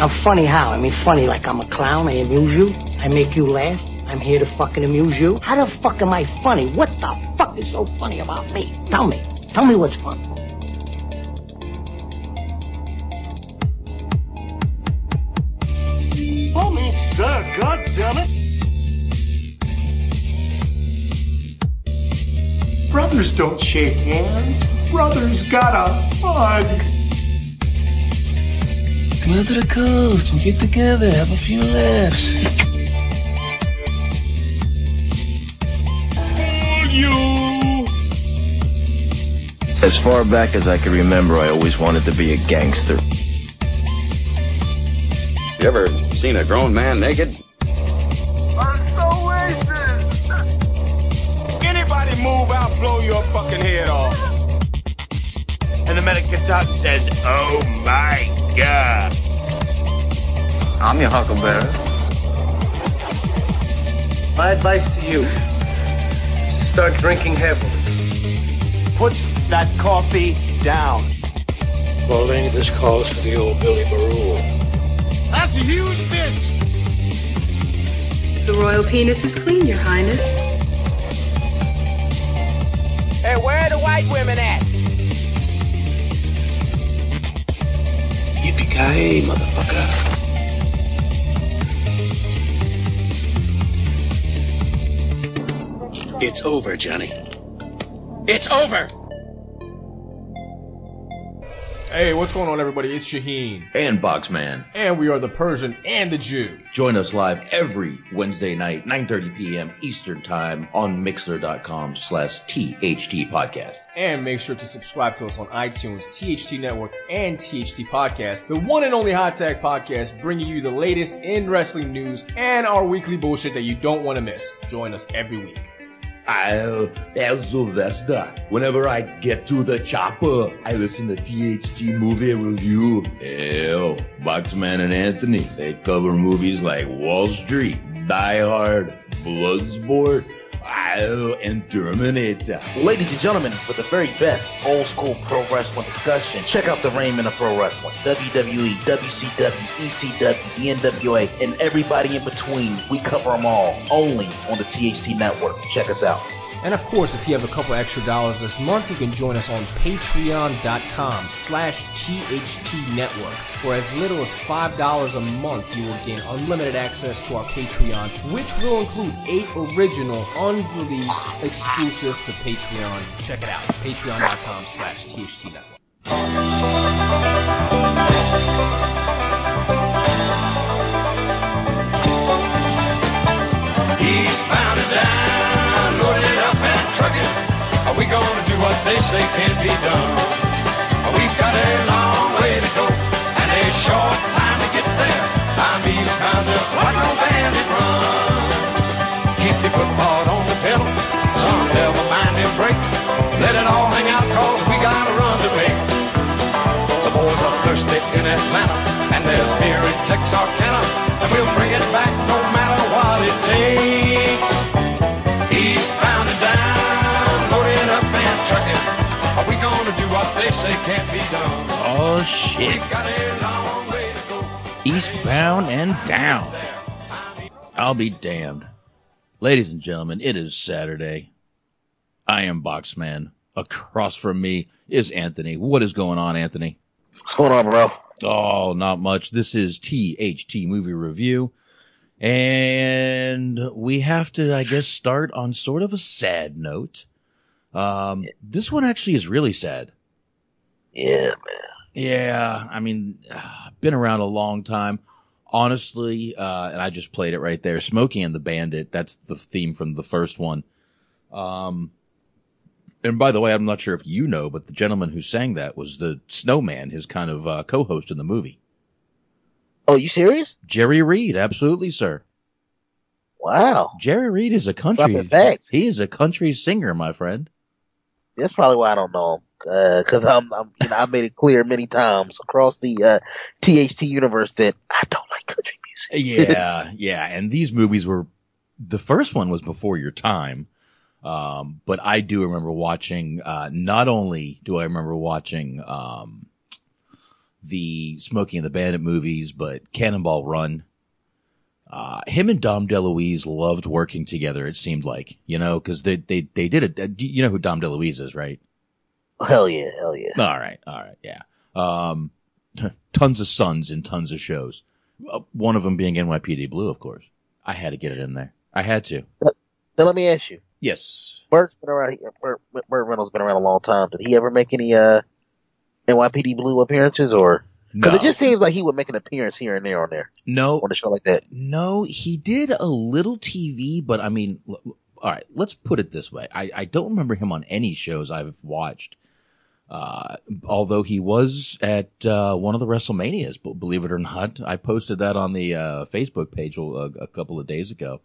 I'm funny how? I mean, funny like I'm a clown, I amuse you, I make you laugh, I'm here to fucking amuse you. How the fuck am I funny? What the fuck is so funny about me? Tell me. Tell me what's fun. Oh, me, sir, God damn it. Brothers don't shake hands. Brothers gotta hug. Come out to the coast and get together, have a few laughs. Oh, you! As far back as I can remember, I always wanted to be a gangster. You ever seen a grown man naked? I'm so wasted! Anybody move, I'll blow your fucking head off. And the medic gets out and says, oh my God. I'm your huckleberry. My advice to you is to start drinking heavily. Put that coffee down. Pauline, this calls for the old Billy Barule. That's a huge bitch. The royal penis is clean, Your Highness. Hey, where are the white women at? Hey, motherfucker. It's over, Johnny. It's over! Hey, what's going on, everybody? It's Shaheen. And Boxman. And we are the Persian and the Jew. Join us live every Wednesday night, 9:30 p.m. Eastern Time on Mixlr.com/THT Podcast. And make sure to subscribe to us on iTunes, THT Network, and THT Podcast, the one and only Hot Tag Podcast, bringing you the latest in wrestling news and our weekly bullshit that you don't want to miss. Join us every week. I'll El Sylvester. Whenever I get to the chopper, I listen to THT Movie Review. Hell, Boxman and Anthony, they cover movies like Wall Street, Die Hard, Bloodsport, and Terminator. Ladies and gentlemen, for the very best old school pro wrestling discussion, check out the Raymond of Pro Wrestling. WWE, WCW, ECW, NWA, and everybody in between. We cover them all, only on the THT Network. Check us out. And of course, if you have a couple extra dollars this month, you can join us on patreon.com/THT Network. For as little as $5 a month, you will gain unlimited access to our Patreon, which will include 8 original, unreleased exclusives to Patreon. Check it out, patreon.com/THT Network. Are we gonna do what they say can't be done? We've got a long way to go and a short time to get there. I'm eastbound just like no bandit run. Keep your foot hard on the pedal, some devil mind them brakes. Let it all hang out cause we got a run to make. The boys are thirsty in Atlanta, and there's beer in Texarkana, and we'll bring it back no matter what it takes. Eastbound and down. Are we gonna do what they say can't be done? Oh shit. Eastbound and down. I'll be damned. Ladies and gentlemen, it is Saturday. I am Boxman. Across from me is Anthony. What is going on, Anthony? What's going on, bro? Oh, not much. This is THT Movie Review. And we have to, I guess, start on sort of a sad note. This one actually is really sad. Yeah, man. Yeah, I mean, been around a long time. Honestly, and I just played it right there. Smokey and the Bandit. That's the theme from the first one. And by the way, I'm not sure if you know, but the gentleman who sang that was the Snowman, his kind of co-host in the movie. Oh, you serious? Jerry Reed, absolutely, sir. Wow. Jerry Reed is a country. He is a country singer, my friend. That's probably why I don't know him. Cause I've made it clear many times across the, THT universe that I don't like country music. Yeah. Yeah. And these movies were, the first one was before your time. But I do remember watching, not only do I remember watching, the Smokey and the Bandit movies, but Cannonball Run. Him and Dom DeLuise loved working together, it seemed like, you know, cause they did it. You know who Dom DeLuise is, right? Hell yeah. Hell yeah. All right. All right. Yeah. Tons of sons and tons of shows. One of them being NYPD Blue, of course. I had to get it in there. I had to. Now let me ask you. Yes. Burt's been around. Burt Reynolds been around a long time. Did he ever make any, NYPD Blue appearances or? Because no. It just seems like he would make an appearance here and there on there. No. On a show like that. No, he did a little TV, but I mean, all right, let's put it this way. I don't remember him on any shows I've watched. Although he was at, one of the WrestleManias, but believe it or not, I posted that on the, Facebook page a couple of days ago.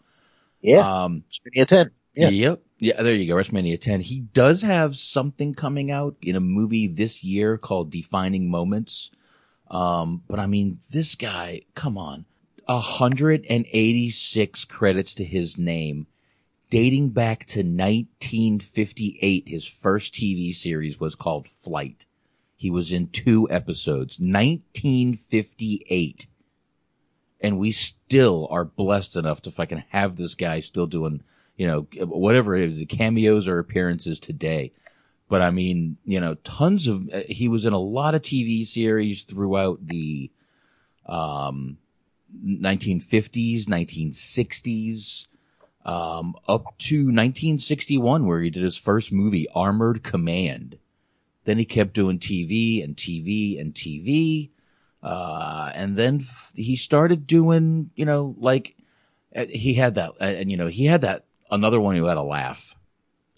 Yeah. WrestleMania 10. Yeah. Yep. Yeah. There you go. WrestleMania 10. He does have something coming out in a movie this year called Defining Moments. But I mean, this guy, come on, 186 credits to his name. Dating back to 1958, his first TV series was called Flight. He was in 2 episodes, 1958. And we still are blessed enough to fucking have this guy still doing, you know, whatever it is, the cameos or appearances today. But I mean, you know, tons of, he was in a lot of TV series throughout the, 1950s, 1960s. Up to 1961, where he did his first movie, Armored Command. Then he kept doing TV. And then he started doing, you know, like he had that, and you know, he had that another one who had a laugh,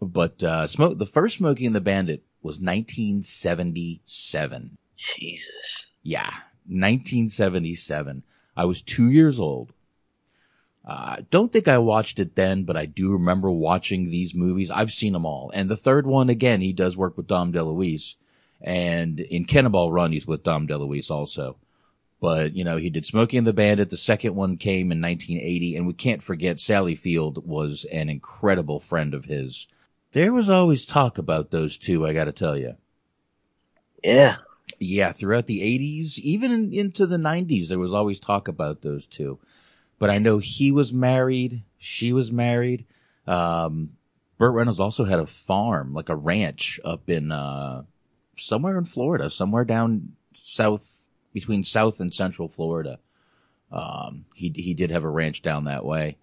but, the first Smokey and the Bandit was 1977. Jesus. Yeah. 1977. I was 2 years old. I don't think I watched it then, but I do remember watching these movies. I've seen them all. And the third one, again, he does work with Dom DeLuise. And in Cannonball Run, he's with Dom DeLuise also. But, you know, he did Smokey and the Bandit. The second one came in 1980. And we can't forget Sally Field was an incredible friend of his. There was always talk about those two, I got to tell you. Yeah. Yeah, throughout the 80s, even into the 90s, there was always talk about those two. But I know he was married. She was married. Burt Reynolds also had a farm, like a ranch up in, somewhere in Florida, somewhere down south, between South and Central Florida. He did have a ranch down that way.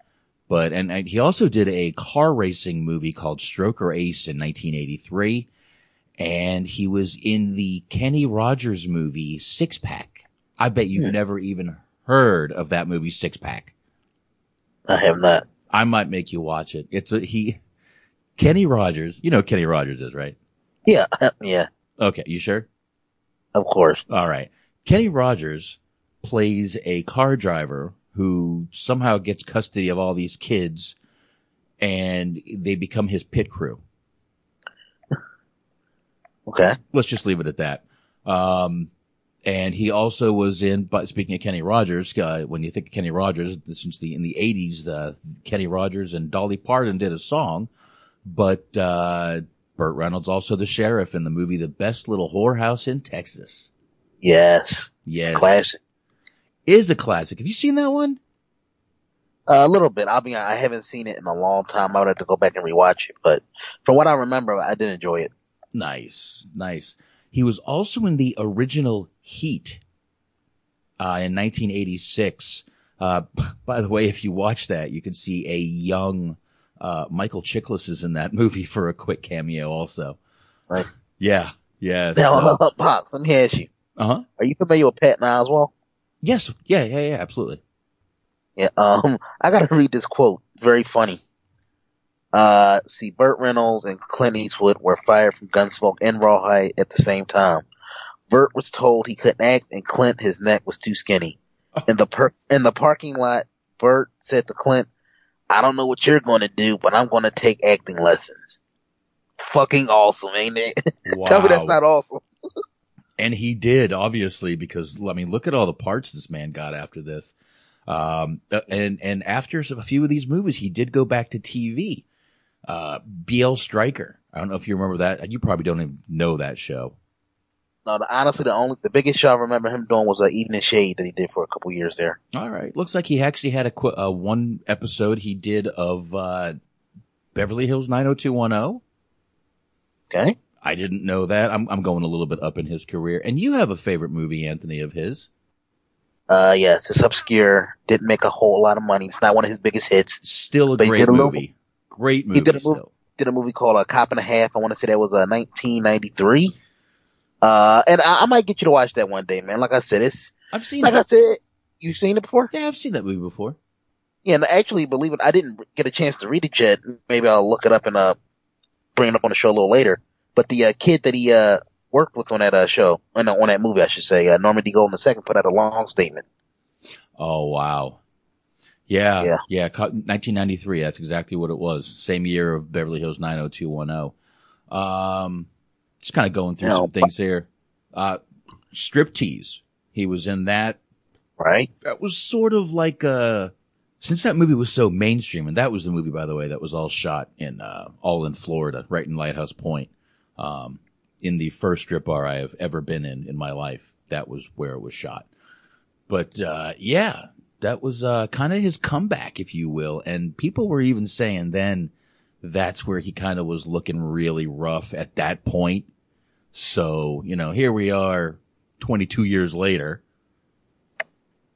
But, and he also did a car racing movie called Stroker Ace in 1983. And he was in the Kenny Rogers movie Six Pack. I bet you've never even heard of that movie Six Pack. I have not. I might make you watch it. It's Kenny Rogers. You know who Kenny Rogers is, right? Yeah. Yeah. Okay. You sure? Of course. All right. Kenny Rogers plays a car driver who somehow gets custody of all these kids and they become his pit crew. Okay. Let's just leave it at that. And he also was in, but speaking of Kenny Rogers, when you think of Kenny Rogers, since in the 80s, Kenny Rogers and Dolly Parton did a song, but, Burt Reynolds also the sheriff in the movie The Best Little Whorehouse in Texas. Yes. Yes. Classic. Is a classic. Have you seen that one? A little bit. I mean, I haven't seen it in a long time. I would have to go back and rewatch it, but from what I remember, I did enjoy it. Nice. Nice. He was also in the original Heat, in 1986. By the way, if you watch that, you can see a young, Michael Chiklis is in that movie for a quick cameo also. Right. Yeah. Yeah. Now, Pops, let me ask you. Uh-huh. Are you familiar with Patton Oswalt? Yes. Yeah. Absolutely. Yeah. I gotta read this quote. Very funny. Burt Reynolds and Clint Eastwood were fired from Gunsmoke and Rawhide at the same time. Burt was told he couldn't act, and Clint, his neck was too skinny. In the parking lot, Burt said to Clint, "I don't know what you're going to do, but I'm going to take acting lessons." Fucking awesome, ain't it? Wow. Tell me that's not awesome. And he did, obviously, because, I mean, look at all the parts this man got after this. And after a few of these movies, he did go back to TV. BL Striker. I don't know if you remember that. You probably don't even know that show. No, honestly, the biggest show I remember him doing was Evening Shade that he did for a couple years there. All right. Looks like he actually had a one episode he did of Beverly Hills 90210. Okay. I didn't know that. I'm going a little bit up in his career. And you have a favorite movie, Anthony, of his? Yes, it's obscure. Didn't make a whole lot of money. It's not one of his biggest hits. Still a great movie. Great movie. He did a movie called A Cop and a Half. I want to say that was 1993. And I might get you to watch that one day, man. Like I said, I've seen it. Like I said, you've seen it before? Yeah, I've seen that movie before. Yeah, and actually, believe it, I didn't get a chance to read it yet. Maybe I'll look it up and bring it up on the show a little later. But the kid that he worked with on that show, on that movie, I should say, Norman D. Golden II, put out a long statement. Oh, wow. Yeah. 1993, that's exactly what it was. Same year of Beverly Hills 90210. Just kind of going through some things here. Striptease. He was in that. Right. That was sort of like since that movie was so mainstream, and that was the movie, by the way, that was all shot in, all in Florida, right in Lighthouse Point. In the first strip bar I have ever been in my life, that was where it was shot. But, yeah, that was, kind of his comeback, if you will. And people were even saying then that's where he kind of was looking really rough at that point. So, you know, here we are 22 years later.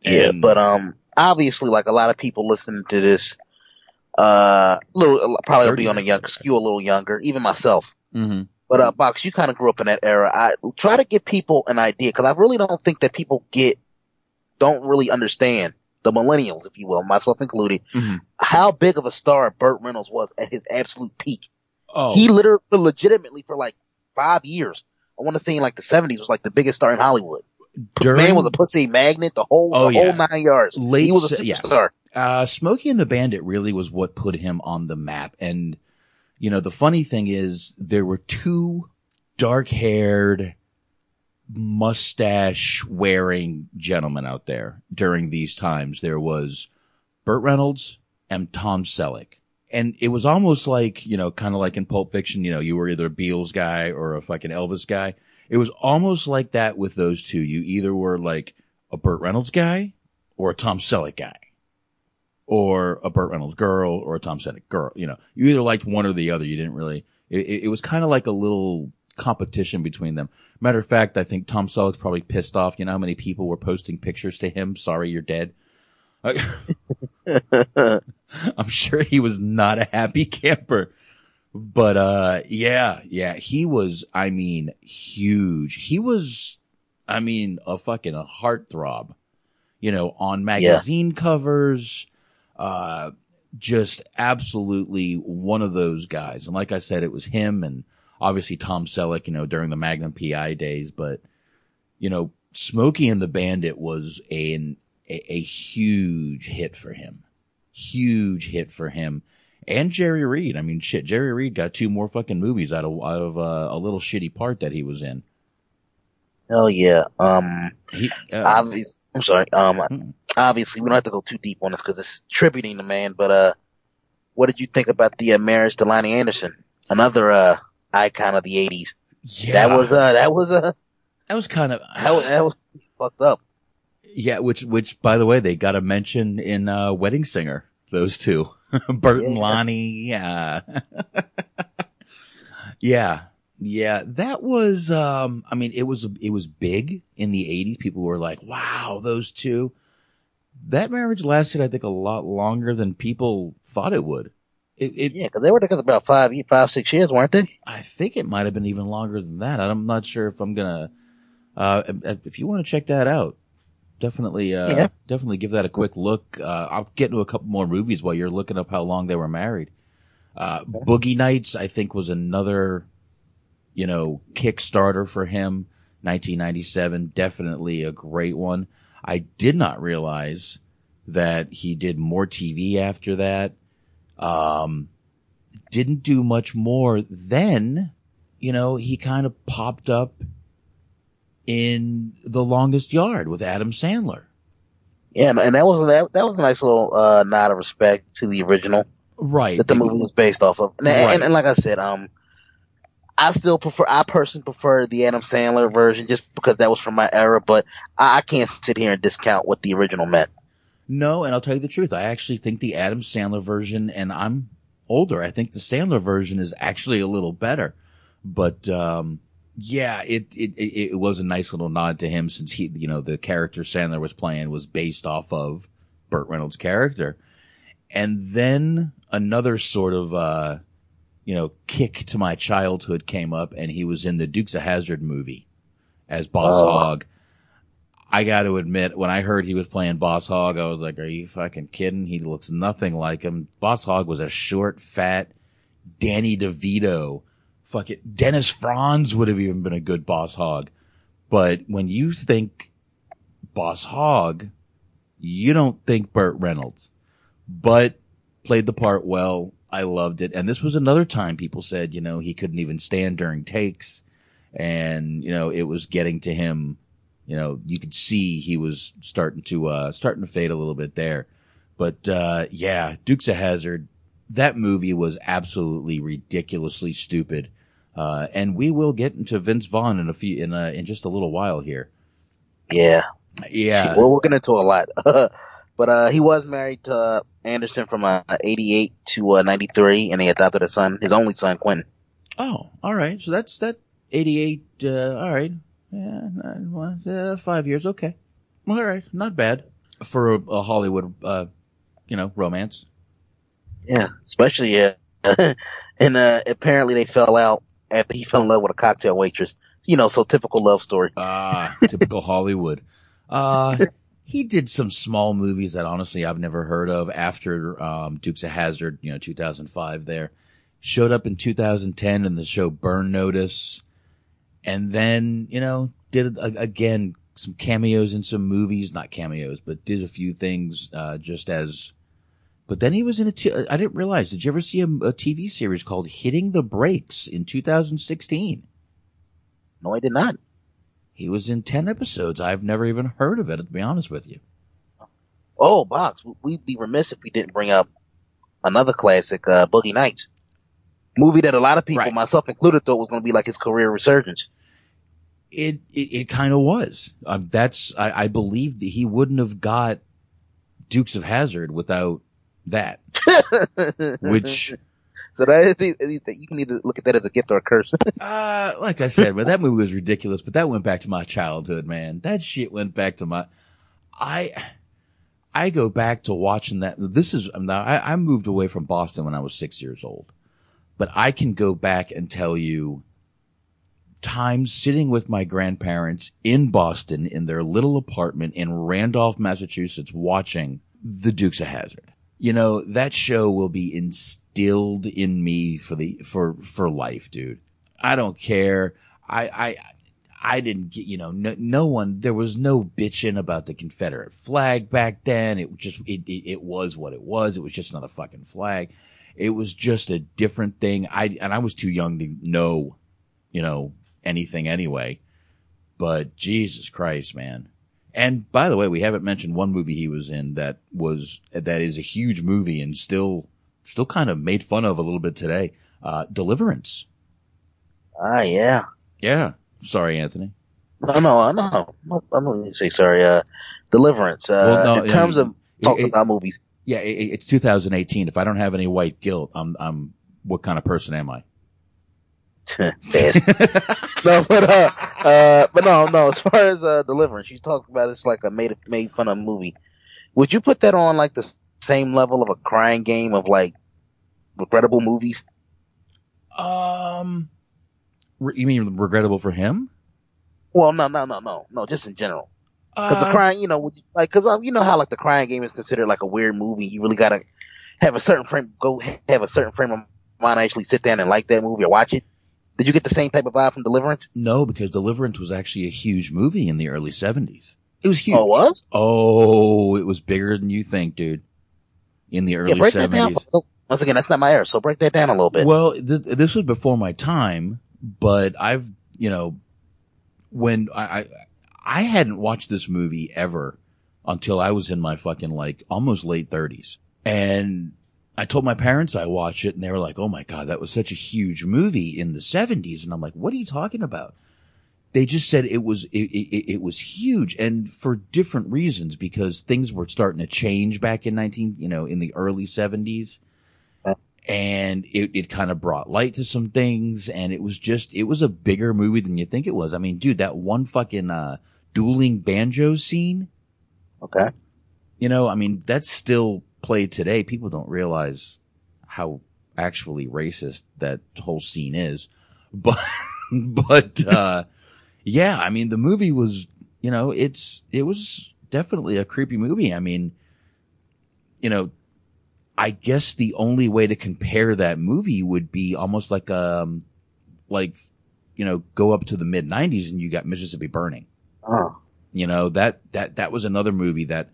Yeah, but, obviously, like a lot of people listening to this, probably be on a younger skew, a little younger, even myself. Mm-hmm. But, Box, you kind of grew up in that era. I try to give people an idea, because I really don't think that people don't really understand the millennials, if you will, myself included, mm-hmm. how big of a star Burt Reynolds was at his absolute peak. Oh. He legitimately for like 5 years, I want to say in like the 70s, was like the biggest star in Hollywood. Man was a pussy magnet, the whole 9 yards. He was a superstar. Yeah. Smokey and the Bandit really was what put him on the map. And, you know, the funny thing is there were two dark-haired, mustache-wearing gentlemen out there during these times. There was Burt Reynolds and Tom Selleck. And it was almost like, you know, kind of like in Pulp Fiction, you know, you were either a Beals guy or a fucking Elvis guy. It was almost like that with those two. You either were like a Burt Reynolds guy or a Tom Selleck guy or a Burt Reynolds girl or a Tom Selleck girl. You know, you either liked one or the other. You didn't really, it was kind of like a little competition between them. Matter of fact, I think Tom Selleck's probably pissed off. You know how many people were posting pictures to him? Sorry, you're dead. I'm sure he was not a happy camper. But, he was, I mean, huge. He was, I mean, a heartthrob, you know, on magazine covers, just absolutely one of those guys. And like I said, it was him and obviously Tom Selleck, you know, during the Magnum PI days, but, you know, Smokey and the Bandit was a huge hit for him. And Jerry Reed. I mean, shit, Jerry Reed got two more fucking movies out of a little shitty part that he was in. Hell yeah. Obviously, we don't have to go too deep on this because it's tributing the man, but what did you think about the marriage to Loni Anderson? Another icon of the 80s. Yeah. That was fucked up. Yeah, which by the way, they got a mention in Wedding Singer, those two. Burt and Loni. Yeah. That was, I mean, it was big in the 80s. People were like, wow, those two. That marriage lasted, I think, a lot longer than people thought it would. Because they were together about 5, 6 years, weren't they? I think it might have been even longer than that. I'm not sure if I'm going to, if you want to check that out. Definitely give that a quick look. I'll get into a couple more movies while you're looking up how long they were married. Boogie Nights, I think, was another, you know, Kickstarter for him. 1997, definitely a great one. I did not realize that he did more TV after that. Didn't do much more. Then, you know, he kind of popped up in The Longest Yard with Adam Sandler. Yeah, and that was a nice little nod of respect to the original, right? That the movie was based off of. And, right. and like I said, I personally prefer the Adam Sandler version just because that was from my era. But I can't sit here and discount what the original meant. No, and I'll tell you the truth. I actually think the Adam Sandler version, and I'm older, I think the Sandler version is actually a little better. But yeah, it was a nice little nod to him since he, you know, the character Sandler was playing was based off of Burt Reynolds' character. And then another sort of kick to my childhood came up, and he was in the Dukes of Hazzard movie as Boss Hogg. I got to admit, when I heard he was playing Boss Hogg, I was like, are you fucking kidding? He looks nothing like him. Boss Hogg was a short, fat Danny DeVito. Fuck it. Dennis Franz would have even been a good Boss Hogg. But when you think Boss Hogg, you don't think Burt Reynolds. But played the part well. I loved it. And this was another time people said, you know, he couldn't even stand during takes. And, you know, it was getting to him. You know, you could see he was starting to fade a little bit there. But yeah, Dukes of Hazzard, that movie was absolutely ridiculously stupid. And we will get into Vince Vaughn in just a little while here. Yeah. Yeah. Well, we're going to talk a lot. But he was married to Anderson from 88 to 93, and he adopted a son, his only son, Quentin. Oh, all right. So that's that 88, all right. Yeah, 5 years. Okay. All right. Not bad for a Hollywood, romance. Yeah. Especially, and, apparently they fell out after he fell in love with a cocktail waitress. You know, so typical love story. Typical Hollywood. He did some small movies that honestly I've never heard of after, Dukes of Hazzard, you know, 2005 there. Showed up in 2010 in the show Burn Notice. And then, you know, did again some cameos in some movies, not cameos, but did a few things but then he was in I didn't realize, did you ever see a TV series called Hitting the Brakes in 2016? No, I did not. He was in 10 episodes. I've never even heard of it, to be honest with you. Oh, Box, we'd be remiss if we didn't bring up another classic, Boogie Nights. Movie that a lot of people, right, myself included, thought was going to be like his career resurgence. It kind of was. I believe that he wouldn't have got Dukes of Hazzard without that. Which, so that is, you can either look at that as a gift or a curse. Like I said, man, that movie was ridiculous, but that went back to my childhood, man. That shit went back to I go back to watching that. I moved away from Boston when I was 6 years old. But I can go back and tell you times sitting with my grandparents in Boston in their little apartment in Randolph, Massachusetts, watching The Dukes of Hazzard. You know, that show will be instilled in me for life, dude. I don't care. I didn't get, you know, no one, there was no bitching about the Confederate flag back then. It just, it was what it was. It was just another fucking flag. It was just a different thing. I was too young to know, you know, anything anyway. But Jesus Christ, man. And by the way, we haven't mentioned one movie he was in that is a huge movie and still kind of made fun of a little bit today. Deliverance. Ah, yeah. Yeah. Sorry, Anthony. No. I'm not going to say sorry. Deliverance. About movies. Yeah, it's 2018. If I don't have any white guilt, I'm what kind of person am I? No, but no. As far as Deliverance, you talked about it's like a made fun of movie. Would you put that on like the same level of a crying game of like regrettable movies? You mean regrettable for him? Well, no. Just in general. Because the crying, you know, like, because you know how like the crying game is considered like a weird movie. You really gotta have a certain frame of mind to actually sit down and like that movie or watch it. Did you get the same type of vibe from Deliverance? No, because Deliverance was actually a huge movie in the early '70s. It was huge. Oh, what? Oh, it was bigger than you think, dude. In the early 70s. Once again, that's not my era, so break that down a little bit. Well, this was before my time, but I've, you know, when I hadn't watched this movie ever until I was in my fucking, like, almost late 30s. And I told my parents I watched it, and they were like, oh, my God, that was such a huge movie in the 70s. And I'm like, what are you talking about? They just said it was huge, and for different reasons, because things were starting to change back in in the early 70s. And it kind of brought light to some things, and it was a bigger movie than you think it was. I mean, dude, that one fucking dueling banjo scene. Okay. You know, I mean, that's still played today. People don't realize how actually racist that whole scene is. But yeah, I mean, the movie was, you know, it was definitely a creepy movie. I mean, you know, I guess the only way to compare that movie would be almost like, you know, go up to the mid-90s and you got Mississippi Burning. Oh. You know, that was another movie that,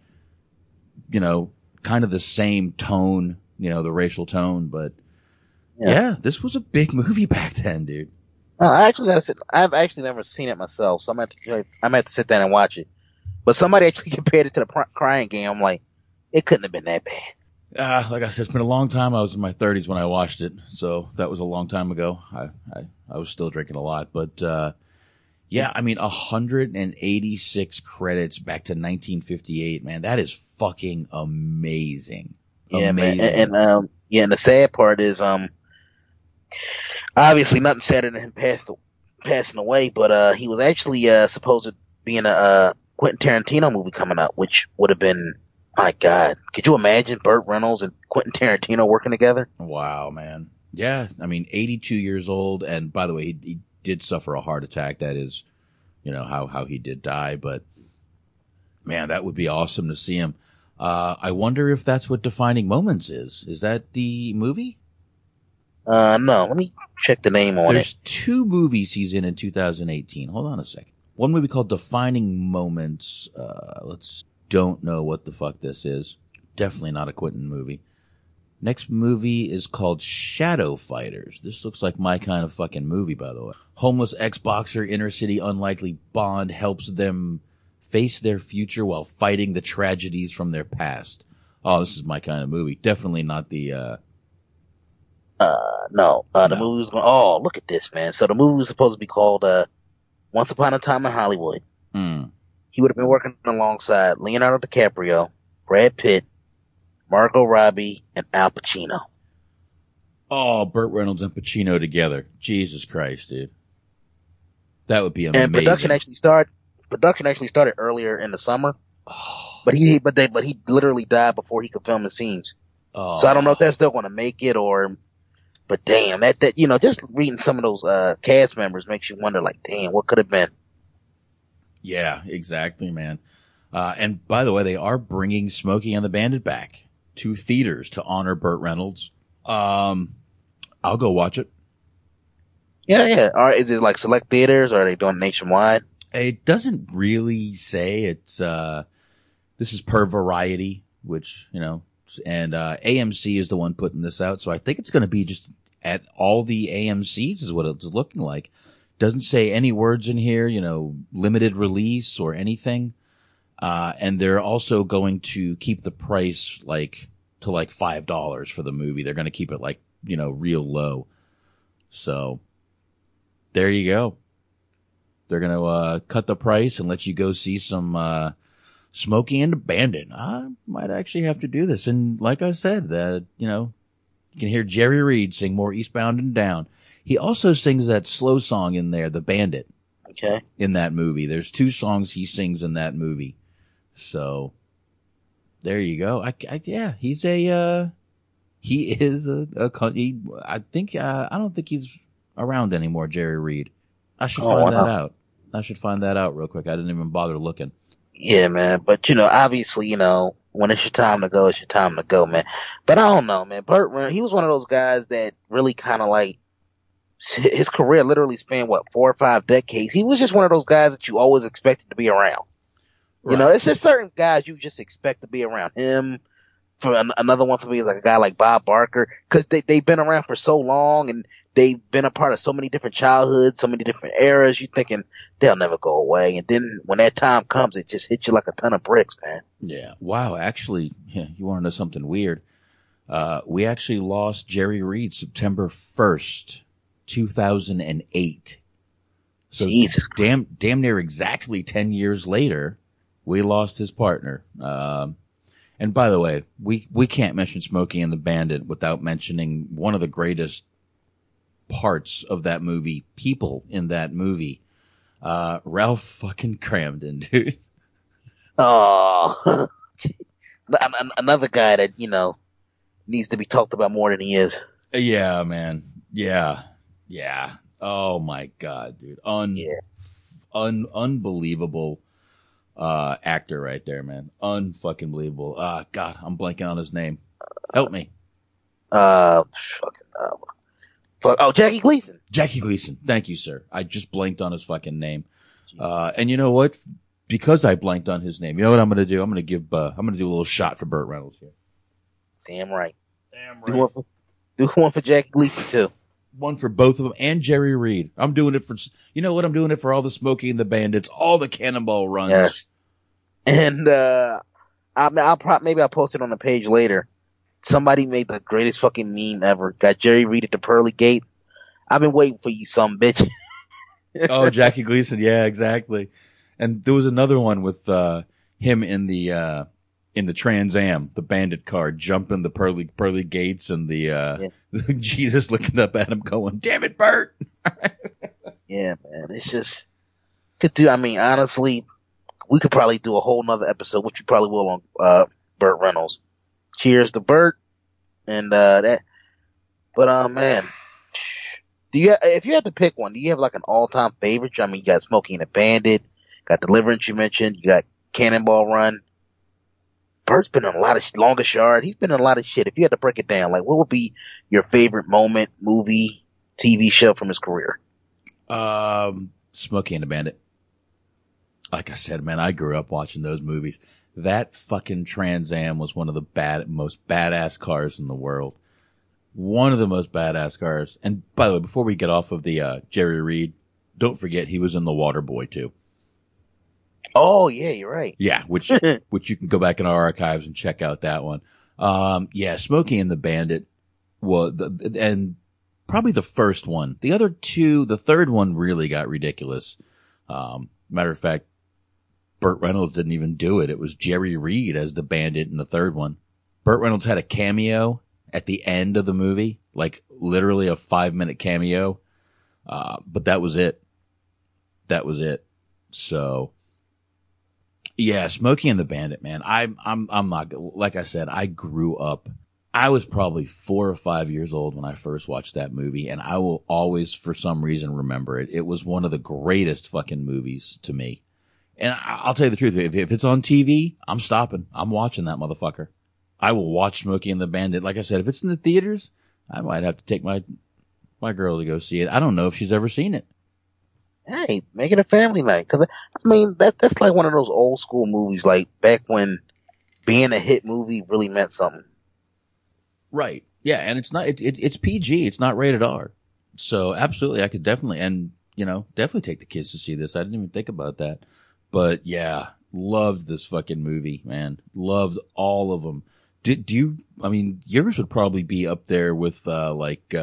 you know, kind of the same tone, you know, the racial tone, but yeah this was a big movie back then, dude. Oh, I actually gotta say, I've actually never seen it myself, so I'm gonna have to sit down and watch it. But somebody actually compared it to the Crying Game. I'm like, it couldn't have been that bad. Like I said, it's been a long time. I was in my 30s when I watched it, so that was a long time ago. I was still drinking a lot, but yeah, I mean, 186 credits back to 1958, man. That is fucking amazing. Yeah, amazing. Man, and yeah, and the sad part is, obviously nothing sadder than him passing away, but he was actually supposed to be in a Quentin Tarantino movie coming up, which would have been. My God, could you imagine Burt Reynolds and Quentin Tarantino working together? Wow, man. Yeah, I mean, 82 years old, and by the way, he did suffer a heart attack. That is, you know, how he did die, but man, that would be awesome to see him. I wonder if that's what Defining Moments is. Is that the movie? No, let me check the name on it. There's two movies he's in 2018. Hold on a second. One movie called Defining Moments. Don't know what the fuck this is. Definitely not a Quentin movie. Next movie is called Shadow Fighters. This looks like my kind of fucking movie, by the way. Homeless ex-boxer, inner city unlikely bond helps them face their future while fighting the tragedies from their past. Oh, this is my kind of movie. Definitely not the, the movie was going, oh, look at this, man. So the movie was supposed to be called, Once Upon a Time in Hollywood. Hmm. He would have been working alongside Leonardo DiCaprio, Brad Pitt, Margot Robbie, and Al Pacino. Oh, Burt Reynolds and Pacino together. Jesus Christ, dude. That would be amazing. And production actually started earlier in the summer. Oh. But he literally died before he could film the scenes. Oh. So I don't know if they're still going to make it or, but damn, that, you know, just reading some of those, cast members makes you wonder, like, damn, what could have been? Yeah, exactly, man. And by the way, they are bringing Smokey and the Bandit back to theaters to honor Burt Reynolds. I'll go watch it. Yeah. Is it like select theaters, or are they doing nationwide? It doesn't really say. It's this is per Variety, which, you know, and AMC is the one putting this out. So I think it's going to be just at all the AMCs is what it's looking like. Doesn't say any words in here, you know, limited release or anything. And they're also going to keep the price to $5 for the movie. They're going to keep it real low. So there you go. They're going to cut the price and let you go see some Smokey and the Bandit. I might actually have to do this. And like I said, that, you know, you can hear Jerry Reed sing more Eastbound and Down. He also sings that slow song in there, The Bandit. Okay. In that movie. There's two songs he sings in that movie. So there you go. Yeah, he's I don't think he's around anymore, Jerry Reed. I should find that out. I should find that out real quick. I didn't even bother looking. Yeah, man. But, you know, obviously, you know, when it's your time to go, it's your time to go, man. But I don't know, man. Burt, he was one of those guys that really kind of like, his career literally spanned, 4 or 5 decades. He was just one of those guys that you always expected to be around. Right. You know, it's just certain guys you just expect to be around. Him. For another one for me is like a guy like Bob Barker, because they've been around for so long and they've been a part of so many different childhoods, so many different eras. You're thinking they'll never go away, and then when that time comes, it just hits you like a ton of bricks, man. Yeah. Wow. Actually, yeah, you want to know something weird? We actually lost Jerry Reed September 1st, 2008. So Jesus Christ. damn near exactly 10 years later, we lost his partner. And by the way, we can't mention Smokey and the Bandit without mentioning one of the greatest parts of that movie, people in that movie, Ralph fucking Cramden, dude. Oh, another guy that, you know, needs to be talked about more than he is. Yeah, man. Yeah. Yeah. Oh my God, dude. Unbelievable. Actor right there, man. Unfucking believable. God, I'm blanking on his name. Help me. Jackie Gleason. Jackie Gleason. Thank you, sir. I just blanked on his fucking name. And you know what? Because I blanked on his name, you know what I'm gonna do? I'm gonna do a little shot for Burt Reynolds here. Damn right. Damn right. Do one for Jackie Gleason too. One for both of them and Jerry Reed. I'm doing it for, you know what? I'm doing it for all the Smokey and the Bandits, all the Cannonball Runs. Yes. And, I'll post it on the page later. Somebody made the greatest fucking meme ever. Got Jerry Reed at the pearly gates. I've been waiting for you, some bitch. Oh, Jackie Gleason. Yeah, exactly. And there was another one with, him in the Trans Am, the Bandit car, jumping the pearly gates, and the Jesus looking up at him going, damn it, Bert. Yeah, man. It's just honestly, we could probably do a whole nother episode, which you probably will, on Burt Reynolds. Cheers to Burt and that. But man, if you had to pick one, do you have like an all time favorite? I mean, you got Smokey and the Bandit, got Deliverance you mentioned, you got Cannonball Run. Bert's been in a lot of Longest Yard. He's been in a lot of shit. If you had to break it down, like, what would be your favorite moment, movie, TV show from his career? Smokey and the Bandit. Like I said, man, I grew up watching those movies. That fucking Trans Am was one of the most badass cars in the world. One of the most badass cars. And by the way, before we get off of the Jerry Reed, don't forget he was in The Waterboy too. Oh yeah, you're right. Yeah, which you can go back in our archives and check out that one. Yeah, Smokey and the Bandit was, and probably the first one. The other two, the third one really got ridiculous. Matter of fact, Burt Reynolds didn't even do it. It was Jerry Reed as the Bandit in the third one. Burt Reynolds had a cameo at the end of the movie, like literally a 5-minute cameo. But that was it. That was it. So. Yeah, Smokey and the Bandit, man. I'm not, like I said, I grew up. I was probably 4 or 5 years old when I first watched that movie, and I will always, for some reason, remember it. It was one of the greatest fucking movies to me. And I'll tell you the truth, if it's on TV, I'm stopping. I'm watching that motherfucker. I will watch Smokey and the Bandit. Like I said, if it's in the theaters, I might have to take my girl to go see it. I don't know if she's ever seen it. Hey, make it a family night. Cause I mean, that's like one of those old school movies, like back when being a hit movie really meant something. Right. Yeah. And it's not, it's PG. It's not rated R. So absolutely. I could definitely, and you know, definitely take the kids to see this. I didn't even think about that, but yeah, loved this fucking movie, man. Loved all of them. Yours would probably be up there with, Longest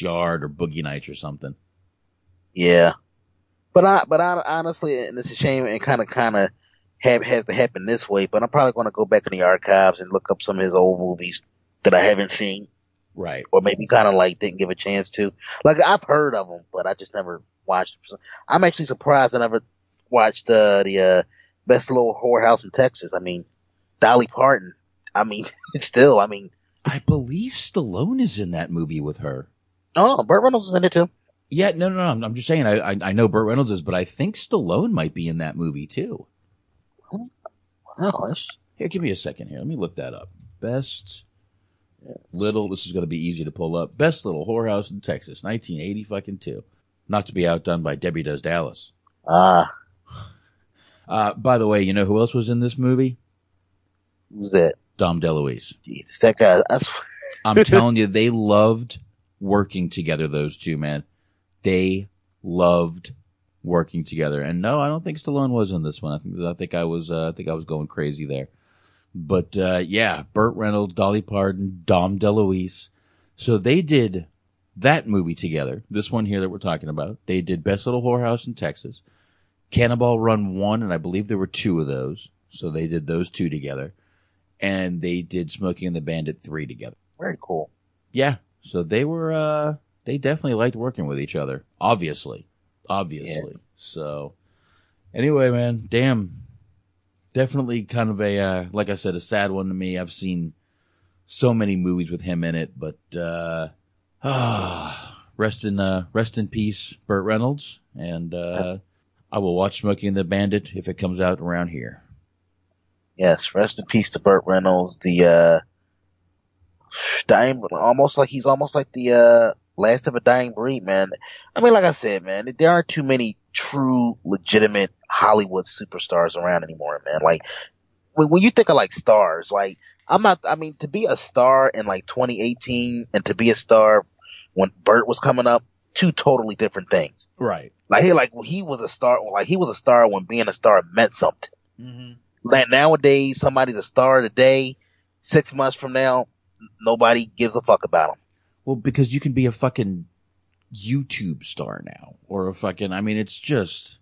Yard or Boogie Nights or something. Yeah, but I honestly, and it's a shame, and kind of has to happen this way. But I'm probably going to go back in the archives and look up some of his old movies that I haven't seen, right? Or maybe kind of like didn't give a chance to. Like I've heard of them, but I just never watched them. I'm actually surprised I never watched the Best Little Whorehouse in Texas. I mean, Dolly Parton. I mean, it's still. I mean, I believe Stallone is in that movie with her. Oh, Burt Reynolds is in it too. Yeah, no. I'm just saying, I know Burt Reynolds is, but I think Stallone might be in that movie too. Wow. Here, give me a second here. Let me look that up. This is going to be easy to pull up. Best Little Whorehouse in Texas, 1982. Not to be outdone by Debbie Does Dallas. Ah. By the way, you know who else was in this movie? Who's that? Dom DeLuise. Jesus, that guy. I'm telling you, they loved working together, those two, man. They loved working together. And no, I don't think Stallone was in this one. I think I was going crazy there. But yeah, Burt Reynolds, Dolly Parton, Dom DeLuise. So they did that movie together. This one here that we're talking about. They did Best Little Whorehouse in Texas, Cannonball Run 1, and I believe there were two of those. So they did those two together. And they did Smokey and the Bandit 3 together. Very cool. Yeah. So they were they definitely liked working with each other. Obviously. Yeah. So anyway, man, damn. Definitely kind of a, like I said, a sad one to me. I've seen so many movies with him in it, but rest in peace, Burt Reynolds. And I will watch Smokey and the Bandit if it comes out around here. Yes, rest in peace to Burt Reynolds. He's almost like the last of a dying breed, man. I mean, like I said, man, there aren't too many true, legitimate Hollywood superstars around anymore, man. Like, when you think of, like, stars, like, to be a star in, like, 2018 and to be a star when Burt was coming up, two totally different things. Right. Like, he was a star when being a star meant something. Mm-hmm. Like, nowadays, somebody's a star today, 6 months from now, nobody gives a fuck about him. Well, because you can be a fucking YouTube star now, or a fucking, it's just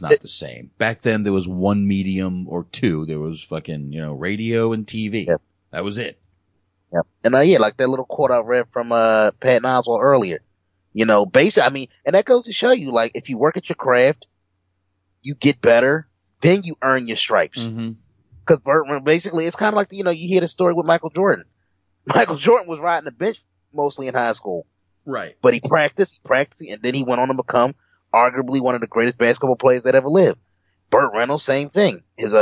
not the same. Back then there was one medium or two. There was fucking, radio and TV. Yeah. That was it. Yeah. And like that little quote I read from Patton Oswalt earlier, basically, and that goes to show you, like, if you work at your craft, you get better, then you earn your stripes. Mm-hmm. Cause basically it's kind of like, you hear the story with Michael Jordan. Michael Jordan was riding the bench mostly in high school. Right. But he practiced, and then he went on to become arguably one of the greatest basketball players that ever lived. Burt Reynolds, same thing. His,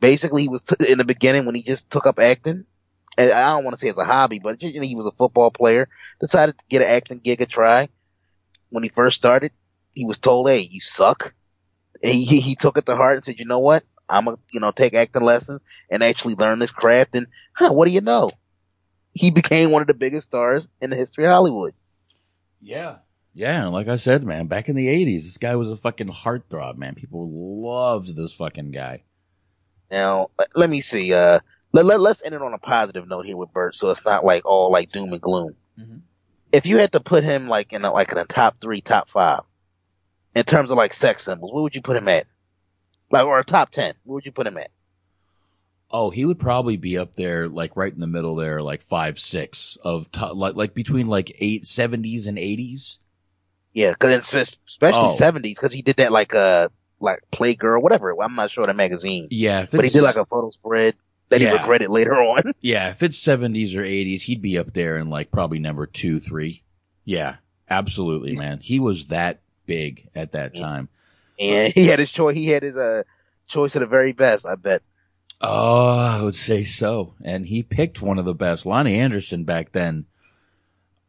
basically he was in the beginning when he just took up acting. And I don't want to say it's a hobby, but he was a football player, decided to get an acting gig a try. When he first started, he was told, "Hey, you suck." And he took it to heart and said, "You know what? I'm going to, take acting lessons and actually learn this craft." And what do you know? He became one of the biggest stars in the history of Hollywood. Yeah. Yeah. Like I said, man, back in the 80s, this guy was a fucking heartthrob, man. People loved this fucking guy. Now, let me see. Let's end it on a positive note here with Burt. So it's not like all like doom and gloom. Mm-hmm. If you had to put him like in a top three, top five in terms of like sex symbols, where would you put him at? Like, or a top 10, where would you put him at? Oh, he would probably be up there, like right in the middle there, like 5, 6 of top, like between like 70s and 80s. Yeah, because especially 70s, because he did that like Playgirl, whatever. I'm not sure the magazine. Yeah, but he did like a photo spread that he regretted later on. Yeah, if it's 70s or 80s, he'd be up there in like probably number 2, 3. Yeah, absolutely, man. He was that big at that time. And he had his choice. He had his choice of the very best, I bet. Oh, I would say so. And he picked one of the best. Loni Anderson back then.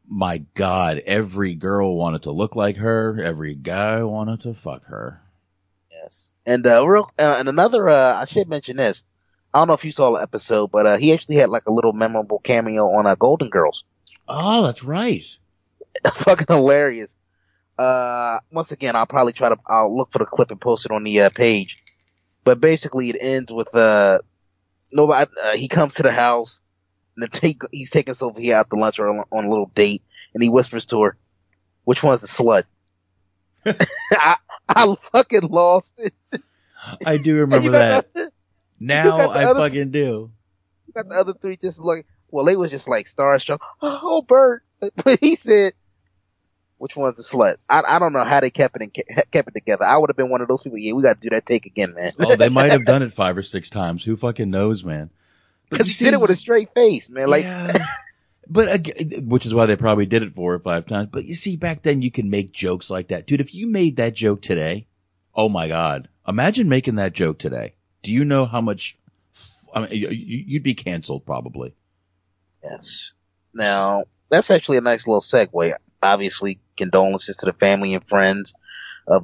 My God, every girl wanted to look like her. Every guy wanted to fuck her. Yes. And I should mention this. I don't know if you saw the episode, but he actually had like a little memorable cameo on Golden Girls. Oh, that's right. Fucking hilarious. Once again, I'll look for the clip and post it on the page. But basically it ends with, nobody, he comes to the house and he's taking Sylvia out to lunch or on a little date, and he whispers to her, "Which one's the slut?" I fucking lost it. I do remember that. Now I fucking do. You got the other three just like, well, they was just like starstruck. "Oh, Bert." But he said, "Which one's the slut?" I don't know how they kept it together. I would have been one of those people. Yeah, we got to do that take again, man. Oh, they might have done it 5 or 6 times. Who fucking knows, man? But you did it with a straight face, man. Like, yeah. But which is why they probably did it 4 or 5 times. But you see, back then you can make jokes like that, dude. If you made that joke today, oh my God, imagine making that joke today. Do you know how much? You'd be canceled probably. Yes. Now that's actually a nice little segue. Obviously, condolences to the family and friends of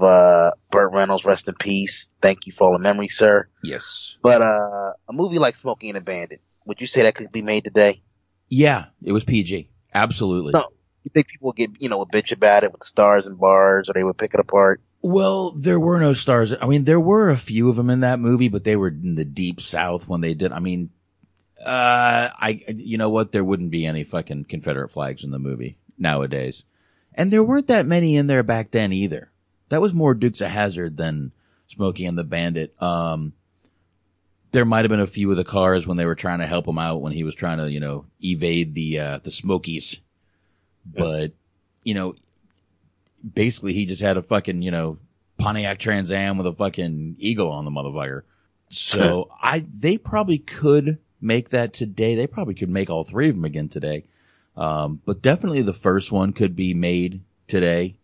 Burt Reynolds, rest in peace. Thank you for all the memory, sir. Yes. But a movie like Smoking and the Bandit, would you say that could be made today? Yeah, it was PG. Absolutely. No, you think people would get, a bitch about it with the stars and bars, or they would pick it apart? Well, there were no stars. I mean, there were a few of them in that movie, but they were in the deep south when they did. I mean, you know what? There wouldn't be any fucking Confederate flags in the movie nowadays. And there weren't that many in there back then either. That was more Dukes of Hazzard than Smokey and the Bandit. There might have been a few of the cars when they were trying to help him out when he was trying to, evade the Smokies. But, basically he just had a fucking, Pontiac Trans Am with a fucking eagle on the motherfucker. So they probably could make that today. They probably could make all three of them again today. But definitely the first one could be made today.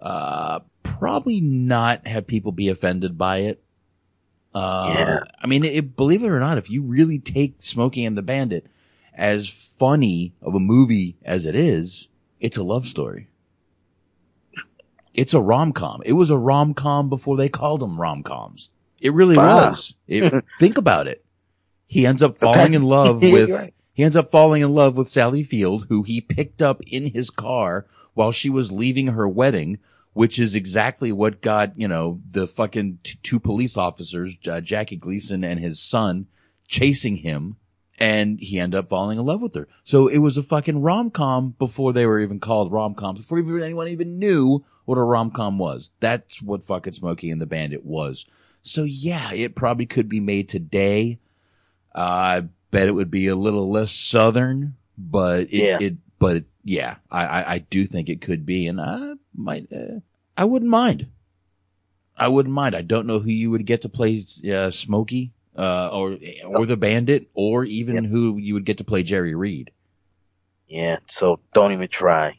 Probably not have people be offended by it. Yeah. I mean, believe it or not, if you really take Smokey and the Bandit as funny of a movie as it is, it's a love story. It's a rom-com. It was a rom-com before they called them rom-coms. It really was. Think about it. He ends up falling in love with... Right. He ends up falling in love with Sally Field, who he picked up in his car while she was leaving her wedding, which is exactly what got, the fucking two police officers, Jackie Gleason and his son, chasing him. And he ended up falling in love with her. So it was a fucking rom-com before they were even called rom-coms, before anyone even knew what a rom-com was. That's what fucking Smokey and the Bandit was. So yeah, it probably could be made today. Bet it would be a little less southern, I do think it could be, and I wouldn't mind. I wouldn't mind. I don't know who you would get to play Smokey, or the Bandit, or even who you would get to play Jerry Reed. Yeah, so don't even try.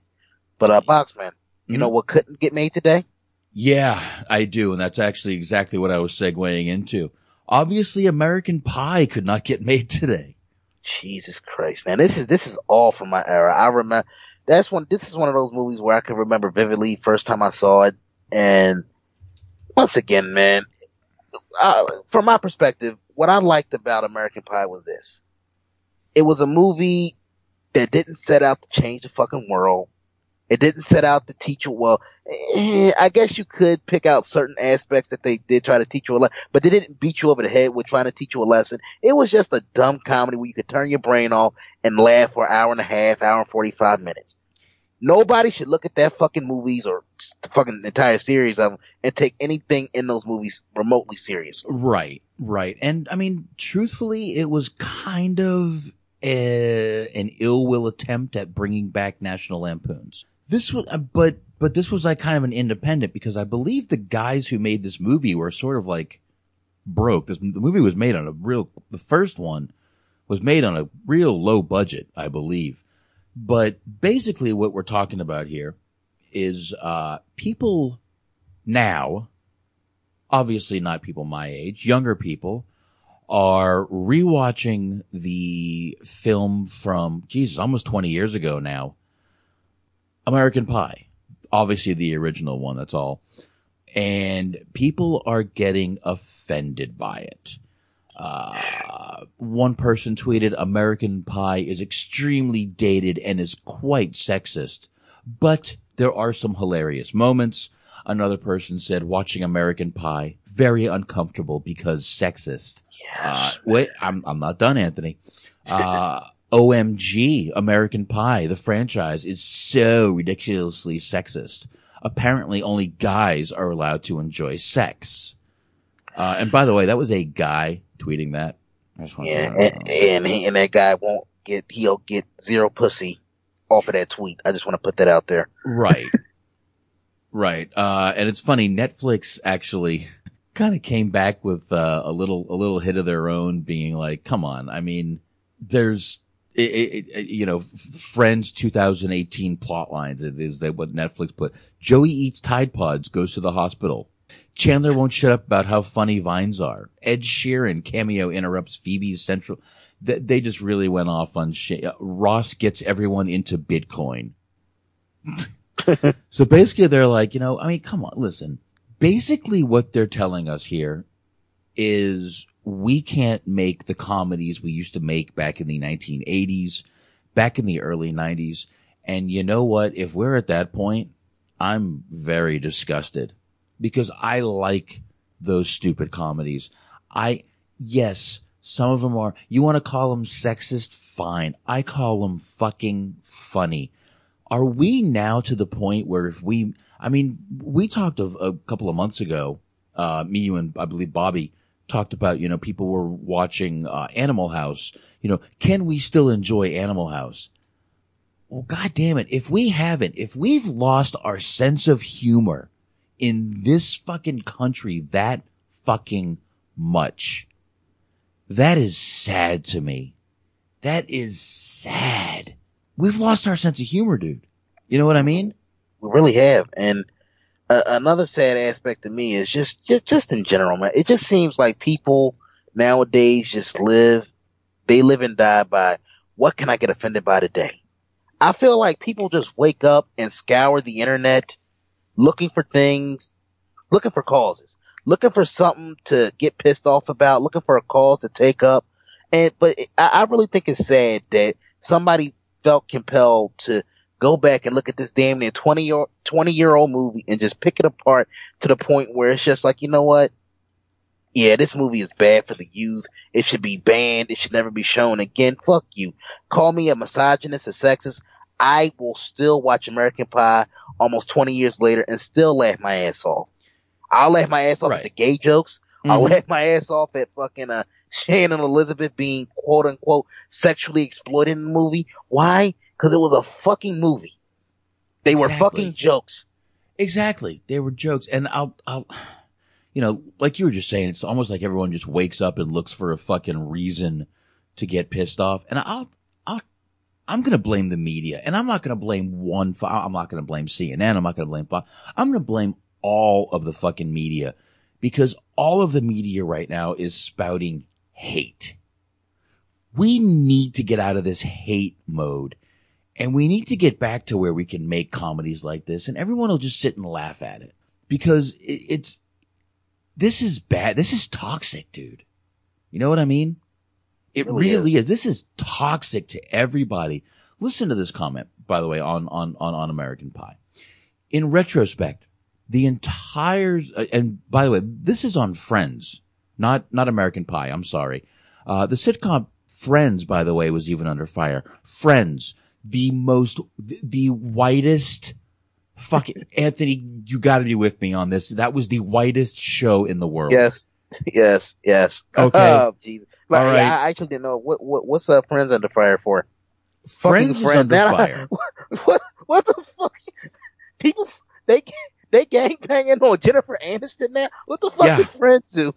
But Boxman, you know what couldn't get made today? Yeah, I do, and that's actually exactly what I was segueing into. Obviously, American Pie could not get made today. Jesus Christ! Now this is all from my era. I remember this is one of those movies where I can remember vividly first time I saw it. And once again, man, from my perspective, what I liked about American Pie was this: it was a movie that didn't set out to change the fucking world. It didn't set out to teach you well. I guess you could pick out certain aspects that they did try to teach you a lesson, but they didn't beat you over the head with trying to teach you a lesson. It was just a dumb comedy where you could turn your brain off and laugh for an hour and a half, hour and 45 minutes. Nobody should look at that fucking movies or the fucking entire series of them and take anything in those movies remotely seriously. Right. And I mean, truthfully, it was kind of an ill will attempt at bringing back National Lampoons. This was, but this was like kind of an independent, because I believe the guys who made this movie were sort of like broke. The movie was made on the first one was made on a real low budget, I believe. But basically what we're talking about here is, people now, obviously not people my age, younger people are rewatching the film from, almost 20 years ago now. American Pie, obviously the original one, that's all. And people are getting offended by it. One person tweeted, American Pie is extremely dated and is quite sexist, but there are some hilarious moments. Another person said, watching American Pie, very uncomfortable because sexist. Yes. Wait, I'm not done, Anthony. OMG, American Pie, the franchise, is so ridiculously sexist. Apparently only guys are allowed to enjoy sex. And by the way, that was a guy tweeting that. And that guy he'll get zero pussy off of that tweet. I just want to put that out there. Right. And it's funny, Netflix actually kind of came back with a little hit of their own, being like, come on, I mean, there's... Friends 2018 plot lines is that what Netflix put. Joey eats Tide Pods, goes to the hospital. Chandler won't shut up about how funny vines are. Ed Sheeran cameo interrupts Phoebe's central. They just really went off on shit. Ross gets everyone into Bitcoin. So basically they're like, you know, I mean, come on, listen. Basically what they're telling us here is we can't make the comedies we used to make back in the 1980s, back in the early 90s. And you know what? If we're at that point, I'm very disgusted because I like those stupid comedies. Yes, some of them are. You want to call them sexist? Fine. I call them fucking funny. Are we now to the point where if we, I mean, we talked of a couple of months ago, me, you, and I believe Bobby talked about, you know, people were watching Animal House. You know, can we still enjoy Animal House? Well, God damn it. If we haven't, if we've lost our sense of humor in this fucking country that fucking much, that is sad to me. That is sad. We've lost our sense of humor, dude. You know what I mean? We really have. And another sad aspect to me is just in general, man. It just seems like people nowadays just live and die by what can I get offended by today? I feel like people just wake up and scour the internet looking for things, looking for causes, looking for something to get pissed off about, looking for a cause to take up. But I really think it's sad that somebody felt compelled to go back and look at this damn near 20-year-old movie and just pick it apart to the point where it's just like, you know what? Yeah, this movie is bad for the youth. It should be banned. It should never be shown again. Fuck you. Call me a misogynist, a sexist. I will still watch American Pie almost 20 years later and still laugh my ass off. I'll laugh my ass off at the gay jokes. Mm-hmm. I'll laugh my ass off at fucking Shannon Elizabeth being quote-unquote sexually exploited in the movie. Why? Because it was a fucking movie. They were fucking jokes. Exactly. They were jokes. And I'll you know, like you were just saying, it's almost like everyone just wakes up and looks for a fucking reason to get pissed off. And I'm going to blame the media, and I'm not going to blame one. I'm not going to blame CNN. I'm not going to blame Fox. I'm going to blame all of the fucking media because all of the media right now is spouting hate. We need to get out of this hate mode, and we need to get back to where we can make comedies like this, and everyone will just sit and laugh at it because this is bad. This is toxic, dude. You know what I mean? It really is. This is toxic to everybody. Listen to this comment, by the way, on American Pie. In retrospect, the entire and by the way, this is on Friends, not American Pie. I'm sorry. The sitcom Friends, by the way, was even under fire. Friends, the whitest fucking Anthony, you got to be with me on this. That was the whitest show in the world. Yes. Okay. Oh, Jesus. All right. I actually didn't know what's Friends under fire for. Friends is under fire. What the fuck? People they gangbanging on Jennifer Aniston now. What the fuck did Friends do?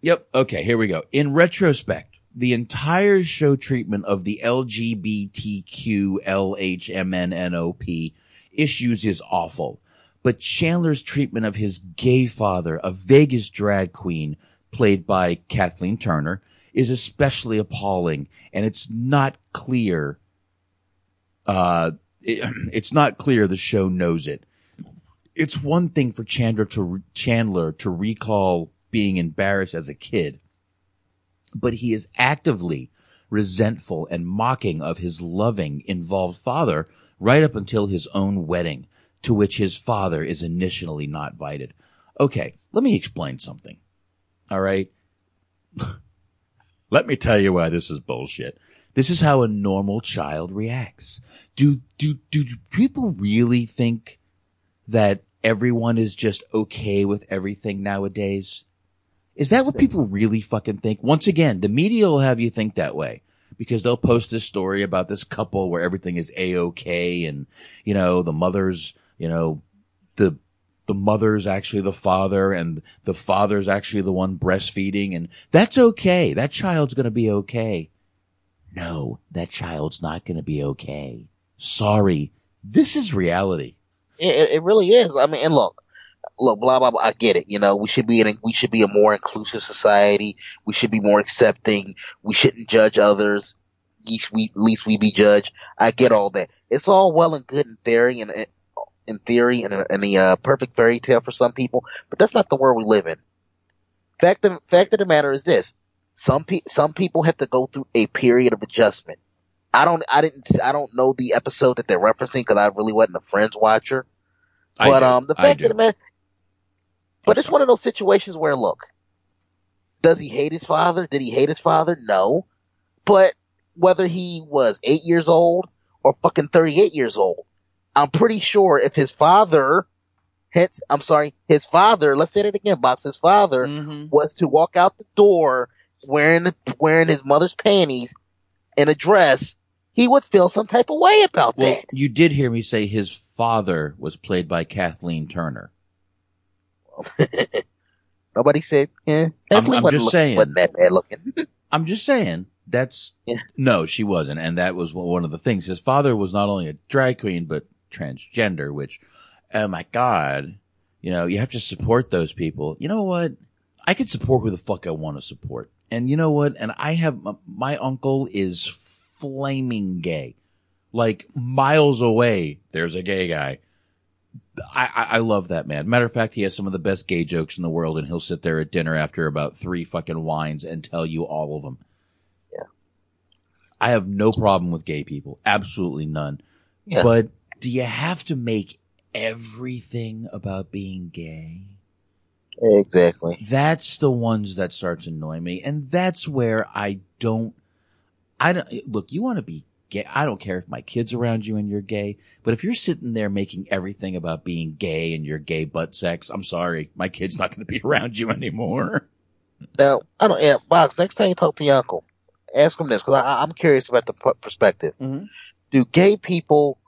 Yep. Okay, here we go. In retrospect, the entire show treatment of the LGBTQ/LHMNNOP issues is awful. But Chandler's treatment of his gay father, a Vegas drag queen played by Kathleen Turner, is especially appalling, and it's not clear the show knows it. It's one thing for Chandler to recall being embarrassed as a kid, but he is actively resentful and mocking of his loving, involved father right up until his own wedding, to which his father is initially not invited. Okay, let me explain something. All right? Let me tell you why this is bullshit. This is how a normal child reacts. Do people really think that everyone is just okay with everything nowadays? Is that what people really fucking think? Once again, the media will have you think that way, because they'll post this story about this couple where everything is A-OK and, you know, the mother's, you know, the mother's actually the father and the father's actually the one breastfeeding, and that's okay. That child's going to be okay. No, that child's not going to be okay. Sorry. This is reality. It really is. I mean, and look, blah, blah, blah. I get it. You know, we should be a more inclusive society. We should be more accepting. We shouldn't judge others. At least we be judged. I get all that. It's all well and good in theory and in theory and the perfect fairy tale for some people, but that's not the world we live in. Fact of the matter is this: some people have to go through a period of adjustment. I don't know the episode that they're referencing because I really wasn't a Friends watcher. But the fact of the matter, but it's one of those situations where, look, does he hate his father? Did he hate his father? No. But whether he was 8 years old or fucking 38 years old, I'm pretty sure if his father, let's say that again, Box, his father was to walk out the door wearing his mother's panties and a dress, he would feel some type of way about that. You did hear me say his father was played by Kathleen Turner. Nobody said, wasn't that bad looking. I'm just saying, no, she wasn't. And that was one of the things. His father was not only a drag queen, but transgender, which, oh my God, you have to support those people. You know what? I could support who the fuck I want to support. And you know what? And I have, my uncle is flaming gay. Like miles away, there's a gay guy. I love that man. Matter of fact, he has some of the best gay jokes in the world, and he'll sit there at dinner after about three fucking wines and tell you all of them. Yeah. I have no problem with gay people. Absolutely none. Yeah. But do you have to make everything about being gay? Exactly. That's the ones that starts annoying me. And that's where I don't look, you want to be gay. I don't care if my kid's around you and you're gay, but if you're sitting there making everything about being gay and your gay butt sex, I'm sorry, my kid's not going to be around you anymore. Now, Box, next time you talk to your uncle, ask him this, because I'm curious about the perspective. Mm-hmm. How do gay people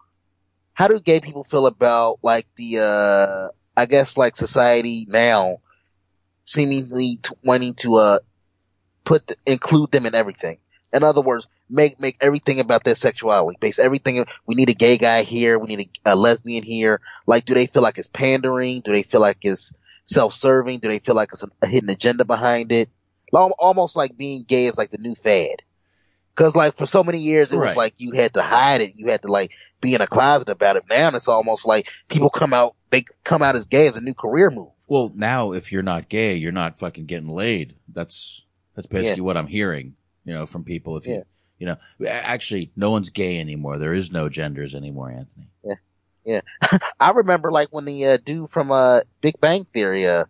feel about, like, the I guess, like, society now seemingly wanting to include them in everything? In other words, make everything about their sexuality. Base everything. We need a gay guy here. We need a lesbian here. Like, do they feel like it's pandering? Do they feel like it's self-serving? Do they feel like it's a hidden agenda behind it? Almost like being gay is like the new fad. Because, like, for so many years, it was like you had to hide it. You had to, like, be in a closet about it. Now it's almost like people come out as gay as a new career move. Well, now if you're not gay, you're not fucking getting laid. That's basically what I'm hearing, from people. If actually, no one's gay anymore. There is no genders anymore, Anthony. Yeah, yeah. I remember like when the dude from Big Bang Theory,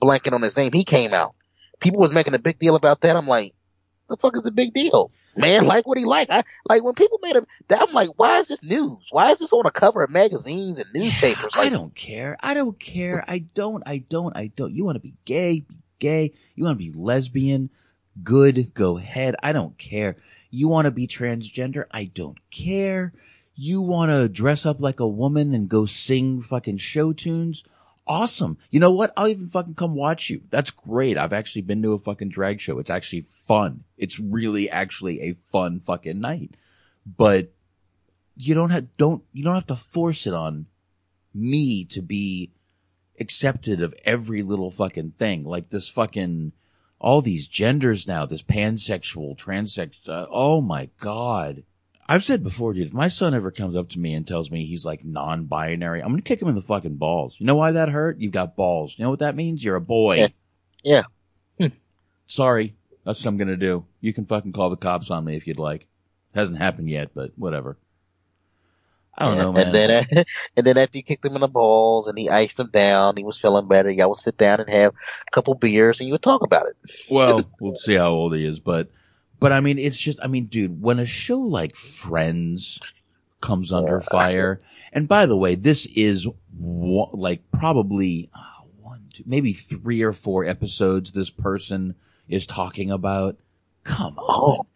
blanking on his name, he came out. People was making a big deal about that. I'm like, the fuck is the big deal? Man, like what he like. Like when people made that, I'm like, why is this news? Why is this on the cover of magazines and newspapers? Like, I don't care. I don't. You want to be gay? Be gay. You want to be lesbian? Good. Go ahead. I don't care. You want to be transgender? I don't care. You want to dress up like a woman and go sing fucking show tunes? Awesome. You know what? I'll even fucking come watch you. That's great. I've actually been to a fucking drag show. It's actually fun. It's really actually a fun fucking night. But you don't have to force it on me to be accepted of every little fucking thing. Like this fucking all these genders now, this pansexual, transsex. Oh my God. I've said before, dude, if my son ever comes up to me and tells me he's like non-binary, I'm going to kick him in the fucking balls. You know why that hurt? You've got balls. You know what that means? You're a boy. Yeah. Sorry. That's what I'm going to do. You can fucking call the cops on me if you'd like. It hasn't happened yet, but whatever. I don't know, man. And then after you kicked him in the balls and he iced him down, he was feeling better. Y'all would sit down and have a couple beers and you would talk about it. Well, we'll see how old he is, But I mean, it's just, dude, when a show like Friends comes under fire, and by the way, this is probably one, two, maybe three or four episodes this person is talking about. Come on.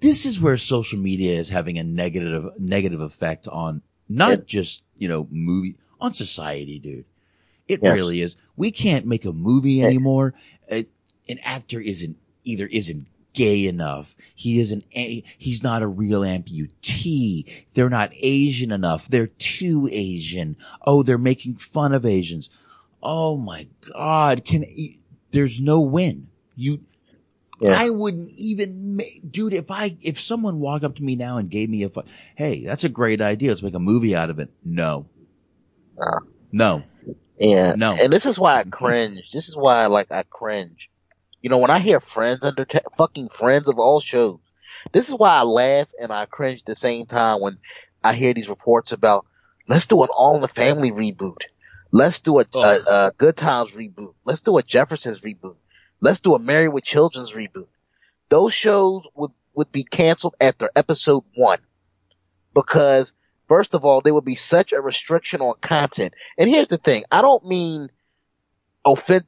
This is where social media is having a negative effect on not just, movie, on society, dude. It really is. We can't make a movie anymore. An actor isn't gay enough. He's not a real amputee. They're not Asian enough. They're too Asian. Oh, they're making fun of Asians. Oh my God. There's no win. Yeah. I wouldn't even, dude, if someone walked up to me now and gave me a, hey, that's a great idea. Let's make a movie out of it. No. No. Yeah. No. And this is why I cringe. This is why, like, I cringe. You know, when I hear Friends fucking Friends of all shows, this is why I laugh and I cringe at the same time when I hear these reports about, let's do an All in the Family reboot. Let's do a Good Times reboot. Let's do a Jefferson's reboot. Let's do a Married with Children's reboot. Those shows would be canceled after episode 1 because, first of all, there would be such a restriction on content. And here's the thing. I don't mean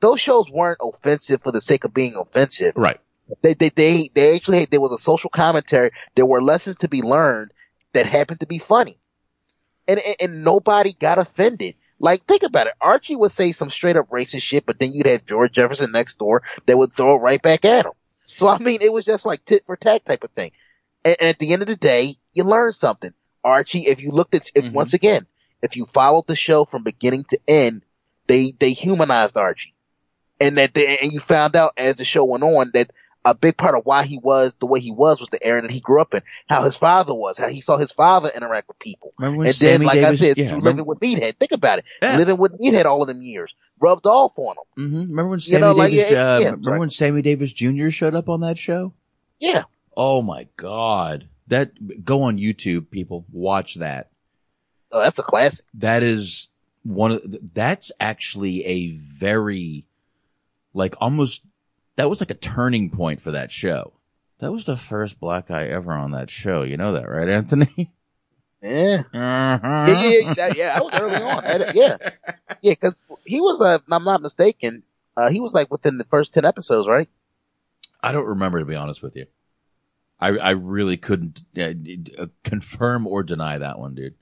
those shows weren't offensive for the sake of being offensive. Right. They actually, there was a social commentary. There were lessons to be learned that happened to be funny. And nobody got offended. Like, think about it. Archie would say some straight up racist shit, but then you'd have George Jefferson next door that would throw it right back at him. So, I mean, it was just like tit for tat type of thing. And at the end of the day, you learned something. Archie, if you looked at, once again, if you followed the show from beginning to end, they humanized Archie. And you found out as the show went on that a big part of why he was the way he was the era that he grew up in, how his father was, how he saw his father interact with people. And Sammy then, like Davis, I said, living with Meathead, think about it. Yeah. Living with Meathead all of them years rubbed off on him. Mm-hmm. Remember when Sammy when Sammy Davis Jr. showed up on that show? Yeah. Oh my God. Go on YouTube, people, watch that. Oh, that's a classic. That is that's actually a very, like, almost, that was like a turning point for that show. That was the first black guy ever on that show. You know that, right, Anthony? Yeah. Uh-huh. Yeah. That was early on. Yeah, because he was, if I'm not mistaken, he was like within the first 10 episodes, right? I don't remember, to be honest with you. I really couldn't confirm or deny that one, dude.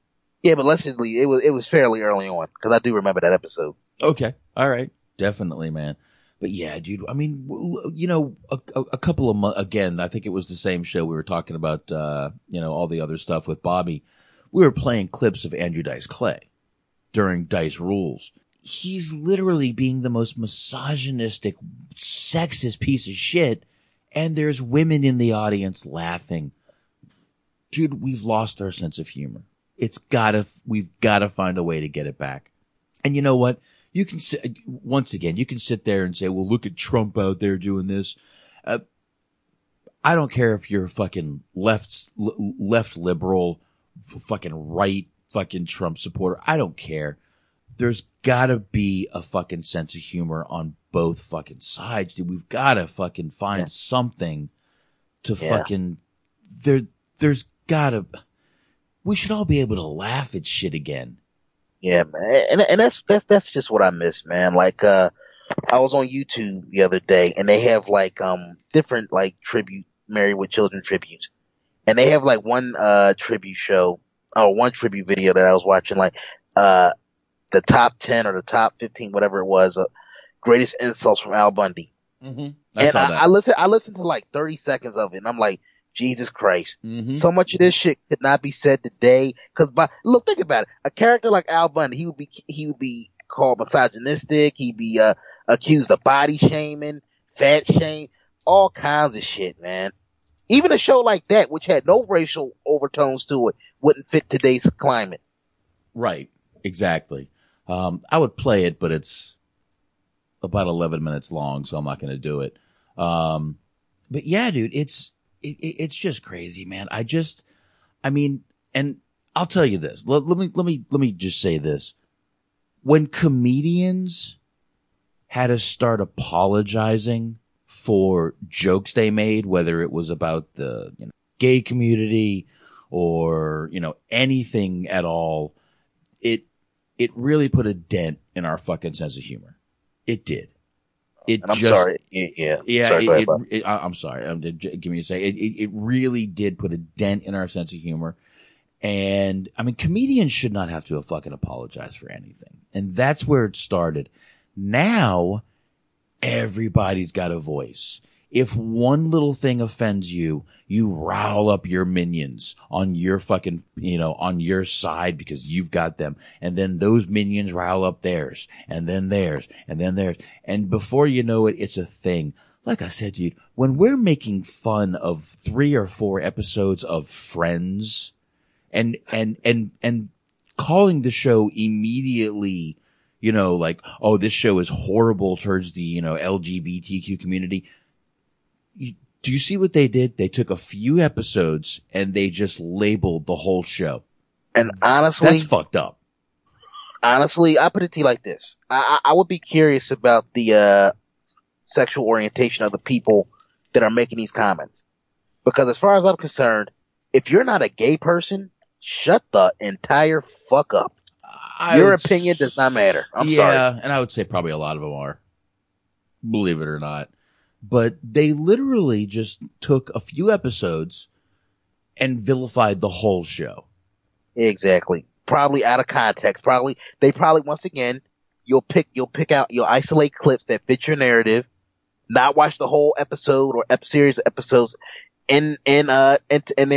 Yeah, but allegedly, it was fairly early on, because I do remember that episode. Okay. All right. Definitely, man. But yeah, dude, I mean, you know, a couple of months, again, I think it was the same show we were talking about, you know, all the other stuff with Bobby. We were playing clips of Andrew Dice Clay during Dice Rules. He's literally being the most misogynistic, sexist piece of shit. And there's women in the audience laughing. Dude, we've lost our sense of humor. We've gotta find a way to get it back. And you know what? You can sit there and say, well, look at Trump out there doing this. I don't care if you're fucking left liberal, fucking right, fucking Trump supporter. I don't care. There's gotta be a fucking sense of humor on both fucking sides, dude. We've gotta fucking find something to fucking, we should all be able to laugh at shit again. Yeah, man, and that's just what I miss, man. Like, I was on YouTube the other day, and they have like different like tribute Married with Children tributes, and they have like one tribute show or one tribute video that I was watching, like the top 10 or the top 15, whatever it was, greatest insults from Al Bundy. Mm-hmm. I listened to like 30 seconds of it, and I'm like, Jesus Christ. Mm-hmm. So much of this shit could not be said today. Cause think about it. A character like Al Bundy, he would be called misogynistic. He'd be, accused of body shaming, fat shame, all kinds of shit, man. Even a show like that, which had no racial overtones to it, wouldn't fit today's climate. Right. Exactly. I would play it, but it's about 11 minutes long, so I'm not going to do it. But yeah, dude, it's just crazy, man. And I'll tell you this. Let me just say this. When comedians had to start apologizing for jokes they made, whether it was about the gay community or, anything at all, it really put a dent in our fucking sense of humor. It did. Give me a second. It really did put a dent in our sense of humor. And I mean, comedians should not have to fucking apologize for anything. And that's where it started. Now everybody's got a voice. If one little thing offends you, you rile up your minions on your fucking, on your side because you've got them. And then those minions rile up theirs and then theirs and then theirs. And before you know it, it's a thing. like I said, dude, when we're making fun of 3 or 4 episodes of Friends and calling the show immediately, you know, like, oh, this show is horrible towards the, you know, LGBTQ community. Do you see what they did? They took a few episodes and they just labeled the whole show. And honestly, that's fucked up. Honestly, I put it to you like this. I would be curious about the sexual orientation of the people that are making these comments. Because as far as I'm concerned, if you're not a gay person, shut the entire fuck up. Your opinion does not matter. I'm sorry. Yeah, and I would say probably a lot of them are. Believe it or not. But they literally just took a few episodes and vilified the whole show. Exactly. Probably out of context. They probably once again, you'll isolate clips that fit your narrative, not watch the whole episode or series of episodes in their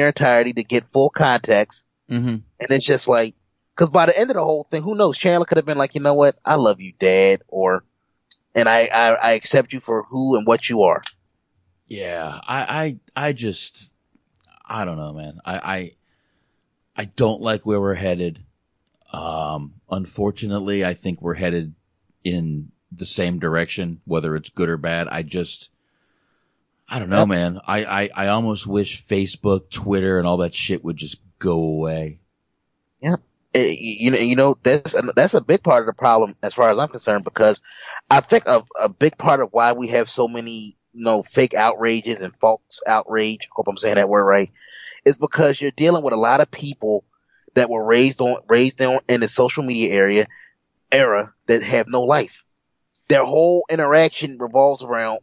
entirety to get full context. Mm-hmm. And it's just like, because by the end of the whole thing, who knows? Chandler could have been like, you know what? I love you, Dad, or. And I accept you for who and what you are. Yeah, I just, I don't know, man. I don't like where we're headed. Unfortunately, I think we're headed in the same direction, whether it's good or bad. I don't know, man. I almost wish Facebook, Twitter, and all that shit would just go away. Yeah. You know, that's a big part of the problem as far as I'm concerned, because I think a big part of why we have so many, you know, fake outrages and false outrage, hope I'm saying that word right, is because you're dealing with a lot of people that were raised in the social media era that have no life. Their whole interaction revolves around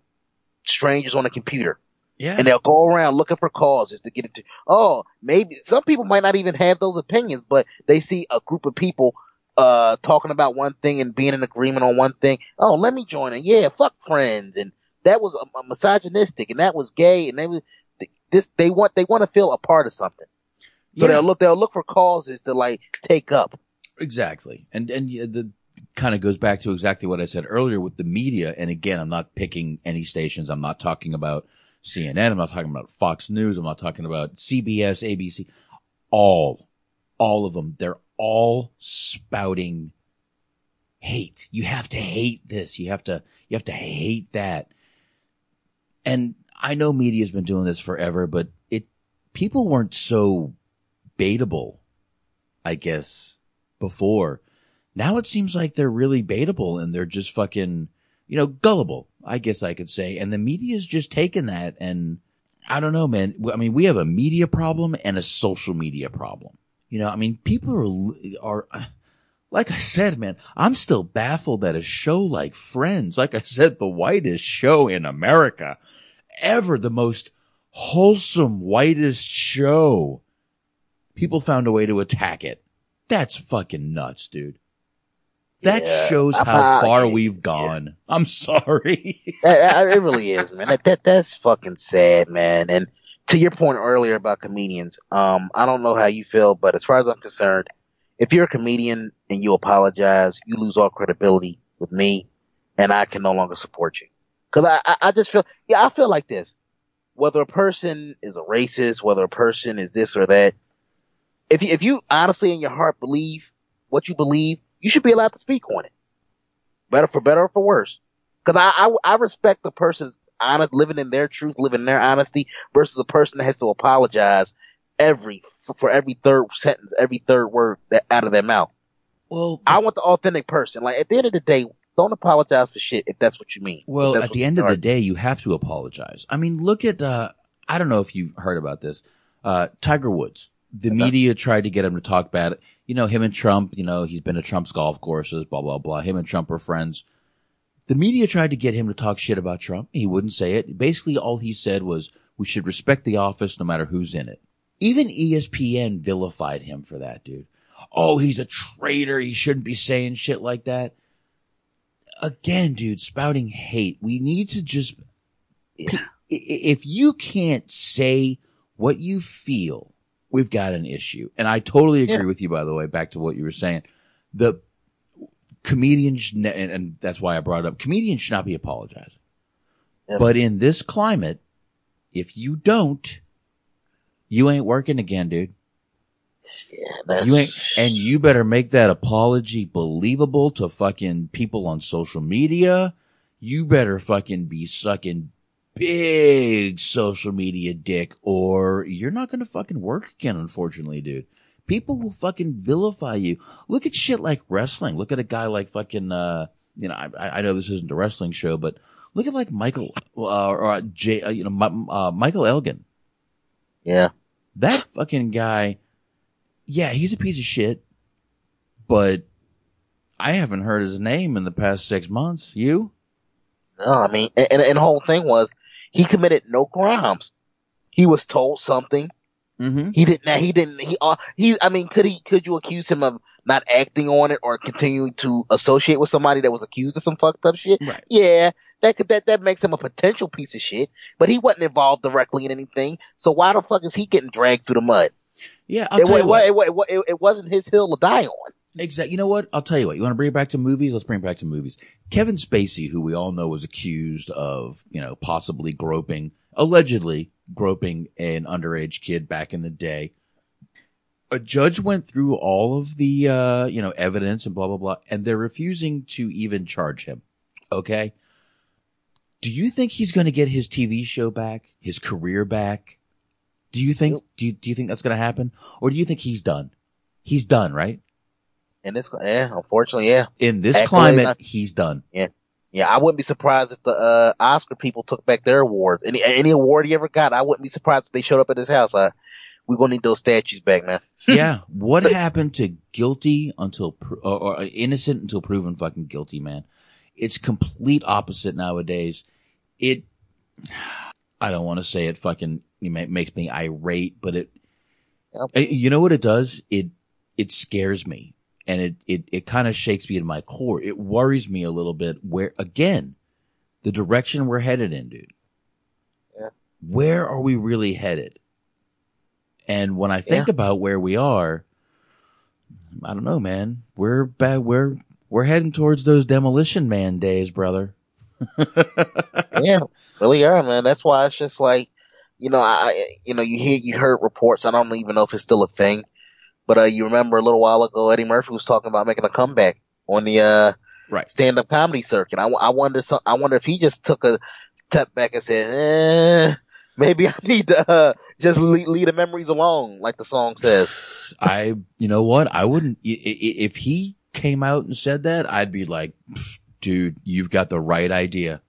strangers on a computer. Yeah. And they'll go around looking for causes to get into. Oh, maybe some people might not even have those opinions, but they see a group of people talking about one thing and being in agreement on one thing. Oh, let me join in. Yeah, fuck Friends, and that was a misogynistic, and that was gay, and they want to feel a part of something. So they'll look for causes to like take up. Exactly, and the kind of goes back to exactly what I said earlier with the media. And again, I'm not picking any stations. I'm not talking about CNN. I'm not talking about Fox News. I'm not talking about CBS, ABC. All of them. They're all spouting hate. You have to hate this. You have to hate that. And I know media's been doing this forever, but people weren't so baitable, I guess, before. Now it seems like they're really baitable and they're just fucking, you know, gullible, I guess I could say. And the media's just taken that, and I don't know, man. I mean, we have a media problem and a social media problem. You know, I mean, people are like I said, man, I'm still baffled that a show like Friends, like I said, the whitest show in America ever, the most wholesome, whitest show, people found a way to attack it. That's fucking nuts, dude. That shows how far we've gone. Yeah. I'm sorry. It really is, man. That's fucking sad, man. And to your point earlier about comedians, I don't know how you feel, but as far as I'm concerned, if you're a comedian and you apologize, you lose all credibility with me, and I can no longer support you. Because I just feel, I feel like this. Whether a person is a racist, whether a person is this or that, if you honestly in your heart believe what you believe, you should be allowed to speak on it, better or for worse. Because I respect the person's honest, living in their truth, living in their honesty, versus a person that has to apologize for every third sentence, every third word out of their mouth. Well, I want the authentic person. Like at the end of the day, don't apologize for shit if that's what you mean. Well, at the end of the day, you have to apologize. I mean, look at I don't know if you heard about this, Tiger Woods. The media tried to get him to talk bad. You know, him and Trump, you know, he's been to Trump's golf courses, blah, blah, blah. Him and Trump are friends. The media tried to get him to talk shit about Trump. He wouldn't say it. Basically, all he said was, we should respect the office no matter who's in it. Even ESPN vilified him for that, dude. Oh, he's a traitor. He shouldn't be saying shit like that. Again, dude, spouting hate. We need to just – if you can't say what you feel – we've got an issue. And I totally agree with you, by the way, back to what you were saying. The comedians, and that's why I brought it up, comedians should not be apologizing. Yep. But in this climate, if you don't, you ain't working again, dude. Yeah, that's... You ain't, and you better make that apology believable to fucking people on social media. You better fucking be sucking big social media dick, or you're not going to fucking work again, unfortunately, dude. People will fucking vilify you. Look at shit like wrestling. Look at a guy like fucking, you know, I know this isn't a wrestling show, but look at like Michael, or you know, Michael Elgin. Yeah. That fucking guy. Yeah, he's a piece of shit, but I haven't heard his name in the past 6 months. You? No, I mean, and the whole thing was he committed no crimes. He was told something. Mm-hmm. He didn't. I mean, could you accuse him of not acting on it or continuing to associate with somebody that was accused of some fucked up shit? Right. Yeah, that makes him a potential piece of shit. But he wasn't involved directly in anything, so why the fuck is he getting dragged through the mud? Yeah, it wasn't his hill to die on. Exactly. You know what? I'll tell you what. You want to bring it back to movies? Let's bring it back to movies. Kevin Spacey, who we all know was accused of, you know, possibly allegedly groping an underage kid back in the day. A judge went through all of the, you know, evidence and blah, blah, blah, and they're refusing to even charge him. Okay. Do you think he's going to get his TV show back, his career back? Do you think, do you think that's going to happen? Or do you think he's done? He's done, right? Unfortunately, yeah. In this climate, he's done. Yeah. Yeah. I wouldn't be surprised if the, Oscar people took back their awards. Any award he ever got, I wouldn't be surprised if they showed up at his house. We're going to need those statues back, man. Yeah. What happened to guilty until, or innocent until proven fucking guilty, man? It's complete opposite nowadays. I don't want to say it fucking makes me irate, but you know what it does? It scares me. And it kind of shakes me in my core. It worries me a little bit where, again, the direction we're headed in, dude. Yeah. Where are we really headed? And when I think about where we are, I don't know, man. We're bad. We're heading towards those Demolition Man days, brother. Yeah, really are, man. That's why it's just like, you know, you heard reports. I don't even know if it's still a thing. But you remember a little while ago, Eddie Murphy was talking about making a comeback on the stand-up comedy circuit. I wonder if he just took a step back and said, maybe I need to just leave the memories alone, like the song says. You know what? I wouldn't. If he came out and said that, I'd be like, dude, you've got the right idea.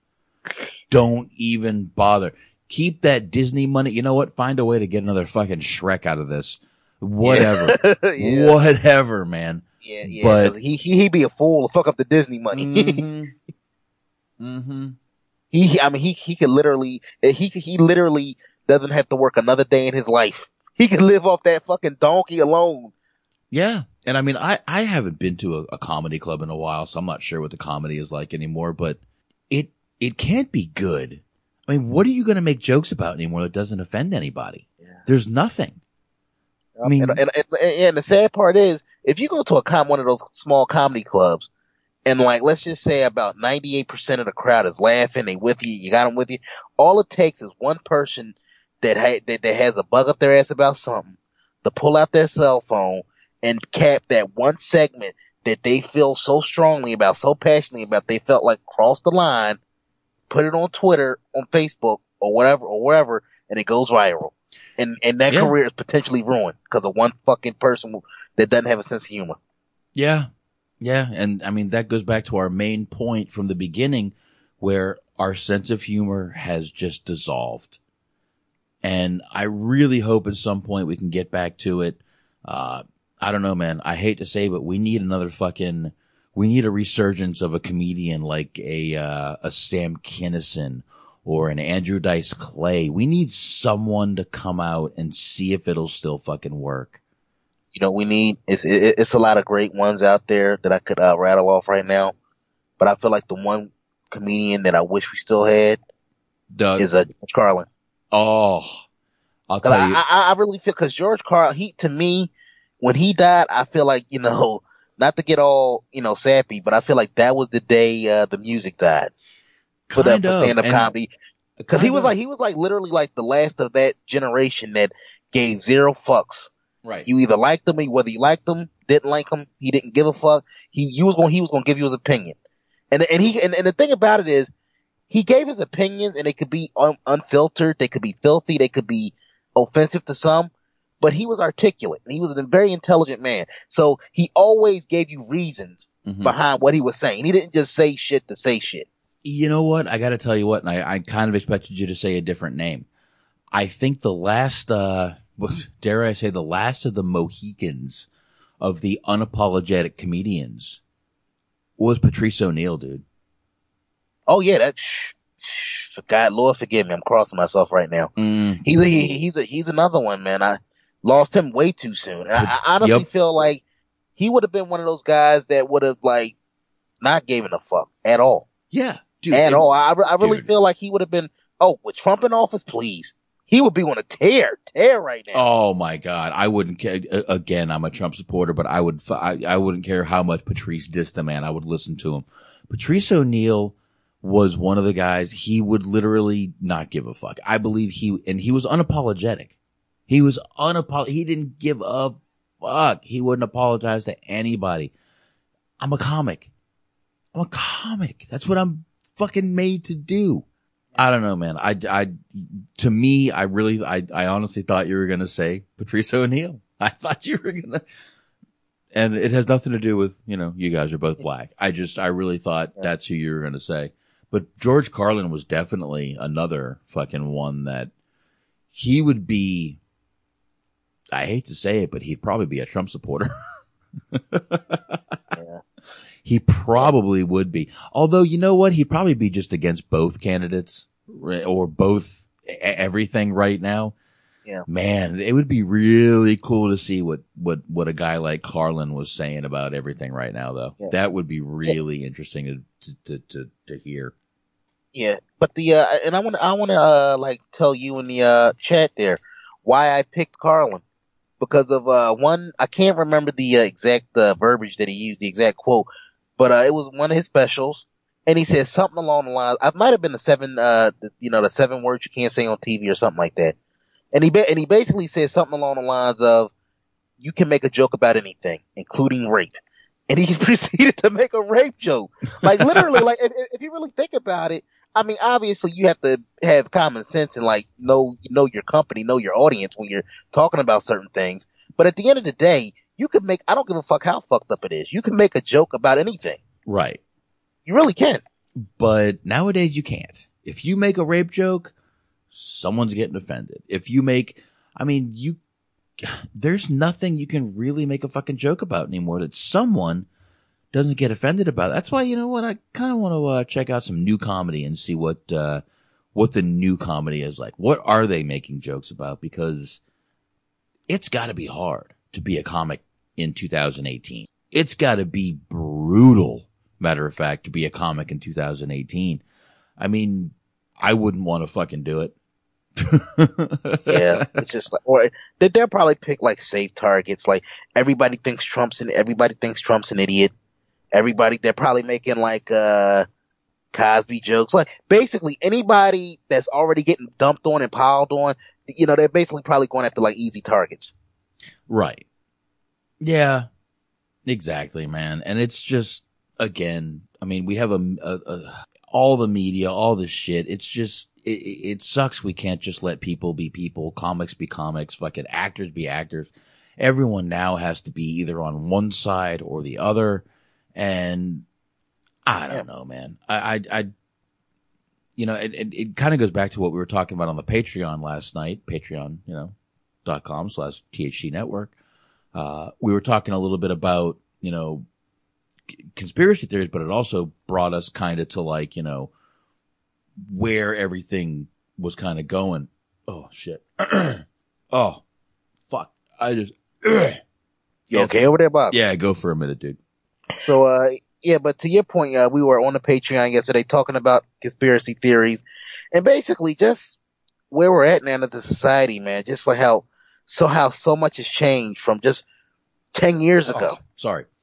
Don't even bother. Keep that Disney money. You know what? Find a way to get another fucking Shrek out of this. Whatever. Yeah. Whatever, man. Yeah, yeah. But he'd be a fool to fuck up the Disney money. Mm-hmm. Mm-hmm. He could literally, he literally doesn't have to work another day in his life. He could live off that fucking donkey alone. Yeah. And I mean, I haven't been to a comedy club in a while, so I'm not sure what the comedy is like anymore, but it can't be good. I mean, what are you going to make jokes about anymore that doesn't offend anybody? Yeah. There's nothing. I mean, and the sad part is, if you go to one of those small comedy clubs, and like, let's just say about 98% of the crowd is laughing, they with you, you got them with you. All it takes is one person that has a bug up their ass about something to pull out their cell phone and cap that one segment that they feel so strongly about, so passionately about, they felt like crossed the line, put it on Twitter, on Facebook, or whatever, or wherever, and it goes viral. And that career is potentially ruined because of one fucking person that doesn't have a sense of humor. Yeah. Yeah. And I mean, that goes back to our main point from the beginning where our sense of humor has just dissolved. And I really hope at some point we can get back to it. I don't know, man. I hate to say, but we need another fucking, we need a resurgence of a comedian like a Sam Kinison or an Andrew Dice Clay. We need someone to come out and see if it'll still fucking work. You know, it's a lot of great ones out there that I could rattle off right now, but I feel like the one comedian that I wish we still had is George Carlin. Oh, I'll tell you. I really feel because George Carlin, to me, when he died, I feel like, you know, not to get all, you know, sappy, but I feel like that was the day the music died. put up for stand-up comedy. Because he was like literally like the last of that generation that gave zero fucks. Right. You either liked him, whether you liked him, didn't like him, he didn't give a fuck. He was gonna give you his opinion. And the thing about it is, he gave his opinions, and they could be unfiltered, they could be filthy, they could be offensive to some, but he was articulate, and he was a very intelligent man. So he always gave you reasons behind what he was saying. He didn't just say shit to say shit. You know what? I got to tell you what, and I kind of expected you to say a different name. I think the last, dare I say, the last of the Mohicans of the unapologetic comedians was Patrice O'Neal, dude. Oh yeah, God, Lord forgive me, I'm crossing myself right now. He's another one, man. I lost him way too soon. And I honestly feel like he would have been one of those guys that would have like not given a fuck at all. Yeah, dude, at all. I really feel like he would have been. Oh, with Trump in office, please. He would be on a tear right now. Oh my God, I wouldn't care. Again, I'm a Trump supporter, but I wouldn't care how much Patrice dissed the man. I would listen to him. Patrice O'Neal was one of the guys, he would literally not give a fuck. I believe he was unapologetic. He was he didn't give a fuck. He wouldn't apologize to anybody. I'm a comic. That's what I'm fucking made to do. I don't know, man. I honestly thought you were going to say Patrice O'Neal. I thought you were going to. And it has nothing to do with, you guys are both black. I really thought that's who you were going to say. But George Carlin was definitely another fucking one that he would be, I hate to say it, but he'd probably be a Trump supporter. Yeah. He probably would be. Although, you know what? He'd probably be just against both candidates or both everything right now. Yeah. Man, it would be really cool to see what a guy like Carlin was saying about everything right now, though. Yeah. That would be really interesting to hear. Yeah, but and I want to like tell you in the chat there why I picked Carlin because of one I can't remember the exact verbiage that he used, the exact quote, but it was one of his specials, and he said something along the lines. I might have been the seven, the seven words you can't say on TV or something like that. And he basically said something along the lines of, you can make a joke about anything, including rape. And he proceeded to make a rape joke. Like, literally, like, if you really think about it, I mean, obviously you have to have common sense and, like, know your company, know your audience when you're talking about certain things. But at the end of the day, you can make, I don't give a fuck how fucked up it is, you can make a joke about anything. Right. You really can. But nowadays you can't. If you make a rape joke, someone's getting offended. If you make, there's nothing you can really make a fucking joke about anymore that someone doesn't get offended about. That's why, you know what? I kind of want to check out some new comedy and see what the new comedy is like. What are they making jokes about? Because it's got to be hard to be a comic in 2018. It's got to be brutal, matter of fact, to be a comic in 2018. I mean, I wouldn't want to fucking do it. Yeah, it's just like, or they'll probably pick like safe targets. Like everybody thinks Trump's an idiot. Everybody, they're probably making like Cosby jokes. Like basically anybody that's already getting dumped on and piled on, they're basically probably going after like easy targets. Right. Yeah. Exactly, man. And it's just again, we have all the media, all this shit. It's just, it sucks. We can't just let people be people, comics be comics, fucking actors be actors. Everyone now has to be either on one side or the other. And I don't know, man. It kind of goes back to what we were talking about on the Patreon last night, patreon.com/THC Network. We were talking a little bit about, conspiracy theories, but it also brought us kind of to like, where everything was kind of going. Oh shit. Oh fuck. I just, you okay over there, Bob? Yeah. Go for a minute, dude. So, yeah, but to your point, we were on the Patreon yesterday talking about conspiracy theories and basically just where we're at now as a society, man, just like how so much has changed from just 10 years ago.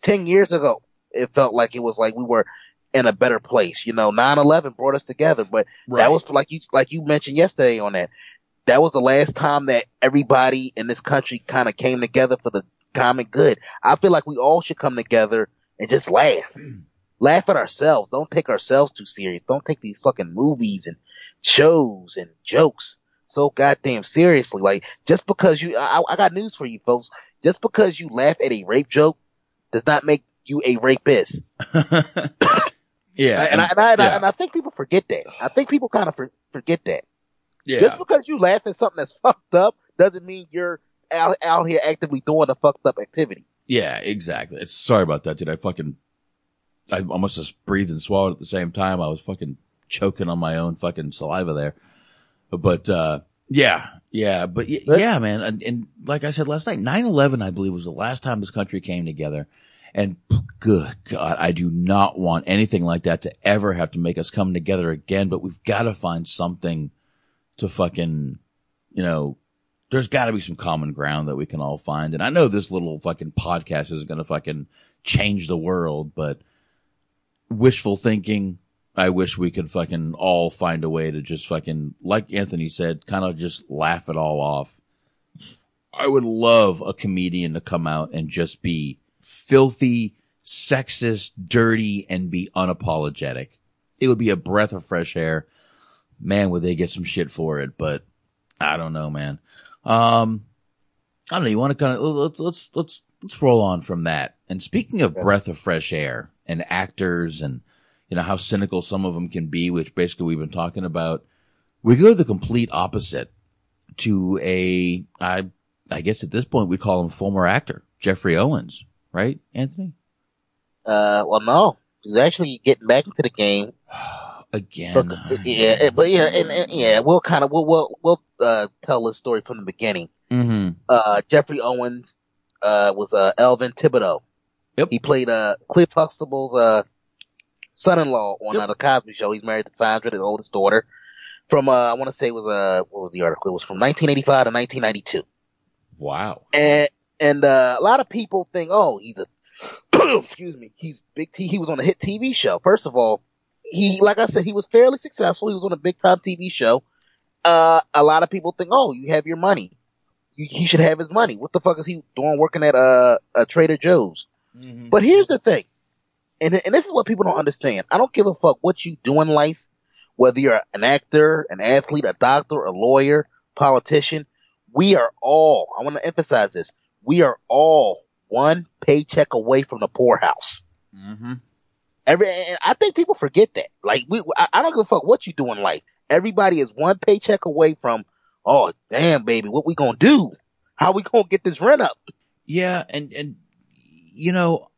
10 years ago. It felt like it was like we were in a better place. You know, 9/11 brought us together, but that was like you mentioned yesterday on that. That was the last time that everybody in this country kind of came together for the common good. I feel like we all should come together and just laugh. Laugh at ourselves. Don't take ourselves too serious. Don't take these fucking movies and shows and jokes so goddamn seriously. Like, just because you, I got news for you folks. Just because you laugh at a rape joke does not make you a rapist. And I think people forget that. I think people kind of forget that. Yeah. Just because you laugh at something that's fucked up doesn't mean you're out here actively doing a fucked up activity. Yeah, exactly. Sorry about that, dude. I almost just breathed and swallowed at the same time. I was fucking choking on my own fucking saliva there. But, yeah, man. And like I said last night, 9/11, I believe, was the last time this country came together. And good God, I do not want anything like that to ever have to make us come together again. But we've got to find something to fucking, you know, there's got to be some common ground that we can all find. And I know this little fucking podcast isn't going to fucking change the world, but wishful thinking. I wish we could fucking all find a way to just fucking, like Anthony said, kind of just laugh it all off. I would love a comedian to come out and just be filthy, sexist, dirty, and be unapologetic. It would be a breath of fresh air. Man, would they get some shit for it, but I don't know, man. I don't know. You want to kind of, let's roll on from that. And speaking of breath of fresh air and actors and, you know, how cynical some of them can be, which basically we've been talking about, we go the complete opposite to a, I guess at this point we call him former actor, Geoffrey Owens, right, Anthony? Well, no. He's actually getting back into the game. Again. We'll tell this story from the beginning. Mm-hmm. Geoffrey Owens, was, Alvin Thibodeau. Yep. He played, Cliff Huxtable's, son-in-law on The Cosby Show. He's married to Sandra, the oldest daughter. From, I want to say it was, what was the article? It was from 1985 to 1992. Wow. And a lot of people think, oh, he's a, excuse me, he's Big T. He was on a hit TV show. First of all, he, like I said, he was fairly successful. He was on a big-time TV show. A lot of people think, oh, you have your money. He should have his money. What the fuck is he doing working at a Trader Joe's? Mm-hmm. But here's the thing. And this is what people don't understand. I don't give a fuck what you do in life, whether you're an actor, an athlete, a doctor, a lawyer, politician. We are all, I want to emphasize this, we are all one paycheck away from the poorhouse. Mm-hmm. And I think people forget that. Like, I don't give a fuck what you do in life. Everybody is one paycheck away from, oh, damn, baby, what we going to do? How we going to get this rent up? Yeah, and you know...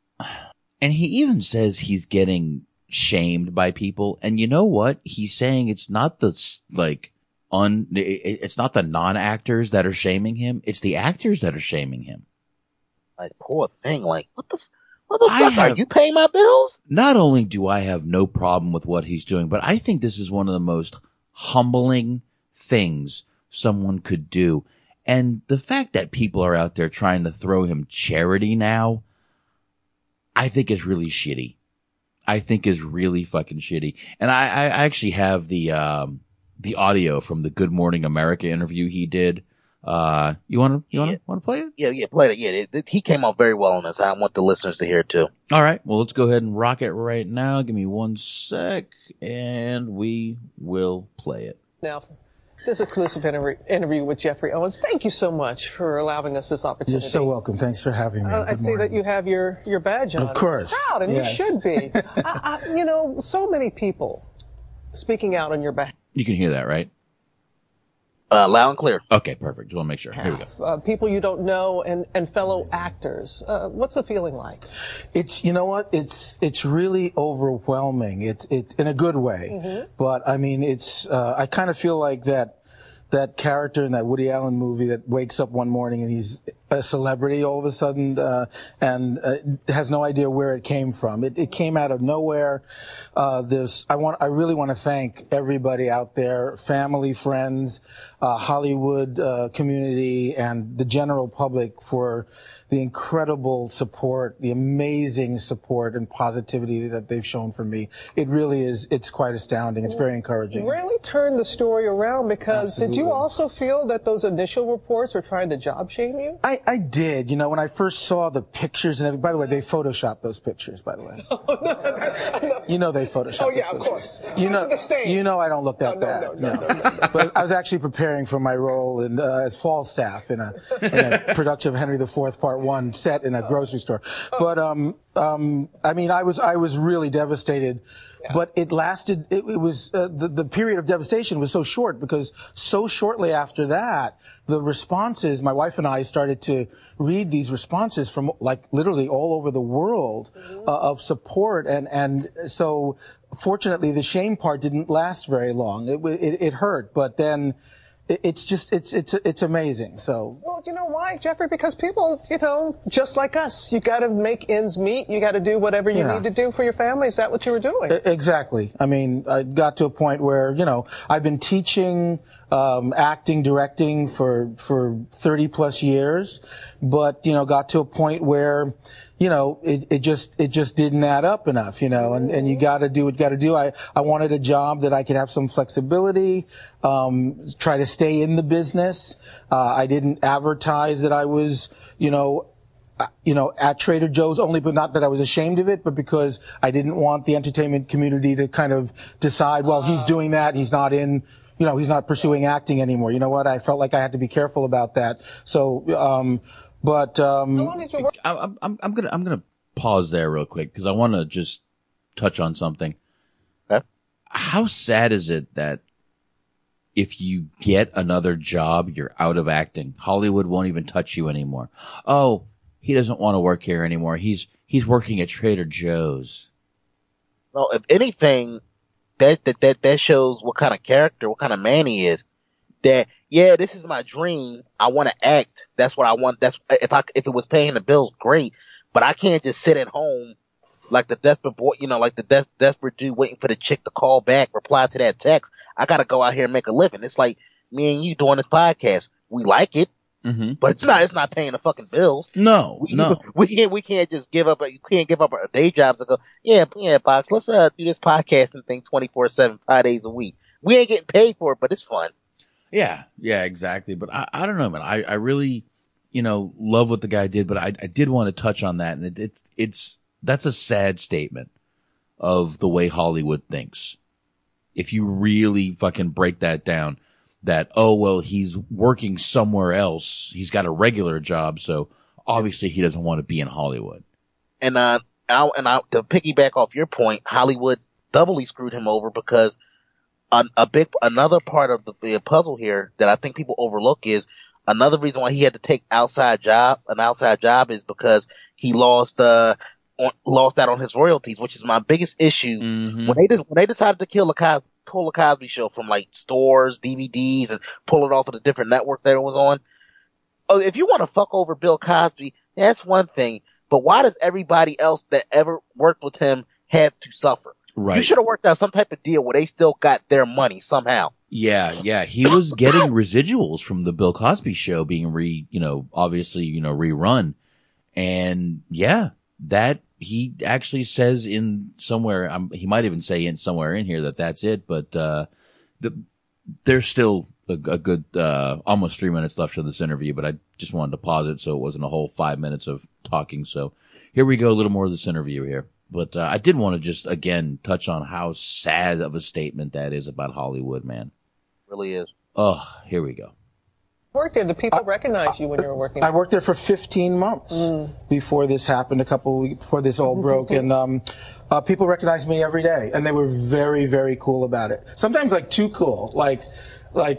And he even says he's getting shamed by people. And you know what? He's saying it's not the, like, it's not the non-actors that are shaming him. It's the actors that are shaming him. Like, poor thing. Like, what the fuck, are you paying my bills? Not only do I have no problem with what he's doing, but I think this is one of the most humbling things someone could do. And the fact that people are out there trying to throw him charity now, I think it's really shitty. I think it's really fucking shitty. And I actually have the audio from the Good Morning America interview he did. You want to play it? Yeah, play it. Yeah, he came out very well on this. I want the listeners to hear it too. All right, well, let's go ahead and rock it right now. Give me one sec, and we will play it now. This exclusive interview with Geoffrey Owens. Thank you so much for allowing us this opportunity. You're so welcome. Thanks for having me. I see that you have your badge on. Of course. Proud, and yes. You should be. You know, so many people speaking out on your behalf. You can hear that, right? Loud and clear. Okay, perfect. Just want to make sure. Here we go. People you don't know and fellow actors. What's the feeling like? It's, you know what? It's really overwhelming. It's in a good way. Mm-hmm. But I mean, it's, I kind of feel like that character in that Woody Allen movie that wakes up one morning and he's a celebrity all of a sudden, and has no idea where it came from. It came out of nowhere. I really want to thank everybody out there, family, friends, Hollywood community, and the general public for the incredible support, the amazing support and positivity that they've shown for me. It really is, it's quite astounding. It's very encouraging. Really turned the story around because Absolutely. Did you also feel that those initial reports were trying to job shame you? I did. You know, when I first saw the pictures and everything, by the way, they photoshopped those pictures, by the way. You know they photoshopped. Oh, yeah, of course. You know I don't look that bad. No. But I was actually preparing for my role as Falstaff in a production of Henry IV Part One set in a grocery store. But I mean, I was really devastated. Yeah. But it lasted. It was the period of devastation was so short because so shortly after that, the responses. My wife and I started to read these responses from like literally all over the world of support, and so fortunately the shame part didn't last very long. It hurt, but then. It's just, it's amazing, so. Well, you know why, Geoffrey? Because people, you know, just like us, you gotta make ends meet, you gotta do whatever you need to do for your family. Is that what you were doing? Exactly. I mean, I got to a point where, you know, I've been teaching, acting, directing for 30 plus years, but, you know, got to a point where, you know, it just didn't add up enough, you know, and you gotta do what you gotta do. I wanted a job that I could have some flexibility, try to stay in the business. I didn't advertise that I was, you know, at Trader Joe's only, but not that I was ashamed of it, but because I didn't want the entertainment community to kind of decide, well, he's doing that, he's not in, you know, he's not pursuing acting anymore. You know what? I felt like I had to be careful about that. So, I'm gonna pause there real quick because I want to just touch on something. Okay. How sad is it that if you get another job, you're out of acting? Hollywood won't even touch you anymore. Oh, he doesn't want to work here anymore. He's working at Trader Joe's. Well, if anything, that shows what kind of character, what kind of man he is. That. Yeah, this is my dream. I want to act. That's what I want. That's if it was paying the bills, great. But I can't just sit at home like the desperate boy, you know, like the desperate dude waiting for the chick to call back, reply to that text. I gotta go out here and make a living. It's like me and you doing this podcast. We like it, but it's not paying the fucking bills. No, we can't just give up. You can't give up our day jobs and go. Yeah, Box. Let's do this podcasting thing 24/7, 5 days a week. We ain't getting paid for it, but it's fun. Yeah, exactly. But I don't know, man. I really, you know, love what the guy did, but I did want to touch on that. And that's a sad statement of the way Hollywood thinks. If you really fucking break that down, that, oh, well, he's working somewhere else. He's got a regular job. So obviously he doesn't want to be in Hollywood. And, to piggyback off your point, Hollywood doubly screwed him over because another part of the puzzle here that I think people overlook is another reason why he had to take an outside job is because he lost out on his royalties, which is my biggest issue. Mm-hmm. When they decided to pull the Cosby Show from like stores, DVDs, and pull it off of the different network that it was on. Oh, if you want to fuck over Bill Cosby, that's one thing. But why does everybody else that ever worked with him have to suffer? Right. You should have worked out some type of deal where they still got their money somehow. Yeah. He was getting residuals from the Bill Cosby Show being rerun. And yeah, that he actually says in somewhere, he might even say in somewhere in here that's it. But, there's still a good, almost 3 minutes left of this interview, but I just wanted to pause it so it wasn't a whole 5 minutes of talking. So here we go. A little more of this interview here. But I did want to just, again, touch on how sad of a statement that is about Hollywood, man. It really is. Oh, here we go. Worked there. The people recognized you when you were working there. I worked there for 15 months before this happened, before this all broke. And people recognized me every day, and they were very, very cool about it. Sometimes, like, too cool. Like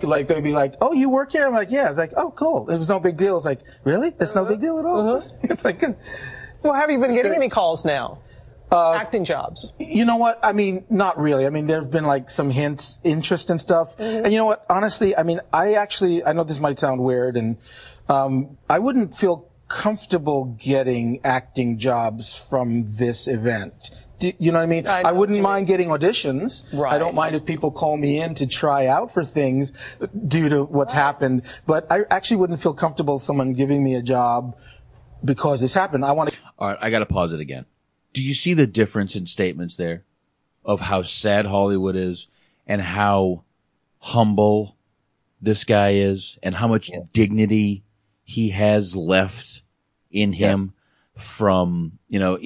they'd be like, oh, you work here? I'm like, yeah. It's like, oh, cool. It was no big deal. It's like, really? That's no big deal at all? It's like, well, have you been getting any calls now? Acting jobs. You know what? I mean, not really. I mean, there have been like some hints, interest and stuff. And you know what? Honestly, I mean, I know this might sound weird and I wouldn't feel comfortable getting acting jobs from this event. Do you know what I mean? I wouldn't mind getting auditions. Right. I don't mind if people call me in to try out for things due to what's happened. But I actually wouldn't feel comfortable someone giving me a job because this happened. I want to. All right, I got to pause it again. Do you see the difference in statements there of how sad Hollywood is and how humble this guy is and how much dignity he has left in him from, you know,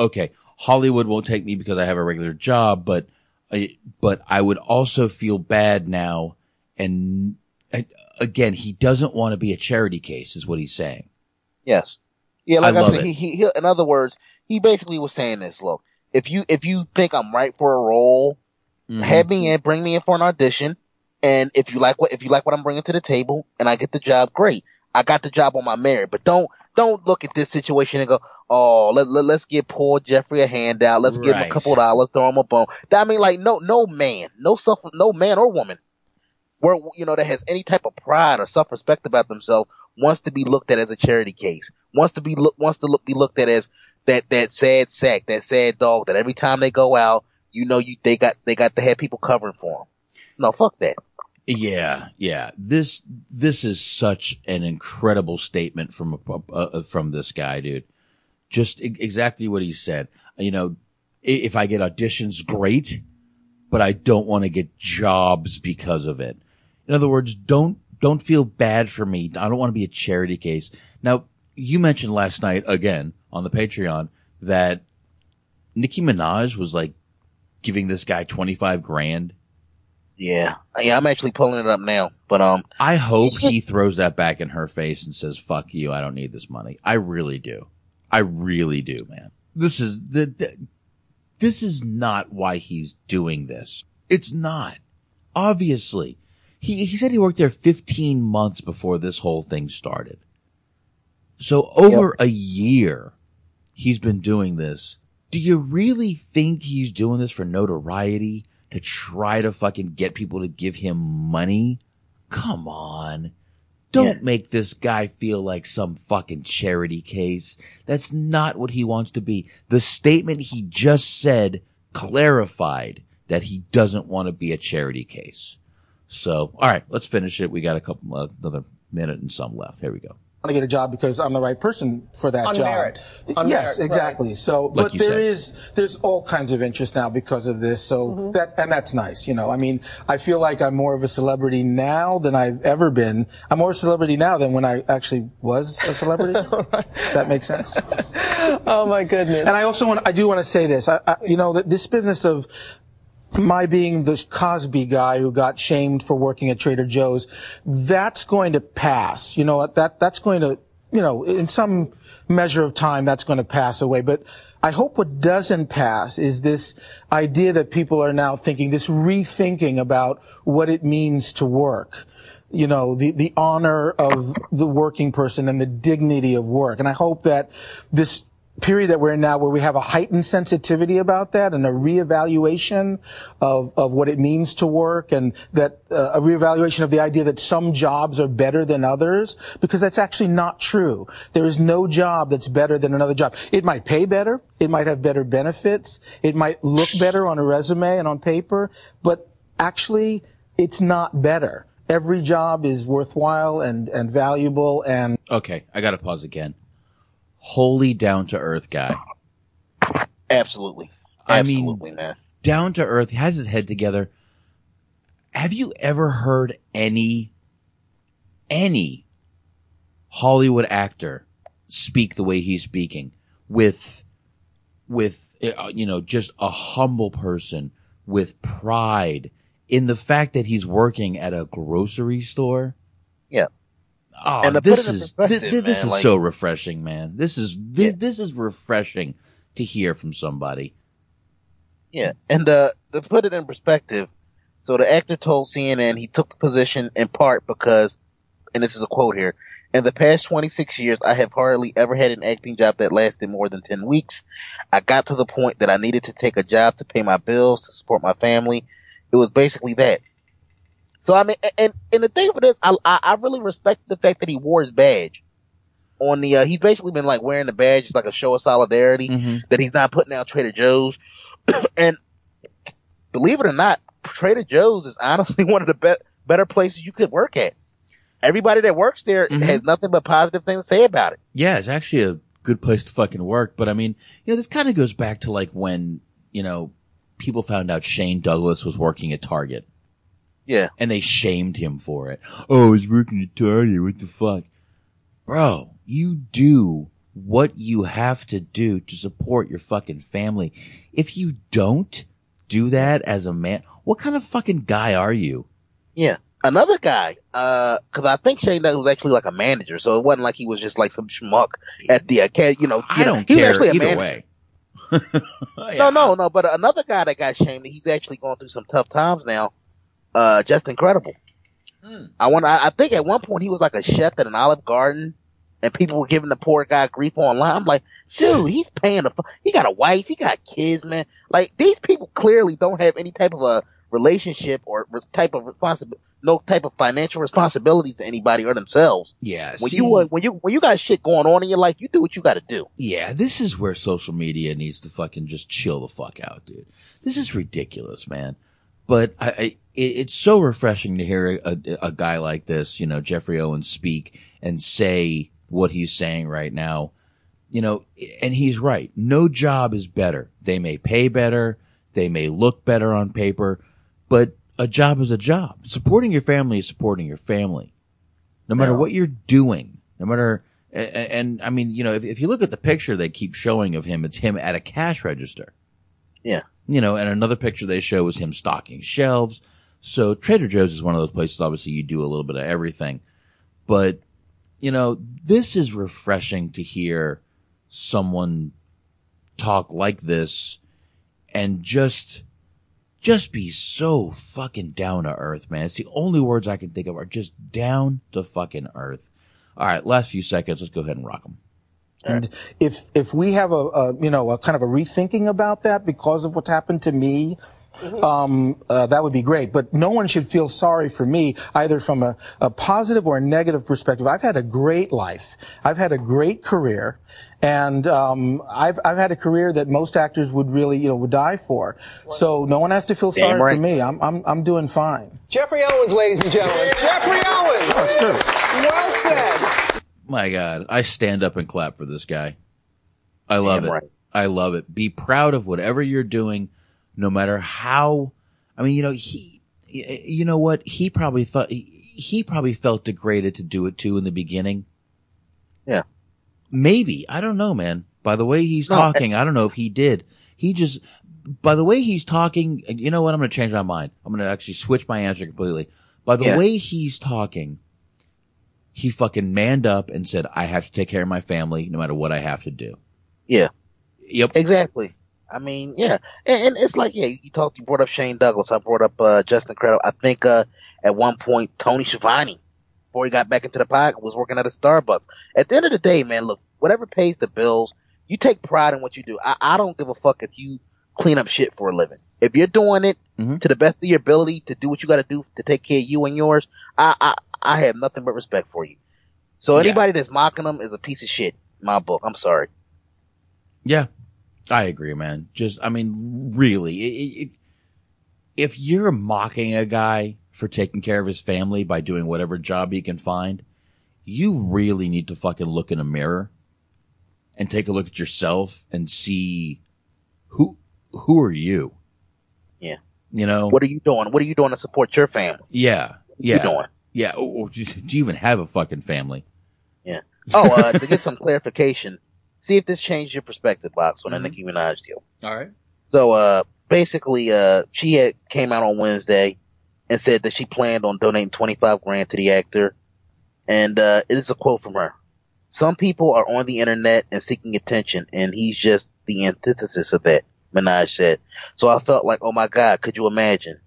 okay. Hollywood won't take me because I have a regular job, but I would also feel bad now. And again, he doesn't want to be a charity case, is what he's saying. Yes, yeah. Like I said, he in other words, he basically was saying this: look, if you think I'm right for a role, have me in, bring me in for an audition, and if you like what I'm bringing to the table, and I get the job, great. I got the job on my merit, but don't look at this situation and go, oh, let's give poor Geoffrey a handout. Let's give him a couple dollars, throw him a bone. I mean, like, no man or woman, where that has any type of pride or self-respect about themselves wants to be looked at as a charity case. Wants to be looked at as that sad sack, that sad dog. That every time they go out, they got to have people covering for them. No, fuck that. Yeah. This is such an incredible statement from this guy, dude. Just exactly what he said. You know, if I get auditions, great, but I don't want to get jobs because of it. In other words, don't feel bad for me. I don't want to be a charity case. Now, you mentioned last night again on the Patreon that Nicki Minaj was like giving this guy $25,000. Yeah, I'm actually pulling it up now, but I hope he throws that back in her face and says, "Fuck you, I don't need this money." I really do, man. This is not why he's doing this. It's not. Obviously, he said he worked there 15 months before this whole thing started. So over a year, he's been doing this. Do you really think he's doing this for notoriety? To try to fucking get people to give him money? Come on. Don't make this guy feel like some fucking charity case. That's not what he wants to be. The statement he just said clarified that he doesn't want to be a charity case. So, all right, let's finish it. We got another minute and some left. Here we go. I want to get a job because I'm the right person for that job. Yes, exactly. Right. So, like but there's all kinds of interest now because of this. So that's nice. You know, I mean, I feel like I'm more of a celebrity now than I've ever been. I'm more of a celebrity now than when I actually was a celebrity. That makes sense. Oh my goodness. And I also want to say this. This business of my being this Cosby guy who got shamed for working at Trader Joe's, that's going to pass. You know, that's going to, in some measure of time, that's going to pass away. But I hope what doesn't pass is this idea that people are now thinking, this rethinking about what it means to work. You know, the honor of the working person and the dignity of work. And I hope that this period that we're in now where we have a heightened sensitivity about that and a reevaluation of what it means to work and that a reevaluation of the idea that some jobs are better than others, because that's actually not true. There is no job that's better than another job. It might pay better. It might have better benefits. It might look better on a resume and on paper, but actually it's not better. Every job is worthwhile and valuable and... Okay, I got to pause again. Wholly down-to-earth guy. Absolutely. Man. Down-to-earth. He has his head together. Have you ever heard any Hollywood actor speak the way he's speaking? With just a humble person with pride in the fact that he's working at a grocery store? Yeah. Oh, and this is like, so refreshing, man. This is refreshing to hear from somebody. Yeah, and to put it in perspective, so the actor told CNN he took the position in part because, and this is a quote here, in the past 26 years, I have hardly ever had an acting job that lasted more than 10 weeks. I got to the point that I needed to take a job to pay my bills, to support my family. It was basically that. So, I mean, and the thing for this, I really respect the fact that he wore his badge on the, he's basically been like wearing the badge. It's like a show of solidarity that he's not putting out Trader Joe's. And believe it or not, Trader Joe's is honestly one of the better places you could work at. Everybody that works there has nothing but positive things to say about it. Yeah, it's actually a good place to fucking work. But I mean, you know, this kind of goes back to like when, you know, people found out Shane Douglas was working at Target. Yeah. And they shamed him for it. Oh, he's working at Target. What the fuck? Bro, you do what you have to do to support your fucking family. If you don't do that as a man, what kind of fucking guy are you? Yeah. Another guy, cause I think Shane Douglas was actually like a manager, so it wasn't like he was just like some schmuck at the academy, you know. I don't care either way. No, but another guy that got shamed, he's actually going through some tough times now, just incredible. I think at one point he was like a chef at an Olive Garden, and people were giving the poor guy grief online. I'm like, dude, he's paying he got a wife, he got kids, man. Like, these people clearly don't have any type of a relationship or type of no type of financial responsibilities to anybody or themselves. Yeah. When you got shit going on in your life, you do what you got to do. Yeah, this is where social media needs to fucking just chill the fuck out, dude. This is ridiculous, man. But it's so refreshing to hear a guy like this, you know, Geoffrey Owens, speak and say what he's saying right now. You know, and he's right. No job is better. They may pay better, they may look better on paper, but a job is a job. Supporting your family is supporting your family. No matter what you're doing, and I mean, you know, if you look at the picture they keep showing of him, it's him at a cash register. Yeah. You know, and another picture they show is him stocking shelves. So Trader Joe's is one of those places, obviously, you do a little bit of everything. But, you know, this is refreshing to hear someone talk like this and just be so fucking down to earth, man. It's the only words I can think of are just down to fucking earth. All right, last few seconds. Let's go ahead and rock them. And if we have a kind of a rethinking about that because of what's happened to me, that would be great. But no one should feel sorry for me, either from a positive or a negative perspective. I've had a great life. I've had a great career. And, I've had a career that most actors would really, you know, would die for. So no one has to feel sorry for me. I'm doing fine. Geoffrey Owens, ladies and gentlemen. Yeah. Geoffrey Owens! Oh, it's true. Well said. My God, I stand up and clap for this guy. I love it. Right. I love it. Be proud of whatever you're doing, no matter how. I mean, you know, you know what? He probably thought he probably felt degraded to do it too in the beginning. Yeah, maybe, I don't know, man. By the way he's talking, I don't know if he did. He just, by the way he's talking, you know what? I'm going to change my mind. I'm going to actually switch my answer completely. By the way he's talking, he fucking manned up and said, I have to take care of my family no matter what I have to do. Yeah. Yep. Exactly. I mean, yeah. And it's like, yeah, you brought up Shane Douglas. I brought up, Justin Credible. I think, at one point, Tony Schiavone, before he got back into the podcast, was working at a Starbucks. At the end of the day, man, look, whatever pays the bills, you take pride in what you do. I don't give a fuck if you clean up shit for a living. If you're doing it to the best of your ability to do what you got to do to take care of you and yours, I have nothing but respect for you. So anybody that's mocking them is a piece of shit in my book. I'm sorry. Yeah, I agree, man. Just, I mean, really, if you're mocking a guy for taking care of his family by doing whatever job he can find, you really need to fucking look in a mirror and take a look at yourself and see who are you? Yeah. You know? What are you doing? What are you doing to support your family? Yeah. Yeah. What are you doing? Yeah, or do you even have a fucking family? Yeah. Oh, to get some clarification, see if this changed your perspective, Box, on the Nicki Minaj deal. All right. So, basically, she had came out on Wednesday and said that she planned on donating $25,000 to the actor, and it is a quote from her. Some people are on the internet and seeking attention, and he's just the antithesis of that, Minaj said. So I felt like, oh my God, could you imagine?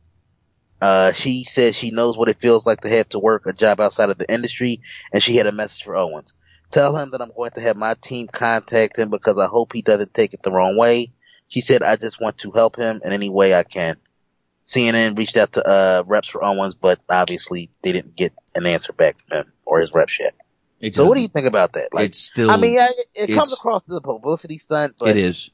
She says she knows what it feels like to have to work a job outside of the industry, and she had a message for Owens. Tell him that I'm going to have my team contact him because I hope he doesn't take it the wrong way. She said, I just want to help him in any way I can. CNN reached out to reps for Owens, but obviously they didn't get an answer back from him or his reps yet. Exactly. So what do you think about that? Like, it's still, I mean, it comes across as a publicity stunt, but it is.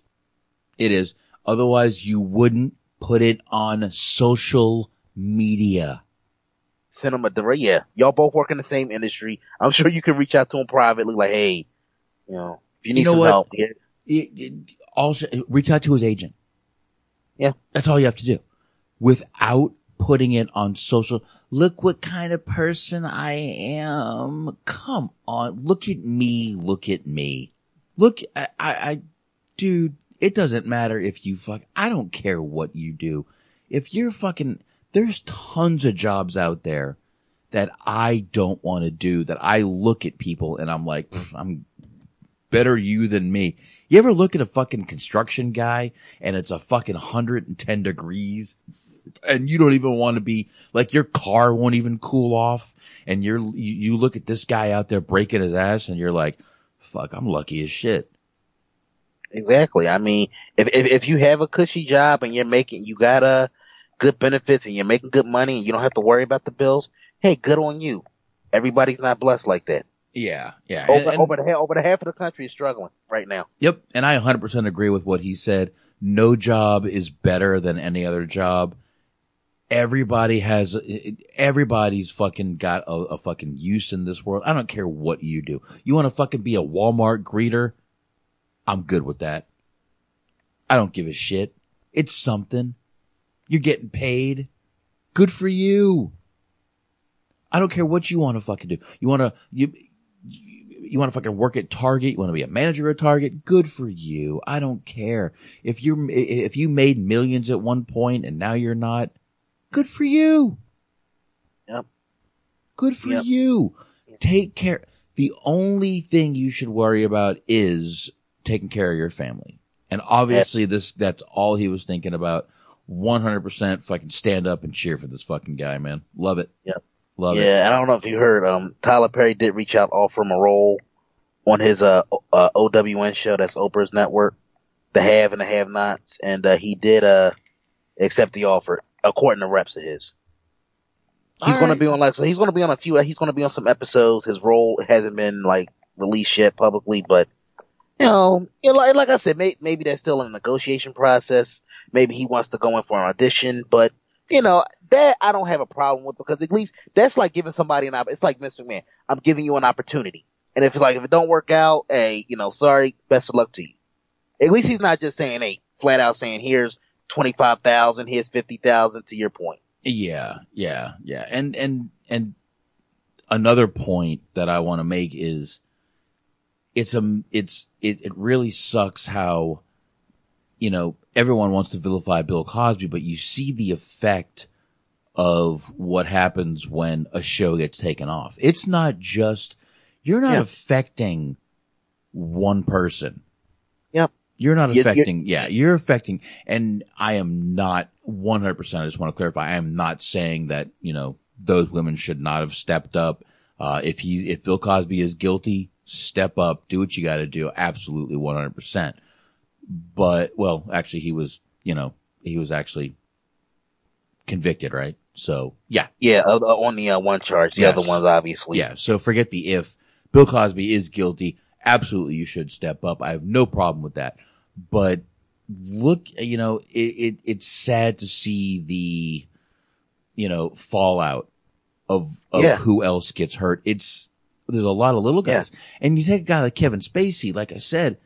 Otherwise, you wouldn't put it on social media. Cinema, yeah. Y'all both work in the same industry. I'm sure you can reach out to him privately, like, hey, you know, if you need some help, yeah. Also, reach out to his agent. Yeah, that's all you have to do. Without putting it on social. Look what kind of person I am. Come on, look at me. Look, I dude. It doesn't matter if you I don't care what you do. If you're there's tons of jobs out there that I don't want to do, that I look at people and I'm like, I'm better you than me. You ever look at a construction guy and it's a 110 degrees and you don't even want to be, like, your car won't even cool off, and you look at this guy out there breaking his ass and you're like, I'm lucky as shit. Exactly. I mean, if you have a cushy job and you got good benefits and you're making good money and you don't have to worry about the bills, hey, good on you. Everybody's not blessed like that. Yeah. Over the half of the country is struggling right now. Yep, and I 100% agree with what he said. No job is better than any other job. Everybody's got a use in this world. I don't care what you do. You want to be a Walmart greeter? I'm good with that. I don't give a shit. It's something. You're getting paid. Good for you. I don't care what you want to do. You want to work at Target. You want to be a manager at Target. Good for you. I don't care. If you made millions at one point and now you're not, good for you. Yep. Good for you. Take care. The only thing you should worry about is taking care of your family. And obviously that's all he was thinking about. 100% stand up and cheer for this guy, man. Love it. Yep. Love it. Yeah. I don't know if you heard, Tyler Perry did reach out, offer him a role on his, OWN show. That's Oprah's network, The Have and the Have Nots. And, he did, accept the offer according to reps of his. He's going to be on some episodes. His role hasn't been released yet publicly, but you know, like I said, maybe that's still in the negotiation process. Maybe he wants to go in for an audition, but you know, that I don't have a problem with, because at least that's like giving somebody an opportunity. It's like Vince McMahon, I'm giving you an opportunity, and if it don't work out, hey, you know, sorry, best of luck to you. At least he's not just saying, hey, flat out saying, here's $25,000, here's $50,000. To your point, yeah, and another point that I want to make is, it really sucks how, you know, everyone wants to vilify Bill Cosby, but you see the effect of what happens when a show gets taken off. It's not just, you're not affecting one person. Yep. You're not affecting, you're affecting, and I am not 100%, I just want to clarify, I am not saying that, you know, those women should not have stepped up. If Bill Cosby is guilty, step up, do what you got to do. Absolutely, 100%. But, well, actually, he was actually convicted, right? So, yeah. Yeah, on the one charge. The other one's obviously. Yeah, so forget the if. Bill Cosby is guilty. Absolutely, you should step up. I have no problem with that. But look, you know, it's sad to see the, you know, fallout of who else gets hurt. There's a lot of little guys. Yeah. And you take a guy like Kevin Spacey, like I said,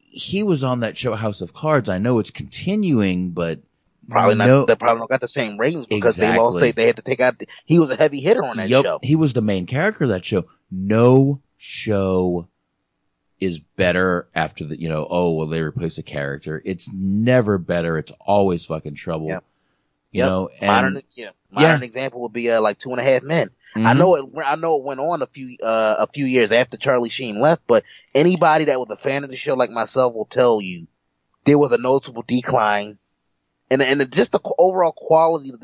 he was on that show House of Cards. I know it's continuing, but they probably not got the same ratings because they had to take out he was a heavy hitter on that show. He was the main character of that show. No show is better after the, you know, they replace a character. It's never better. It's always trouble. Yeah. You know, and modern example would be like 2.5 Men. Mm-hmm. I know it went on a few years after Charlie Sheen left, but anybody that was a fan of the show like myself will tell you there was a noticeable decline, and just the overall quality of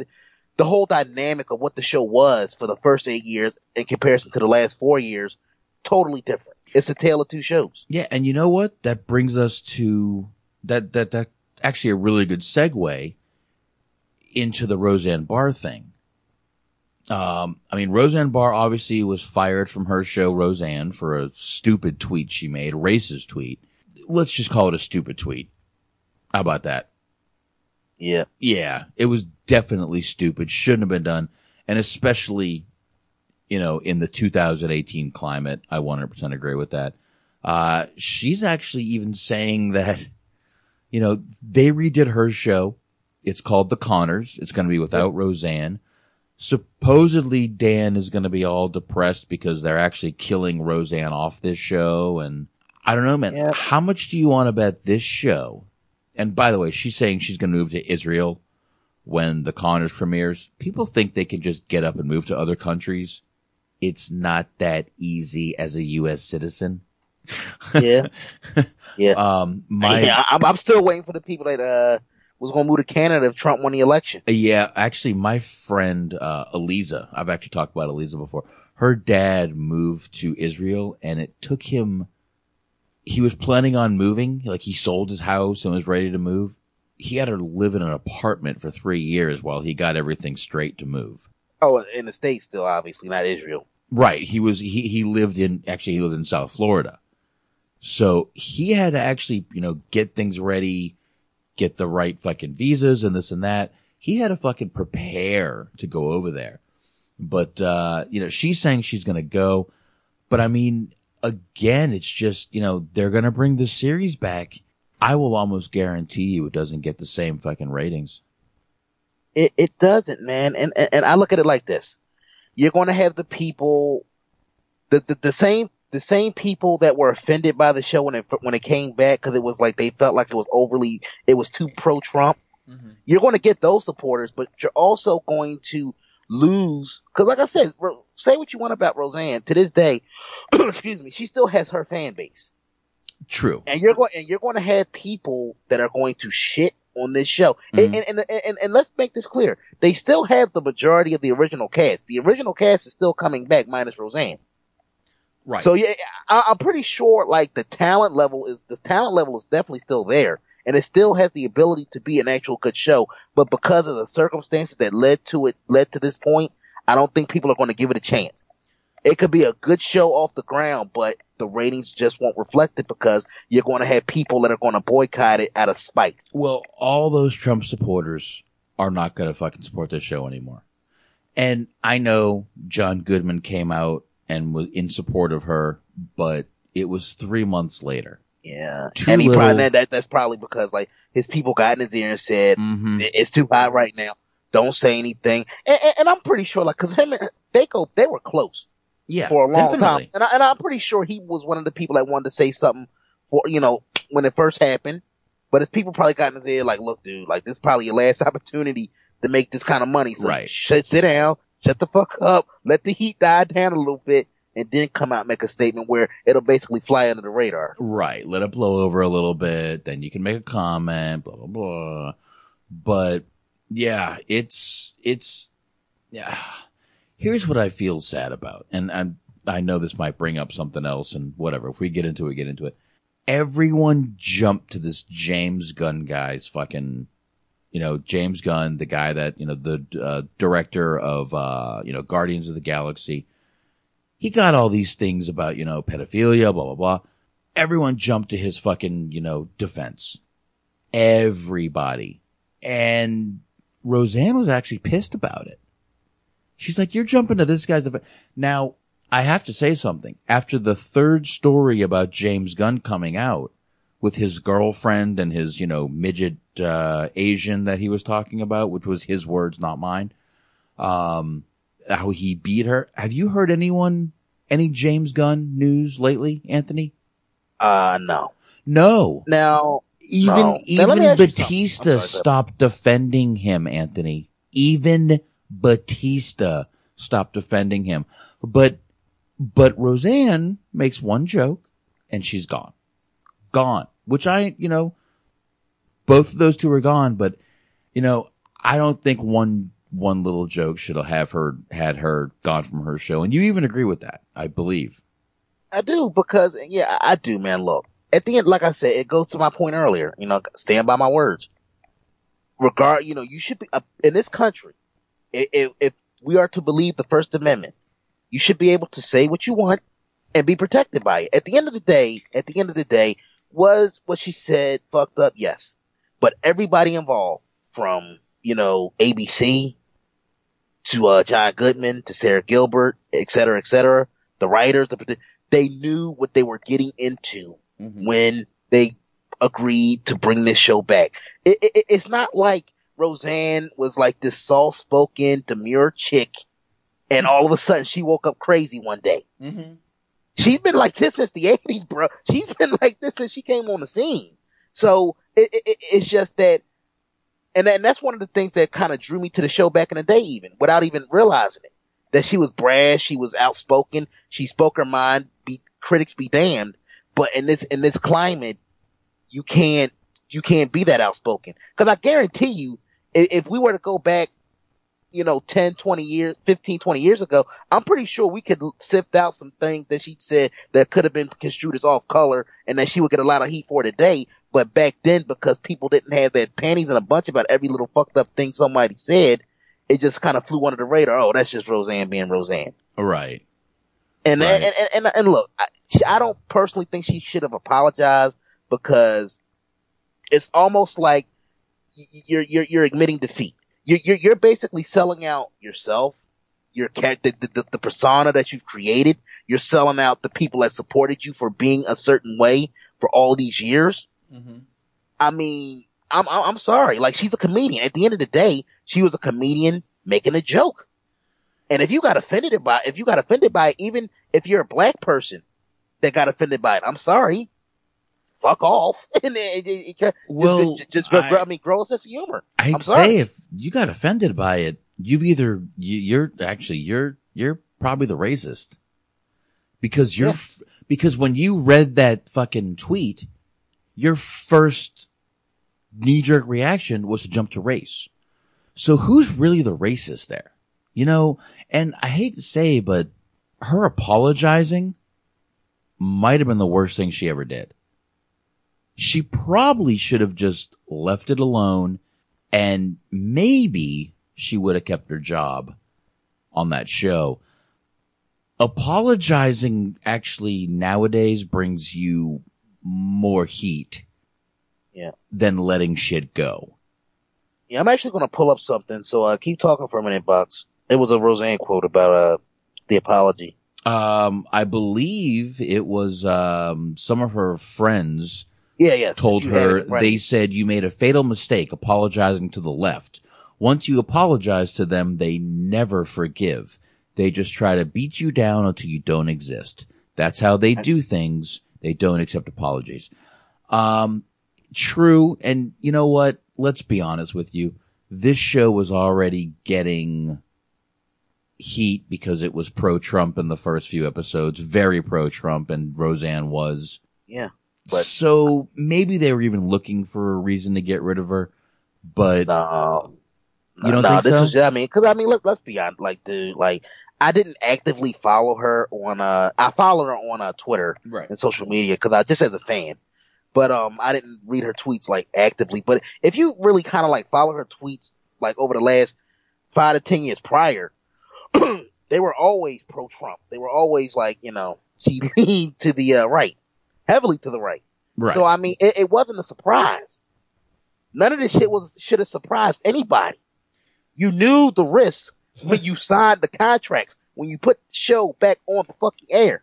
the whole dynamic of what the show was for the first 8 years in comparison to the last 4 years, totally different. It's a tale of two shows. Yeah, and you know what? That brings us to that actually a really good segue into the Roseanne Barr thing. I mean, Roseanne Barr obviously was fired from her show Roseanne for a stupid tweet she made, a racist tweet. Let's just call it a stupid tweet. How about that? Yeah. Yeah. It was definitely stupid. Shouldn't have been done. And especially, you know, in the 2018 climate, I 100% agree with that. She's actually even saying that, you know, they redid her show. It's called The Conners. It's going to be without Roseanne. Supposedly, Dan is going to be all depressed because they're actually killing Roseanne off this show. And I don't know, man. Yep. How much do you want to bet this show? And by the way, she's saying she's going to move to Israel when The Conners premieres. People think they can just get up and move to other countries. It's not that easy as a U.S. citizen. Yeah. Yeah. I'm still waiting for the people that, was going to move to Canada if Trump won the election. Yeah, actually, my friend Aliza, I've actually talked about Aliza before. Her dad moved to Israel, and it took him – he was planning on moving. Like, he sold his house and was ready to move. He had to live in an apartment for 3 years while he got everything straight to move. Oh, in the States still, obviously, not Israel. Right. He was he lived in – actually, he lived in South Florida. So he had to actually, you know, get things ready – get the right fucking visas and this and that. He had to fucking prepare to go over there. But, you know, she's saying she's going to go. But I mean, again, it's just, you know, they're going to bring the series back. I will almost guarantee you it doesn't get the same fucking ratings. It doesn't, man. And I look at it like this. You're going to have the people, the same people that were offended by the show when it came back because it was like they felt like it was overly, it was too pro-Trump. Mm-hmm. You're going to get those supporters, but you're also going to lose because, like I said, say what you want about Roseanne. To this day, excuse me, she still has her fan base. True, and you're going to have people that are going to shit on this show. Mm-hmm. And let's make this clear: they still have the majority of the original cast. The original cast is still coming back, minus Roseanne. Right. So yeah, I'm pretty sure like the talent level is definitely still there, and it still has the ability to be an actual good show. But because of the circumstances that led to this point, I don't think people are going to give it a chance. It could be a good show off the ground, but the ratings just won't reflect it because you're going to have people that are going to boycott it out of spite. Well, all those Trump supporters are not going to fucking support this show anymore. And I know John Goodman came out and was in support of her, but it was 3 months later. Yeah. And he probably, that's probably because like his people got in his ear and said, mm-hmm. It's too high right now. Don't say anything. And I'm pretty sure like, cause him and they were close. Yeah. For a long time. And I'm pretty sure he was one of the people that wanted to say something for, you know, when it first happened, but his people probably got in his ear like, look, dude, like this is probably your last opportunity to make this kind of money. So right. Sit down. Shut the fuck up, let the heat die down a little bit, and then come out and make a statement where it'll basically fly under the radar. Right. Let it blow over a little bit, then you can make a comment, blah, blah, blah. But, yeah, it's here's what I feel sad about, and I know this might bring up something else and whatever. If we get into it, Everyone jumped to this James Gunn guy's fucking... You know, James Gunn, the guy that, you know, the director of, you know, Guardians of the Galaxy. He got all these things about, you know, pedophilia, blah, blah, blah. Everyone jumped to his fucking, you know, defense. Everybody. And Roseanne was actually pissed about it. She's like, you're jumping to this guy's defense. Now, I have to say something. After the third story about James Gunn coming out, with his girlfriend and his, you know, midget Asian that he was talking about, which was his words, not mine, how he beat her. Have you heard any James Gunn news lately, Anthony? No. No. Now, even Bautista stopped defending him, Anthony. Even Bautista stopped defending him. But Roseanne makes one joke and she's gone. Which I, you know, both of those two are gone, but, you know, I don't think one little joke should have had her gone from her show. And you even agree with that, I believe. I do, because, yeah, I do, man. Look, at the end, like I said, it goes to my point earlier, you know, stand by my words. regard, you know, you should be in this country. If we are to believe the First Amendment, you should be able to say what you want and be protected by it. At the end of the day, was what she said fucked up? Yes. But everybody involved, from, you know, ABC to John Goodman to Sarah Gilbert, et cetera, the writers, they knew what they were getting into when they agreed to bring this show back. It's not like Roseanne was like this soft-spoken, demure chick, and all of a sudden she woke up crazy one day. Mm-hmm. She's been like this since the 80s, bro. She's been like this since she came on the scene. So it's just that, and that's one of the things that kind of drew me to the show back in the day, even without even realizing it, that she was brash, she was outspoken, she spoke her mind. Critics be damned, but in this climate, you can't be that outspoken. Because I guarantee you, if we were to go back, you know, 15, 20 years ago, I'm pretty sure we could sift out some things that she said that could have been construed as off color and that she would get a lot of heat for today. But back then, because people didn't have their panties in a bunch about every little fucked up thing somebody said, it just kind of flew under the radar. Oh, that's just Roseanne being Roseanne. Right. And look, I don't personally think she should have apologized, because it's almost like you're admitting defeat. You're basically selling out yourself, your character, the persona that you've created. You're selling out the people that supported you for being a certain way for all these years. Mm-hmm. I mean, I'm sorry. Like, she's a comedian. At the end of the day, she was a comedian making a joke. And if you got offended by it, even if you're a black person that got offended by it, I'm sorry, fuck off. Well, just grow a sense of humor. I'd say if you got offended by it, you're probably the racist, because because when you read that fucking tweet, your first knee-jerk reaction was to jump to race. So who's really the racist there? You know, and I hate to say, but her apologizing might have been the worst thing she ever did. She probably should have just left it alone, and maybe she would have kept her job on that show. Apologizing actually nowadays brings you more heat than letting shit go. Yeah, I'm actually going to pull up something, so keep talking for a minute, Box. It was a Roseanne quote about the apology. I believe it was some of her friends told her, right. They said, "You made a fatal mistake apologizing to the left. Once you apologize to them, they never forgive. They just try to beat you down until you don't exist. That's how they do things. They don't accept apologies." True, and you know what? Let's be honest with you. This show was already getting heat because it was pro-Trump in the first few episodes, very pro-Trump, and Roseanne was. Yeah. But so maybe they were even looking for a reason to get rid of her, but you don't think so? Let's be honest, I didn't actively follow her on I follow her on Twitter and social media, because I just as a fan. But I didn't read her tweets actively. But if you really kind of follow her tweets over the last 5 to 10 years prior, they were always pro-Trump. They were always she leaned to the right, heavily to the right. Right. So I mean, it wasn't a surprise. None of this shit should have surprised anybody. You knew the risk when you signed the contracts, when you put the show back on the fucking air.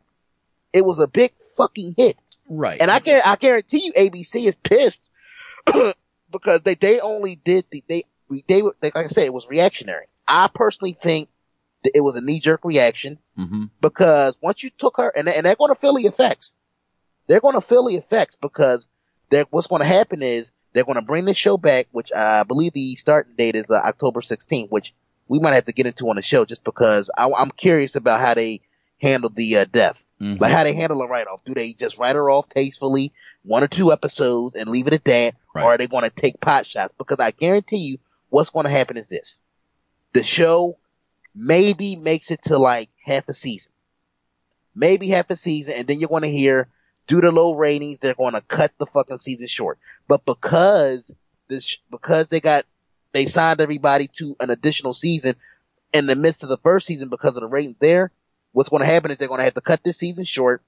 It was a big fucking hit. Right. And I guarantee you ABC is pissed because they only did they like I said, it was reactionary. I personally think that it was a knee-jerk reaction because once you took her, and they're going to feel the effects. They're going to feel the effects, because what's going to happen is they're going to bring this show back, which I believe the starting date is October 16th, which we might have to get into on the show, just because I'm curious about how they handle the death. Mm-hmm. How they handle a write-off. Do they just write her off tastefully, 1 or 2 episodes, and leave it at that? Right. Or are they going to take pot shots? Because I guarantee you what's going to happen is this. The show maybe makes it to half a season. Maybe half a season, and then you're going to hear, due to low ratings, they're going to cut the fucking season short. But because they got They signed everybody to an additional season in the midst of the first season because of the ratings there. What's going to happen is they're going to have to cut this season short,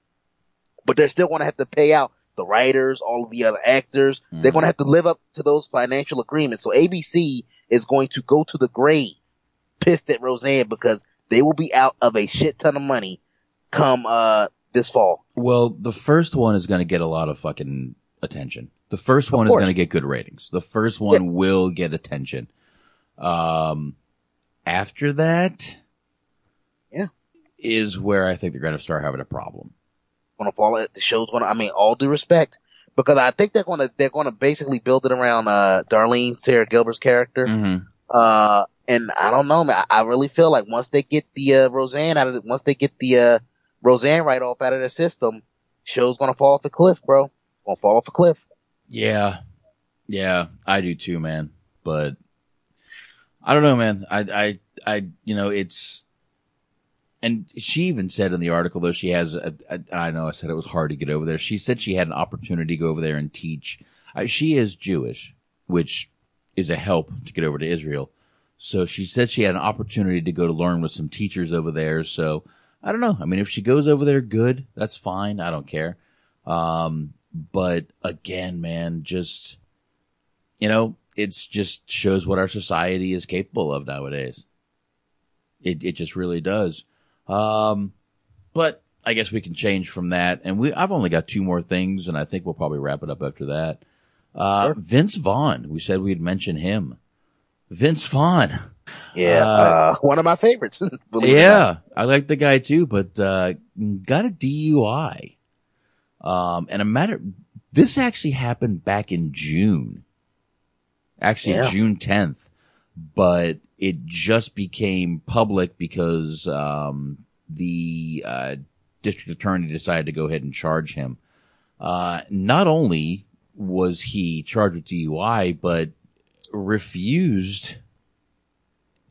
but they're still going to have to pay out the writers, all of the other actors. Mm-hmm. They're going to have to live up to those financial agreements. So ABC is going to go to the grave pissed at Roseanne because they will be out of a shit ton of money come this fall. Well, the first one is going to get a lot of fucking attention. The first one is going to get good ratings. The first one will get attention. After that is where I think they're going to start having a problem. Going to fall at the show's going to, I mean, all due respect, because I think they're going to basically build it around Darlene, Sarah Gilbert's character. Mm-hmm. And I don't know, man. I really feel like once they get the Roseanne write-off out of their system, show's going to fall off a cliff, bro. Going to fall off a cliff. Yeah, I do too, man. But I don't know, man. I you know, it's, and she even said in the article, though, she has, I know I said it was hard to get over there. She said she had an opportunity to go over there and teach. She is Jewish, which is a help to get over to Israel. So she said she had an opportunity to go to learn with some teachers over there. So I don't know. I mean, if she goes over there, good. That's fine. I don't care. But again, man, just, you know, it's just shows what our society is capable of nowadays. It just really does. But I guess we can change from that. And I've only got two more things, and I think we'll probably wrap it up after that. Sure. Vince Vaughn. We said we'd mention him. Vince Vaughn. Yeah, one of my favorites. Yeah, I like the guy too, but got a DUI. This actually happened back in June. June 10th, but it just became public because the district attorney decided to go ahead and charge him. Not only was he charged with DUI, but refused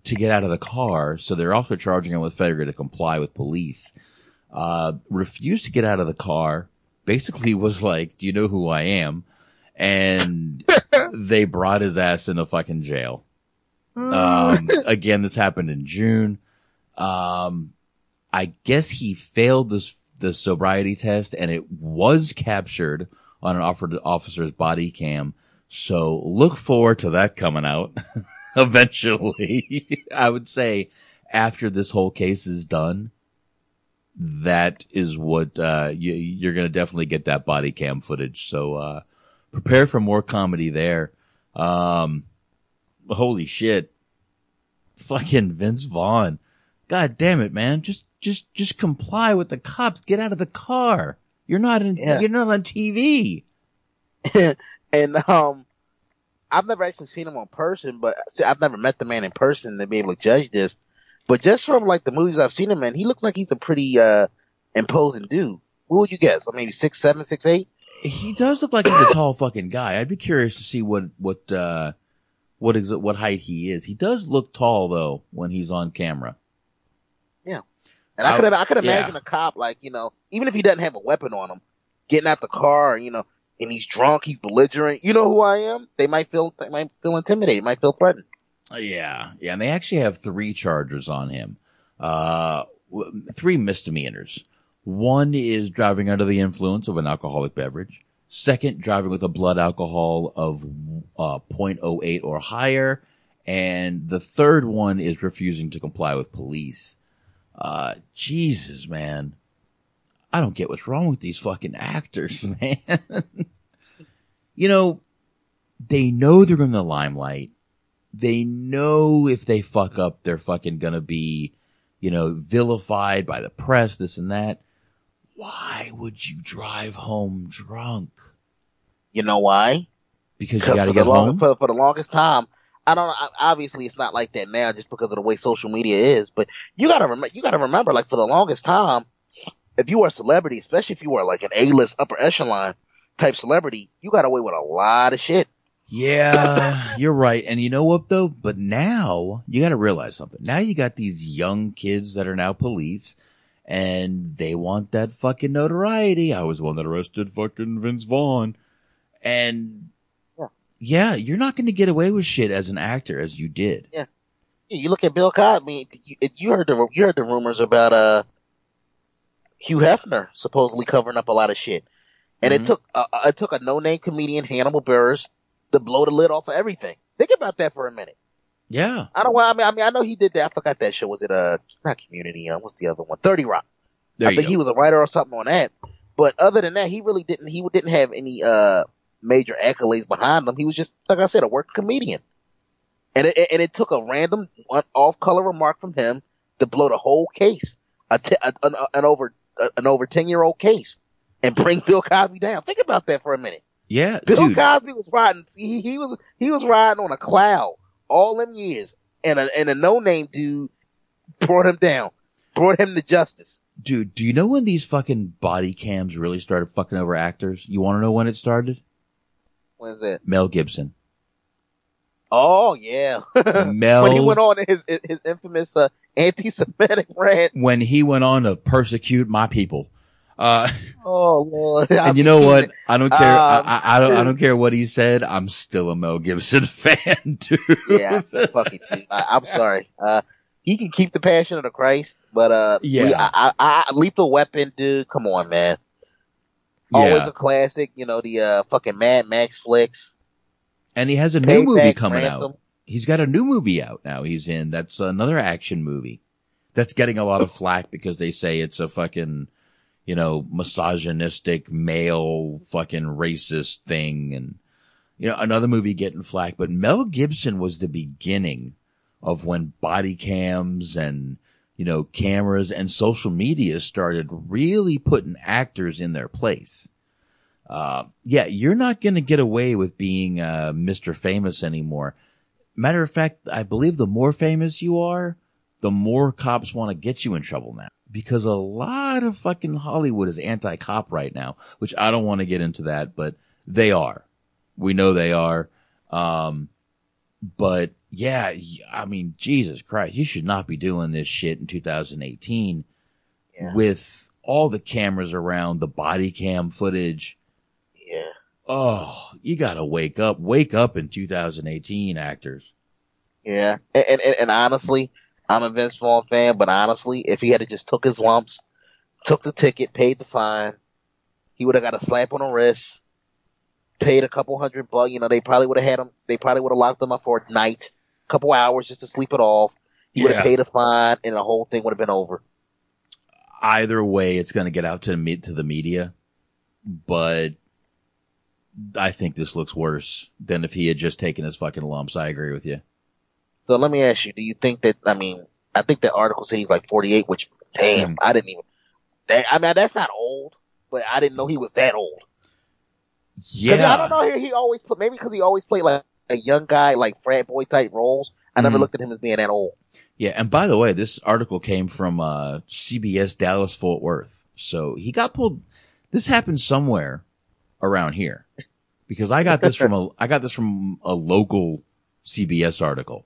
to get out of the car, so they're also charging him with failure to comply with police. Refused to get out of the car, basically was like, do you know who I am? And they brought his ass into fucking jail. Again, this happened in June. I guess he failed the sobriety test, and it was captured on an officer's body cam. So look forward to that coming out eventually. I would say after this whole case is done, that is what you're going to definitely get that body cam footage. So prepare for more comedy there. Holy shit. Fucking Vince Vaughn. God damn it, man. Just comply with the cops. Get out of the car. You're not on TV. And I've never actually seen him in person, but I've never met the man in person to be able to judge this. But just from like the movies I've seen him in, he looks like he's a pretty imposing dude. What would you guess? Maybe 6'7", 6'8"? He does look like he's a tall fucking guy. I'd be curious to see what height he is. He does look tall though when he's on camera. Yeah, and I could imagine a cop, like, you know, even if he doesn't have a weapon on him, getting out the car, you know. And he's drunk, he's belligerent. You know who I am? They might feel intimidated, might feel threatened. Yeah. And they actually have 3 charges on him, 3 misdemeanors. One is driving under the influence of an alcoholic beverage. Second, driving with a blood alcohol of 0.08 or higher. And the third one is refusing to comply with police. Jesus, man. I don't get what's wrong with these fucking actors, man. You know, they know they're in the limelight. They know if they fuck up, they're fucking going to be, you know, vilified by the press, this and that. Why would you drive home drunk? You know why? Because you got to get home? For the longest time. I don't know. Obviously, it's not like that now just because of the way social media is. But you got to remember, like, for the longest time, if you are a celebrity, especially if you are like an A-list, upper echelon type celebrity, you got away with a lot of shit. Yeah, you're right. And you know what, though? But now you got to realize something. Now you got these young kids that are now police, and they want that fucking notoriety. I was one that arrested fucking Vince Vaughn. And Yeah, you're not going to get away with shit as an actor as you did. Yeah, you look at Bill Cosby. You heard the rumors about Hugh Hefner supposedly covering up a lot of shit, and mm-hmm. it took a no-name comedian, Hannibal Buress, to blow the lid off of everything. Think about that for a minute. Yeah, I know he did that. I forgot that show. Was it not Community? What's the other one? 30 Rock. There I think go. He was a writer or something on that. But other than that, he really didn't. He didn't have any major accolades behind him. He was just, like I said, a working comedian. And it took a random off-color remark from him to blow the whole case, an over 10-year-old case, and bring Bill Cosby down. Think about that for a minute. Yeah, Bill Cosby was riding. He was riding on a cloud all them years, and a no-name dude brought him down, brought him to justice. Dude, do you know when these fucking body cams really started fucking over actors? You want to know when it started? When's it? Mel Gibson. Oh, yeah. When he went on his infamous anti-Semitic rant. When he went on to persecute my people. Oh, Lord. And you know what? I don't care. I don't care what he said. I'm still a Mel Gibson fan, dude. Yeah, fucking dude. I'm sorry. He can keep the Passion of the Christ, but Lethal Weapon, dude. Come on, man. Always a classic. You know the fucking Mad Max flicks. And he has a new movie coming out. He's got a new movie out now. He's in that's another action movie that's getting a lot of flack because they say it's a fucking, you know, misogynistic male fucking racist thing, and you know another movie getting flack. But Mel Gibson was the beginning of when body cams and, you know, cameras and social media started really putting actors in their place. You're not going to get away with being Mr. Famous anymore. Matter of fact, I believe the more famous you are, the more cops want to get you in trouble now. Because a lot of fucking Hollywood is anti-cop right now, which I don't want to get into that, but they are. We know they are. But yeah, I mean, Jesus Christ, you should not be doing this shit in 2018 with all the cameras around, the body cam footage. Yeah. Oh, you gotta wake up. Wake up in 2018, actors. Yeah. And honestly, I'm a Vince Vaughn fan, but honestly, if he had just took his lumps, took the ticket, paid the fine, he would have got a slap on the wrist. Paid a couple $100 bucks, you know, they probably would have had him, they probably would have locked him up for a night, a couple hours just to sleep it off. He would have paid a fine and the whole thing would have been over. Either way, it's going to get out to the media, but I think this looks worse than if he had just taken his fucking lumps. I agree with you. So let me ask you, do you think that, I mean, I think that article said he's like 48, which, damn, I didn't even, I mean, that's not old, but I didn't know he was that old. Yeah, I don't know. He always put, maybe because he always played like a young guy, like frat boy type roles. I never looked at him as being that old. Yeah, and by the way, this article came from CBS Dallas Fort Worth, so he got pulled. This happened somewhere around here because I got this from a local CBS article.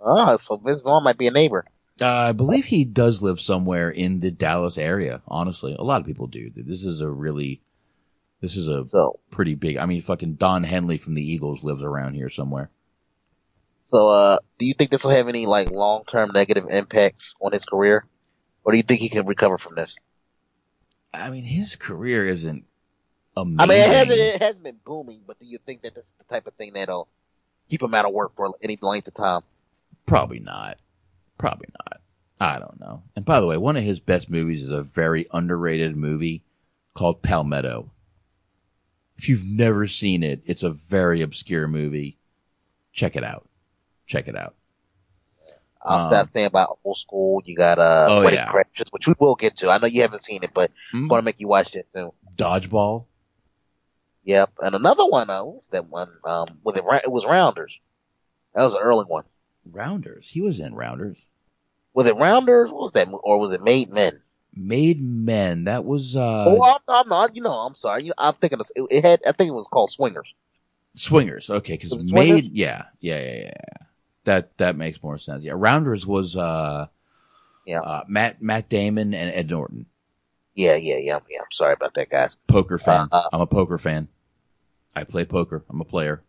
Oh, so Vince Vaughn might be a neighbor. I believe he does live somewhere in the Dallas area. Honestly, a lot of people do. This is a pretty big... I mean, fucking Don Henley from the Eagles lives around here somewhere. So, do you think this will have any, like, long-term negative impacts on his career? Or do you think he can recover from this? I mean, his career isn't amazing. I mean, it hasn't been booming, but do you think that this is the type of thing that'll keep him out of work for any length of time? Probably not. I don't know. And by the way, one of his best movies is a very underrated movie called Palmetto. If you've never seen it, it's a very obscure movie. Check it out. I'll stand by Old School. You got Wedding Crashers, which we will get to. I know you haven't seen it, but I want to make you watch that soon. Dodgeball. Yep, and another one. That one. It was Rounders. That was an early one. Rounders. He was in Rounders. Was it Rounders? What was that? Or was it Made Men? Made Men. That was. I'm not. You know, I'm sorry. I'm thinking it had. I think it was called Swingers. Swingers. Okay, because Made. Yeah. That makes more sense. Yeah, Rounders was. Matt Damon and Ed Norton. Yeah. I'm sorry about that, guys. Poker fan. I'm a poker fan. I play poker. I'm a player.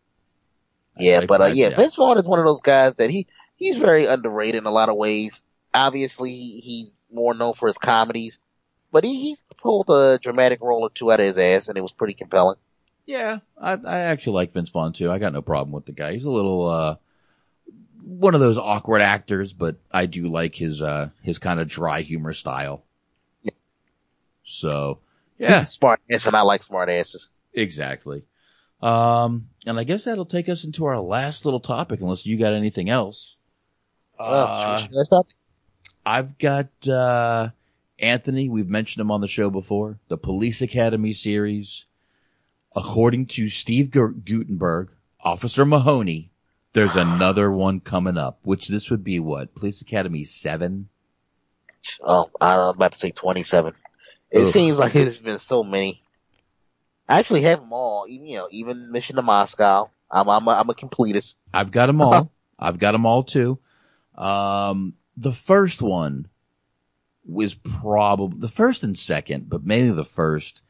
Yeah, but Vince Vaughn is one of those guys that he's very underrated in a lot of ways. Obviously, he's more known for his comedies, but he's pulled a dramatic role or two out of his ass, and it was pretty compelling. Yeah, I actually like Vince Vaughn too. I got no problem with the guy. He's a little one of those awkward actors, but I do like his kind of dry humor style. Yeah. So yeah, smart ass, and I like smart asses. Exactly. And I guess that'll take us into our last little topic, unless you got anything else. I've got Anthony. We've mentioned him on the show before. The Police Academy series. According to Steve Gutenberg, Officer Mahoney, there's another one coming up, which this would be what? Police Academy 7? Oh, I was about to say 27. It seems like there's been so many. I actually have them all, even Mission to Moscow. I'm a completist. I've got them all. I've got them all too. The first one was probably the first and second, but mainly the first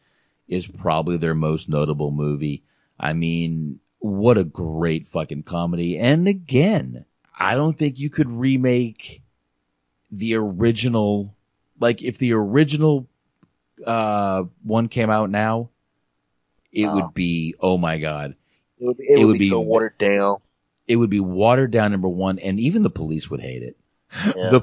is probably their most notable movie. I mean, what a great fucking comedy. And again, I don't think you could remake the original. Like, if the original one came out now, it would be, oh my God. It would be so watered down. It would be watered down, number one, and even the police would hate it. Yeah.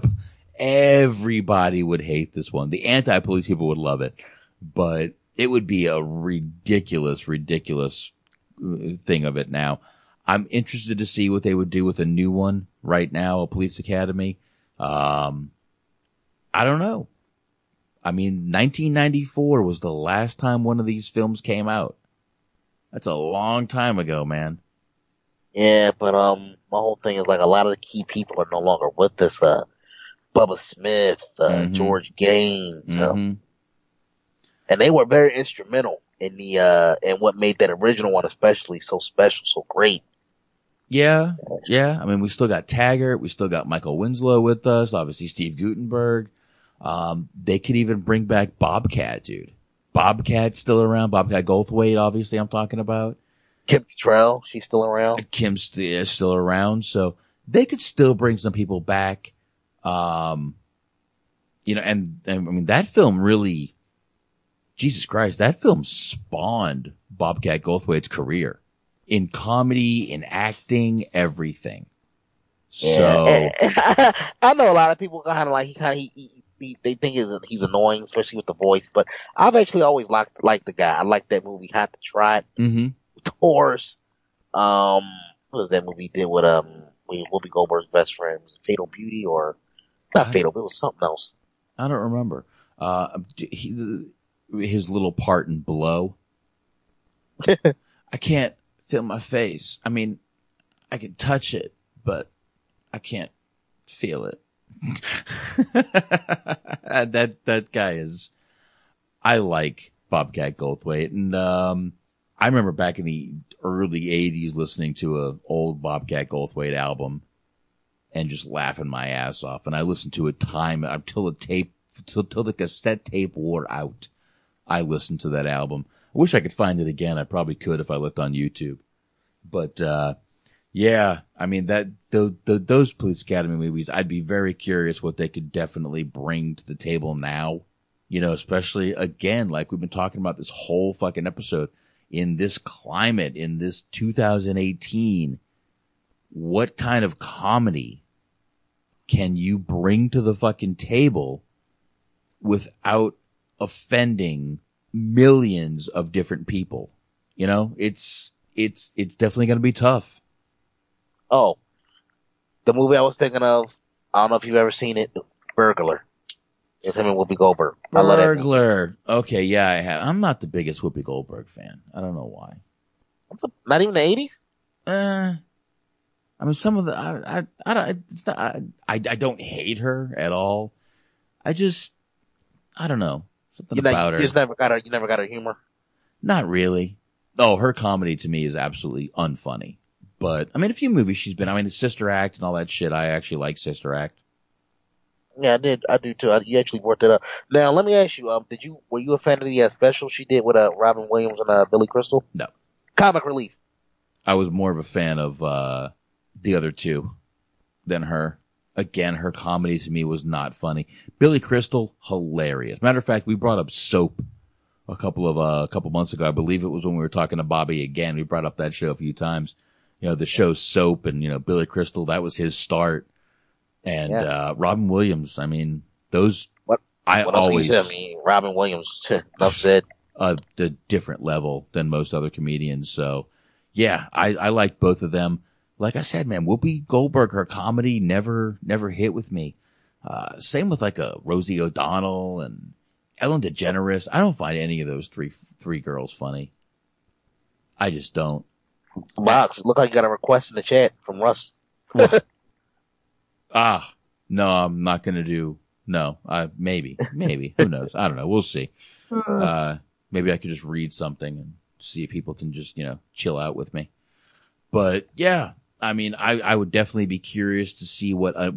Everybody would hate this one. The anti-police people would love it, but it would be a ridiculous, ridiculous thing of it now. I'm interested to see what they would do with a new one right now, a Police Academy. I don't know. I mean, 1994 was the last time one of these films came out. That's a long time ago, man. Yeah, but my whole thing is, like, a lot of the key people are no longer with us. Bubba Smith, George Gaines, and they were very instrumental in the in what made that original one especially so special, so great. Yeah, yeah. I mean, we still got Taggart, we still got Michael Winslow with us. Obviously, Steve Gutenberg. They could even bring back Bobcat, dude. Bobcat's still around. Bobcat Goldthwait, obviously, I'm talking about. Kim Cattrall, she's still around. Kim's still around, so they could still bring some people back. And I mean, that film really, Jesus Christ, that film spawned Bobcat Goldthwait's career in comedy, in acting, everything. So yeah. I know a lot of people they think he's annoying, especially with the voice. But I've actually always liked the guy. I like that movie, Hot to Trot. Mm-hmm. Taurus. What was that movie he did with Whoopi Goldberg's best friend? Was it Fatal Beauty or not Fatal? It was something else. I don't remember. His little part in Blow. I can't feel my face. I mean, I can touch it, but I can't feel it. that guy is. I like Bobcat Goldthwait, and I remember back in the early 80s listening to an old Bobcat Goldthwait album and just laughing my ass off. And I listened to it until the cassette tape wore out. I listened to that album. I wish I could find it again. I probably could if I looked on YouTube. But yeah, I mean, that those Police Academy movies, I'd be very curious what they could definitely bring to the table now. You know, especially, again, like we've been talking about this whole fucking episode. In this climate, in this 2018, what kind of comedy can you bring to the fucking table without offending millions of different people? You know, it's definitely going to be tough. Oh, the movie I was thinking of, I don't know if you've ever seen it, Burglar. It's him and Whoopi Goldberg. Burglar. Okay, yeah, I have. I'm not the biggest Whoopi Goldberg fan. I don't know why. Not even the 80s? I mean, some of the I don't hate her at all. I just, I don't know, something about her. You never got her humor. Not really. Oh, her comedy to me is absolutely unfunny. But I mean, a few movies she's been. I mean, Sister Act and all that shit. I actually like Sister Act. Yeah, I did. I do too. You actually brought that up. Now, let me ask you: were you a fan of the special she did with Robin Williams and Billy Crystal? No. Comic Relief. I was more of a fan of the other two than her. Again, her comedy to me was not funny. Billy Crystal, hilarious. Matter of fact, we brought up Soap a couple months ago. I believe it was when we were talking to Bobby again. We brought up that show a few times. You know, the show Soap and, you know, Billy Crystal, that was his start. And Robin Williams, I mean, those... Robin Williams, enough said. A different level than most other comedians. So, yeah, I liked both of them. Like I said, man, Whoopi Goldberg, her comedy never hit with me. Same with like a Rosie O'Donnell and Ellen DeGeneres. I don't find any of those three girls funny. I just don't. Box, look like you got a request in the chat from Russ. No, I'm not going to do. No, maybe. Who knows? I don't know. We'll see. Maybe I could just read something and see if people can just, you know, chill out with me. But yeah, I mean, I would definitely be curious to see what a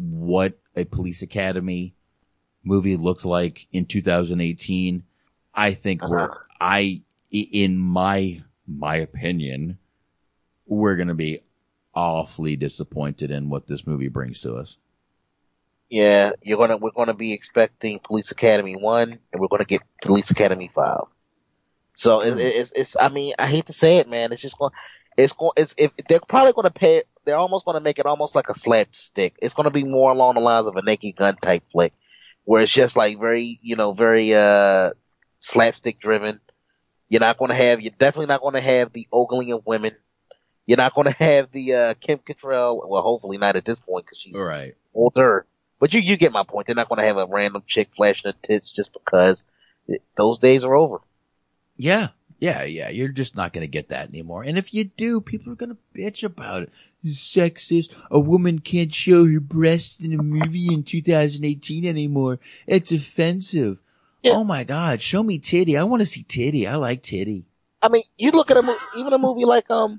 Police Academy movie looked like in 2018. I think in my opinion, we're going to be awfully disappointed in what this movie brings to us. Yeah, we're gonna be expecting Police Academy 1, and we're gonna get Police Academy 5. So it's I mean, I hate to say it, man. It's just going. They're almost gonna make it almost like a slapstick. It's gonna be more along the lines of a Naked Gun type flick, where it's just like very slapstick driven. You're definitely not gonna have the ogling of women. You're not gonna have the Kim Cattrall. Well, hopefully not at this point because she's older. But you get my point. They're not going to have a random chick flashing her tits just because those days are over. Yeah. You're just not going to get that anymore. And if you do, people are going to bitch about it. Sexist. A woman can't show her breasts in a movie in 2018 anymore. It's offensive. Yeah. Oh, my God. Show me titty. I want to see titty. I like titty. I mean, you look at even a movie like Revenge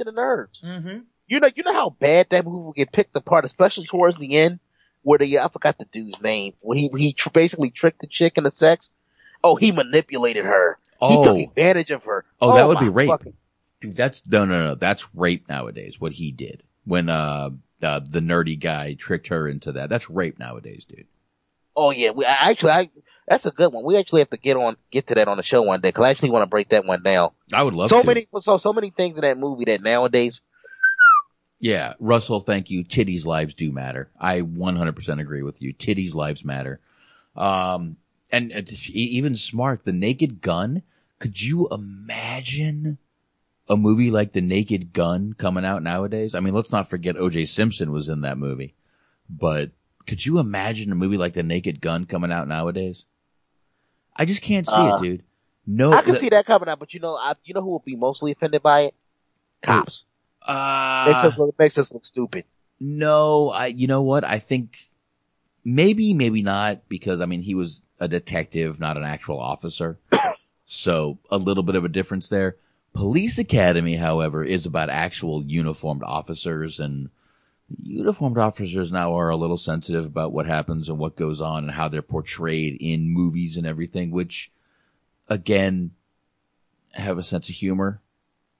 of the Nerds. Mm-hmm. You know how bad that movie would get picked apart, especially towards the end. Where I forgot the dude's name. When he basically tricked the chick into sex. Oh, he manipulated her. Oh. He took advantage of her. Oh, that would be rape. Dude, that's no. That's rape nowadays. What he did when the nerdy guy tricked her into that. That's rape nowadays, dude. Oh yeah, that's a good one. We actually have to get to that on the show one day because I actually want to break that one down. I would love to. So many things in that movie that nowadays. Yeah, Russell, thank you. Titties' lives do matter. I 100% agree with you. Titties' lives matter. And even Smart, The Naked Gun. Could you imagine a movie like The Naked Gun coming out nowadays? I mean, let's not forget O.J. Simpson was in that movie. But could you imagine a movie like The Naked Gun coming out nowadays? I just can't see it, dude. No, I can see that coming out, but you know who will be mostly offended by it? Cops. Makes us look stupid. No, you know what? I think maybe not because, I mean, he was a detective, not an actual officer. So a little bit of a difference there. Police Academy, however, is about actual uniformed officers, and uniformed officers now are a little sensitive about what happens and what goes on and how they're portrayed in movies and everything, which, again, have a sense of humor.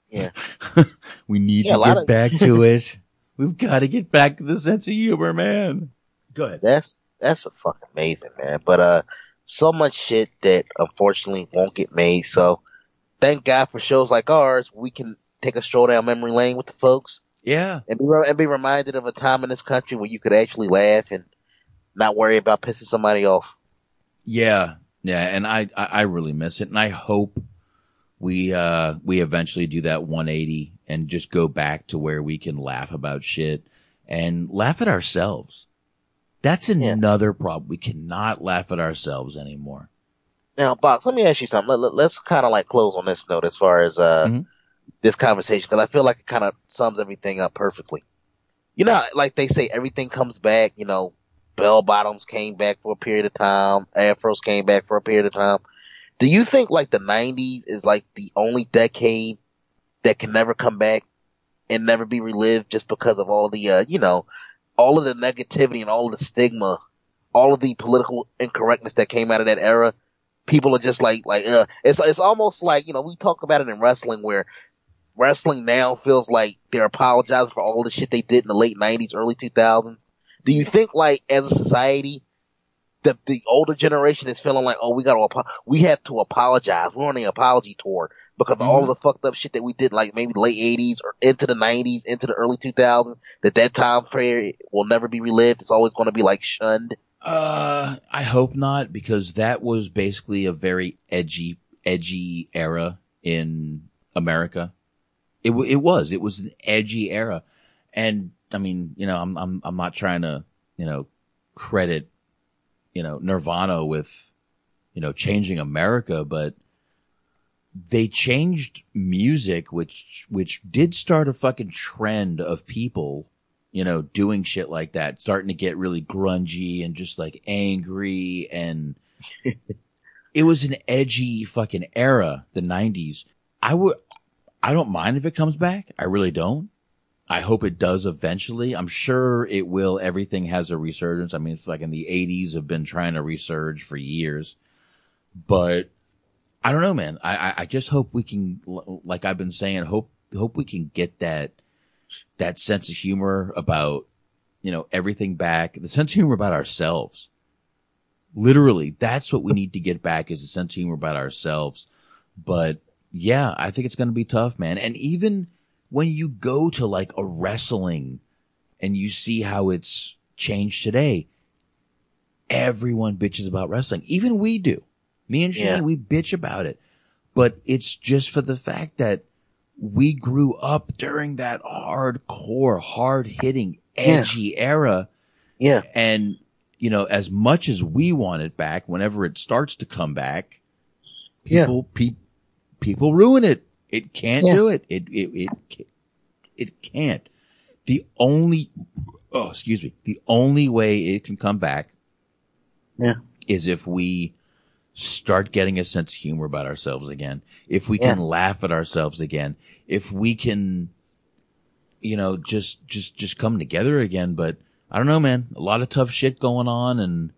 Yeah, we need to get back to it. We've got to get back to the sense of humor, man. Good. That's a fucking amazing, man. But so much shit that unfortunately won't get made. So thank God for shows like ours. We can take a stroll down memory lane with the folks. Yeah, and be reminded of a time in this country where you could actually laugh and not worry about pissing somebody off. Yeah, and I really miss it, and I hope. We eventually do that 180 and just go back to where we can laugh about shit and laugh at ourselves. That's another problem. We cannot laugh at ourselves anymore. Now, Box, let me ask you something. Let's kind of like close on this note as far as this conversation, because I feel like it kind of sums everything up perfectly. You know, like they say, everything comes back. You know, bell bottoms came back for a period of time. Afros came back for a period of time. Do you think like the 90s is like the only decade that can never come back and never be relived just because of all the, all of the negativity and all of the stigma, all of the political incorrectness that came out of that era? People are just it's almost like, we talk about it in wrestling where wrestling now feels like they're apologizing for all the shit they did in the late 90s, early 2000s? Do you think, like, as a society, the older generation is feeling like, oh, we have to apologize. We're on an apology tour because of all the fucked up shit that we did, like maybe late 80s or into the 90s, into the early 2000s, that time period will never be relived. It's always going to be, like, shunned. I hope not, because that was basically a very edgy era in America. It was an edgy era. And I mean, you know, I'm not trying to, you know, credit, you know, Nirvana with, you know, changing America, but they changed music, which did start a fucking trend of people, you know, doing shit like that, starting to get really grungy and just like angry. And it was an edgy fucking era, the 90s. I don't mind if it comes back. I really don't. I hope it does eventually. I'm sure it will. Everything has a resurgence. I mean, it's like in the 80s have been trying to resurge for years. But I don't know, man. I just hope we can, like I've been saying, hope we can get that sense of humor about, you know, everything back. The sense of humor about ourselves. Literally, that's what we need to get back, is a sense of humor about ourselves. But yeah, I think it's going to be tough, man. And even when you go to like a wrestling and you see how it's changed today, everyone bitches about wrestling. Even we do. Me and Shaheen, we bitch about it. But it's just for the fact that we grew up during that hardcore, hard-hitting, edgy era. Yeah. And, you know, as much as we want it back, whenever it starts to come back, people ruin it. It can't do it. It can't. The only way it can come back is if we start getting a sense of humor about ourselves again. If we can laugh at ourselves again. If we can, you know, just come together again. But I don't know, man, a lot of tough shit going on. And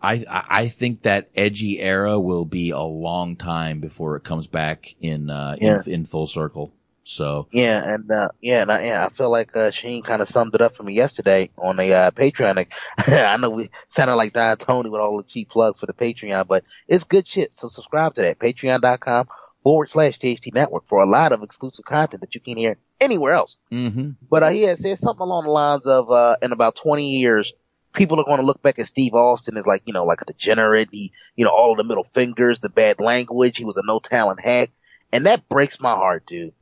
I think that edgy era will be a long time before it comes back in full circle. So I feel like Shaheen kind of summed it up for me yesterday on the Patreon. I know we sounded like Don Tony with all the cheap plugs for the Patreon, but it's good shit. So subscribe to that, patreon.com/THT Network, for a lot of exclusive content that you can't hear anywhere else. Mm-hmm. But he had said something along the lines of in about 20 years. People are going to look back at Steve Austin as, like, you know, like a degenerate. He, you know, all of the middle fingers, the bad language. He was a no-talent hack. And that breaks my heart, dude.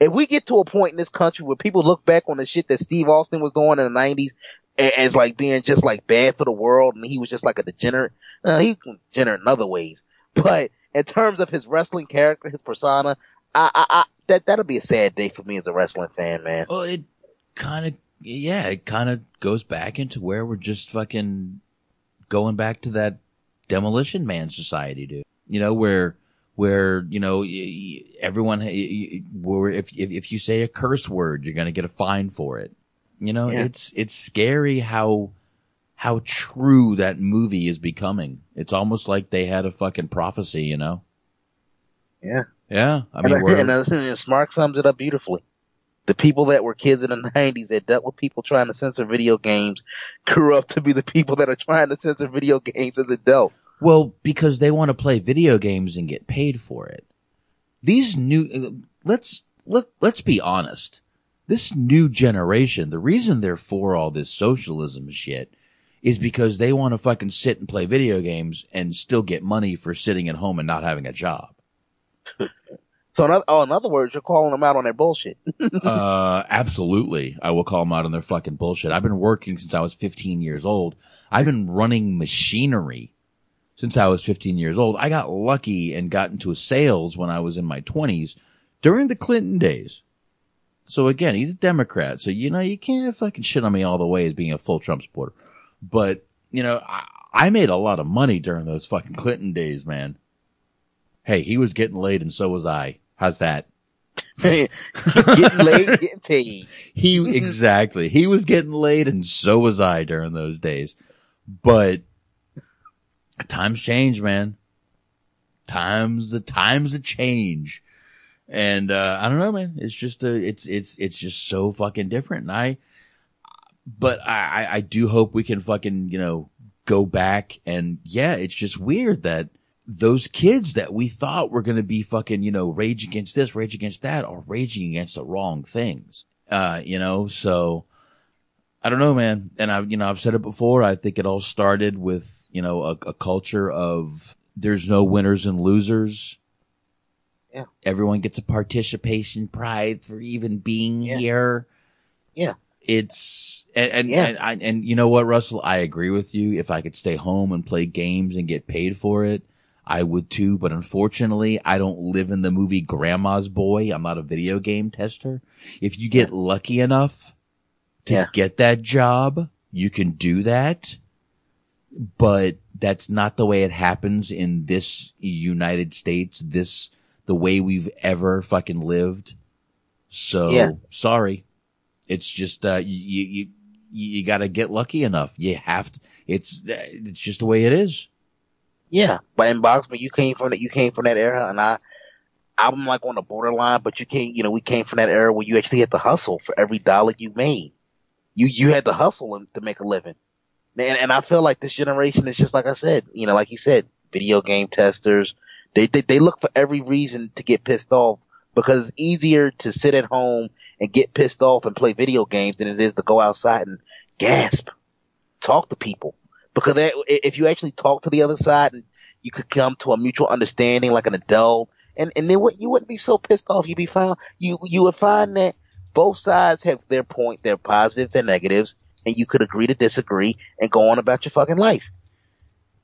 If we get to a point in this country where people look back on the shit that Steve Austin was doing in the 90s as, like, being just, like, bad for the world, and he was just, like, a degenerate. He's degenerate in other ways. But in terms of his wrestling character, his persona, that'll be a sad day for me as a wrestling fan, man. Well, it kind of... yeah, it kind of goes back into where we're just fucking going back to that Demolition Man society, dude. You know, where, you know, everyone, where if you say a curse word, you're going to get a fine for it. You know, it's scary how true that movie is becoming. It's almost like they had a fucking prophecy, you know? Yeah. Yeah. I mean, and Smark sums it up beautifully. The people that were kids in the 90s that dealt with people trying to censor video games grew up to be the people that are trying to censor video games as adults. Well, because they want to play video games and get paid for it. These new, let's be honest. This new generation, the reason they're for all this socialism shit is because they want to fucking sit and play video games and still get money for sitting at home and not having a job. So, in other words, you're calling them out on their bullshit. Absolutely. I will call them out on their fucking bullshit. I've been working since I was 15 years old. I've been running machinery since I was 15 years old. I got lucky and got into sales when I was in my 20s during the Clinton days. So, again, he's a Democrat. So, you know, you can't fucking shit on me all the way as being a full Trump supporter. But, you know, I made a lot of money during those fucking Clinton days, man. Hey, he was getting laid and so was I. How's that? Getting laid, getting paid. Exactly. He was getting laid and so was I during those days. But times change, man. Times have changed. And, I don't know, man. It's just, it's just so fucking different. And I do hope we can fucking, you know, go back and yeah, it's just weird that those kids that we thought were going to be fucking, you know, rage against this, rage against that are raging against the wrong things. You know, so I don't know, man. And I've said it before. I think it all started with, you know, a culture of there's no winners and losers. Yeah. Everyone gets a participation prize for even being here. Yeah. It's and you know what, Russell, I agree with you. If I could stay home and play games and get paid for it, I would too. But unfortunately, I don't live in the movie Grandma's Boy. I'm not a video game tester. If you get lucky enough to get that job, you can do that. But that's not the way it happens in this United States. The way we've ever fucking lived. So sorry. It's just, you gotta get lucky enough. You have to, it's just the way it is. Yeah. But in Boxman, you came from that era and I'm like on the borderline, but you can't, you know, we came from that era where you actually had to hustle for every dollar you made. You had to hustle to make a living. And I feel like this generation is just like I said, you know, like you said, video game testers, They look for every reason to get pissed off because it's easier to sit at home and get pissed off and play video games than it is to go outside and gasp, talk to people. Because if you actually talk to the other side and you could come to a mutual understanding like an adult, and then you wouldn't be so pissed off. You'd be fine. You would find that both sides have their point, their positives, their negatives, and you could agree to disagree and go on about your fucking life.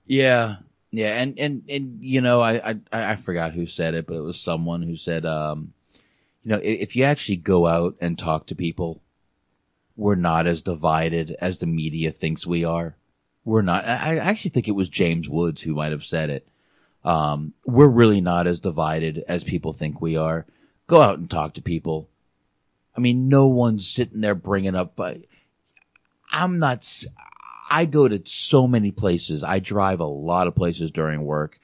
Yeah. Yeah, and you know, I forgot who said it, but it was someone who said, you know, if you actually go out and talk to people, we're not as divided as the media thinks we are. We're not. I actually think it was James Woods who might have said it. We're really not as divided as people think we are. Go out and talk to people. I mean, no one's sitting there bringing up, but I'm not. I go to so many places. I drive a lot of places during work.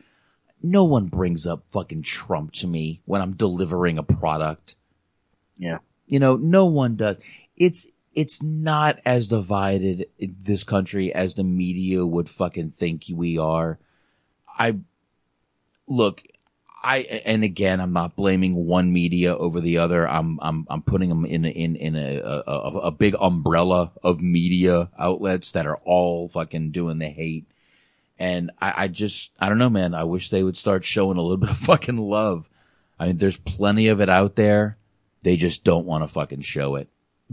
No one brings up fucking Trump to me when I'm delivering a product. Yeah. You know, no one does. It's not as divided in this country as the media would fucking think we are. And again, I'm not blaming one media over the other. I'm putting them in a big umbrella of media outlets that are all fucking doing the hate. And I don't know, man. I wish they would start showing a little bit of fucking love. I mean, there's plenty of it out there. They just don't want to fucking show it.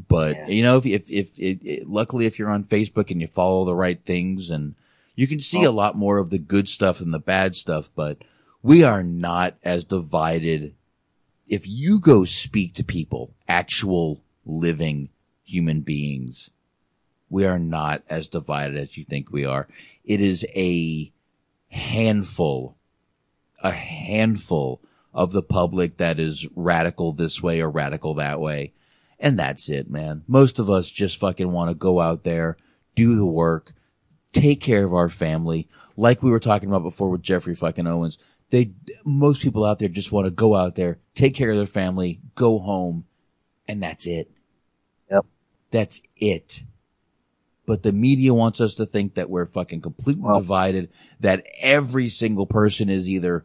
But you know, if luckily if you're on Facebook and you follow the right things, and you can see a lot more of the good stuff than the bad stuff, but we are not as divided. If you go speak to people, actual living human beings, we are not as divided as you think we are. It is a handful of the public that is radical this way or radical that way. And that's it, man. Most of us just fucking want to go out there, do the work, take care of our family. Like we were talking about before with Geoffrey fucking Owens. Most people out there just want to go out there, take care of their family, go home, and that's it. Yep. That's it. But the media wants us to think that we're fucking completely divided, that every single person is either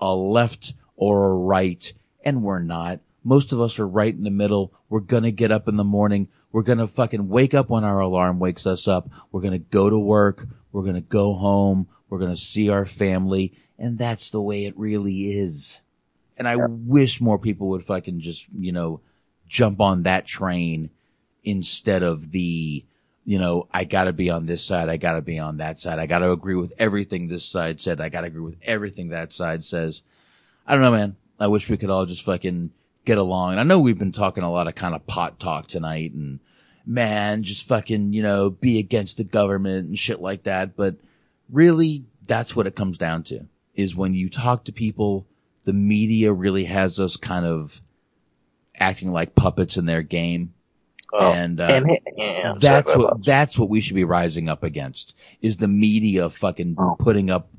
a left or a right, and we're not. Most of us are right in the middle. We're going to get up in the morning. We're going to fucking wake up when our alarm wakes us up. We're going to go to work. We're going to go home. We're going to see our family. And that's the way it really is. And I wish more people would fucking just, you know, jump on that train instead of the, you know, I got to be on this side. I got to be on that side. I got to agree with everything this side said. I got to agree with everything that side says. I don't know, man. I wish we could all just fucking get along. And I know we've been talking a lot of kind of pot talk tonight and, man, just fucking, you know, be against the government and shit like that. But really, that's what it comes down to. Is when you talk to people, the media really has us kind of acting like puppets in their game. That's what we should be rising up against, is the media fucking putting up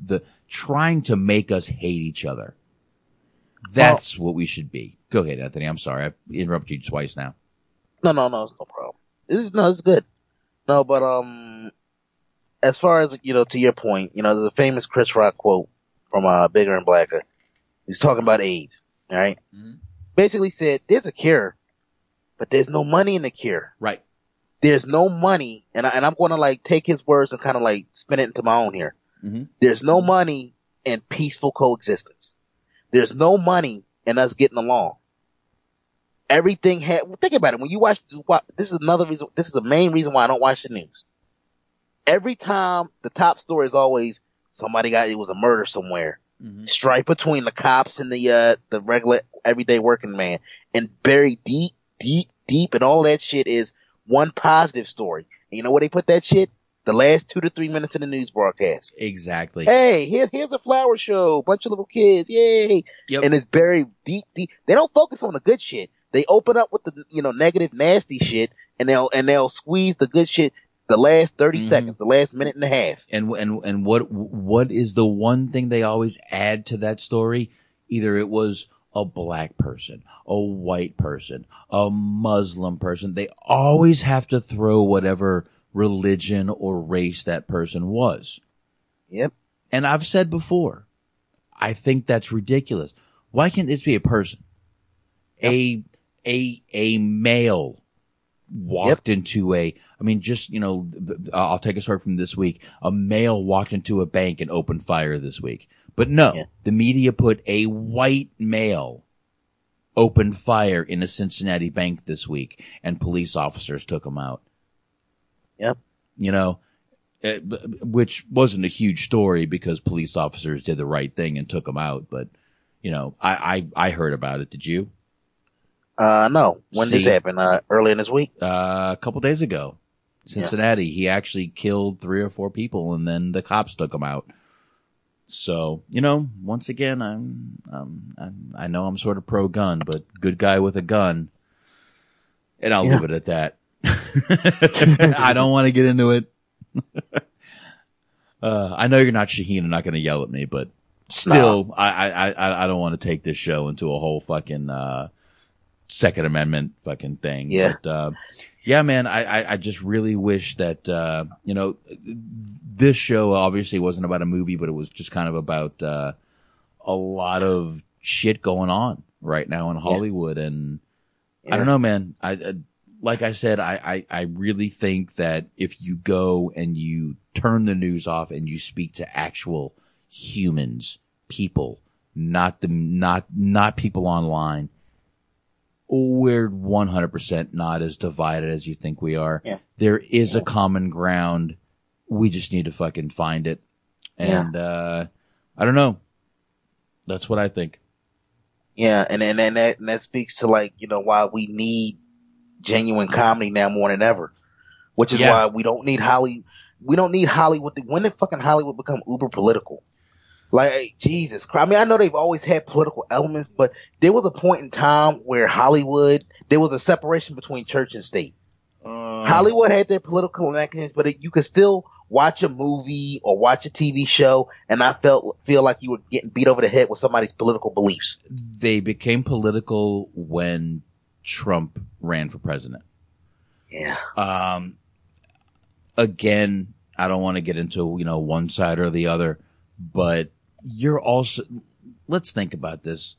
trying to make us hate each other. That's what we should be. Go ahead, Anthony. I'm sorry. I interrupted you twice now. No. It's no problem. It's good. No, but as far as, to your point, there's a famous Chris Rock quote from Bigger and Blacker. He's talking about AIDS, all right? Mm-hmm. Basically said, there's a cure, but there's no money in the cure. Right. There's no money, and I'm going to, take his words and kind of, spin it into my own here. Mm-hmm. There's no money in peaceful coexistence. There's no money in us getting along. Everything had, think about it. When you watch, this is another reason, this is the main reason why I don't watch the news. Every time, the top story is always, it was a murder somewhere. Mm-hmm. Strife between the cops and the regular, everyday working man. And buried deep, deep, deep, and all that shit is one positive story. And you know where they put that shit? The last 2 to 3 minutes of the news broadcast. Exactly. Hey, here's a flower show. Bunch of little kids. Yay. Yep. And it's buried deep, deep. They don't focus on the good shit. They open up with the, negative, nasty shit, and they'll squeeze the good shit the last 30 mm-hmm. seconds, the last minute and a half. And what is the one thing they always add to that story? Either it was a black person, a white person, a Muslim person. They always have to throw whatever religion or race that person was. Yep. And I've said before, I think that's ridiculous. Why can't this be a person? Yep. A male walked yep. into I'll take a story from this week. A male walked into a bank and opened fire this week. But no, yeah. The media put a white male opened fire in a Cincinnati bank this week and police officers took him out. Yep. Which wasn't a huge story because police officers did the right thing and took him out. But, I heard about it. Did you? No. When did this happen? Early in this week? A couple days ago. Cincinnati. Yeah. He actually killed 3 or 4 people and then the cops took him out. So, once again, I know I'm sort of pro gun, but good guy with a gun. And I'll leave it at that. I don't want to get into it. I know you're not Shaheen and not going to yell at me, but still, no. I don't want to take this show into a whole fucking, Second Amendment fucking thing. Yeah. But, man, I just really wish that, this show obviously wasn't about a movie, but it was just kind of about, a lot of shit going on right now in Hollywood. Yeah. And I don't know, man. Like I said, I really think that if you go and you turn the news off and you speak to actual humans, people, not people online, we're 100% not as divided as you think we are. Yeah. There is a common ground. We just need to fucking find it. And, I don't know. That's what I think. Yeah. And that speaks to why we need genuine comedy now more than ever, which is why we don't need Hollywood. We don't need Hollywood. When did fucking Hollywood become uber political? Jesus Christ. I mean, I know they've always had political elements, but there was a point in time where Hollywood, there was a separation between church and state. Hollywood had their political connections, but you could still watch a movie or watch a TV show, and I feel like you were getting beat over the head with somebody's political beliefs. They became political when Trump ran for president. Yeah. Again, I don't want to get into, one side or the other, but you're also, let's think about this.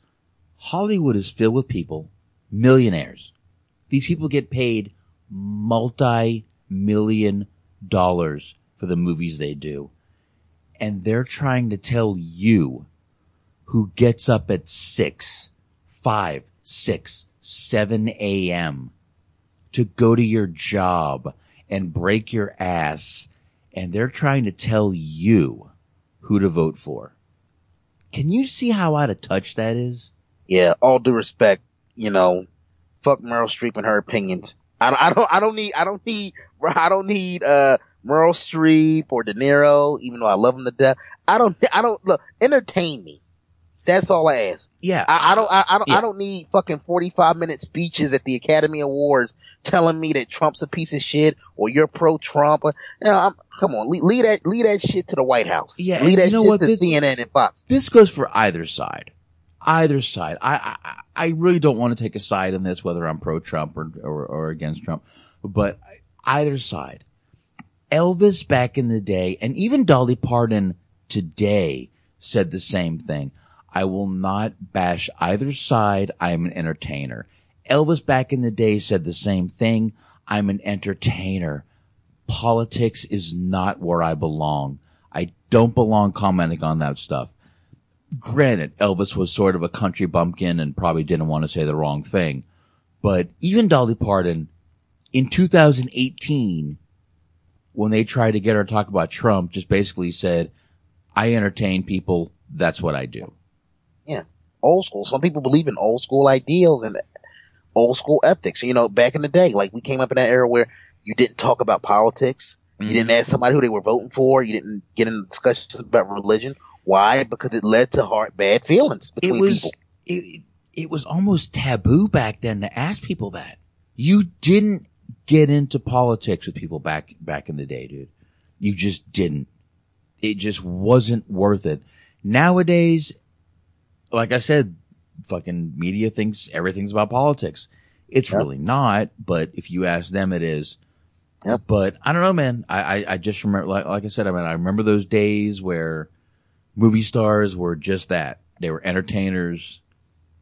Hollywood is filled with people, millionaires. These people get paid multi-million dollars for the movies they do. And they're trying to tell you, who gets up at 6, 5, 6, 7 a.m. to go to your job and break your ass. And they're trying to tell you who to vote for. Can you see how out of touch that is? Yeah. All due respect, fuck Meryl Streep and her opinions. I don't need Meryl Streep or De Niro, even though I love them to death. Look, entertain me. That's all I ask. Yeah. I don't need fucking 45-minute speeches at the Academy Awards telling me that Trump's a piece of shit or you're pro-Trump. Come on, leave that shit to the White House. Yeah. Leave that shit to CNN and Fox. This goes for either side. either side. I really don't want to take a side in this, whether I'm pro-Trump or against Trump, but either side. Elvis back in the day, and even Dolly Parton today, said the same thing. I will not bash either side. I am an entertainer. Elvis back in the day said the same thing. I'm an entertainer. Politics is not where I belong. I don't belong commenting on that stuff. Granted, Elvis was sort of a country bumpkin and probably didn't want to say the wrong thing. But even Dolly Parton, in 2018, when they tried to get her to talk about Trump, just basically said, I entertain people. That's what I do. Yeah. Old school. Some people believe in old school ideals and old school ethics. You know, back in the day, like, we came up in that era where you didn't talk about politics. Mm-hmm. You didn't ask somebody who they were voting for. You didn't get into discussions about religion. Why? Because it led to bad feelings between people. It was almost taboo back then to ask people that. You didn't get into politics with people back in the day, dude. You just didn't. It just wasn't worth it. Nowadays, like I said, fucking media thinks everything's about politics. It's really not, but if you ask them, it is. Yep. But I don't know, man. I just remember, like I said, I mean, I remember those days where movie stars were just that. They were entertainers,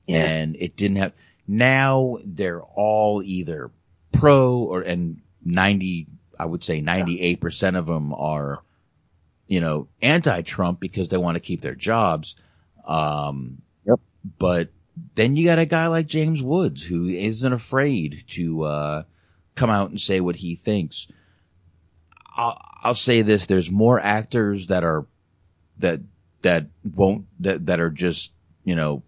and it didn't have. Now they're all either pro and 98% of them are, you know, anti-Trump because they want to keep their jobs. But then you got a guy like James Woods who isn't afraid to come out and say what he thinks. I'll say this: there's more actors that are that are just, you know,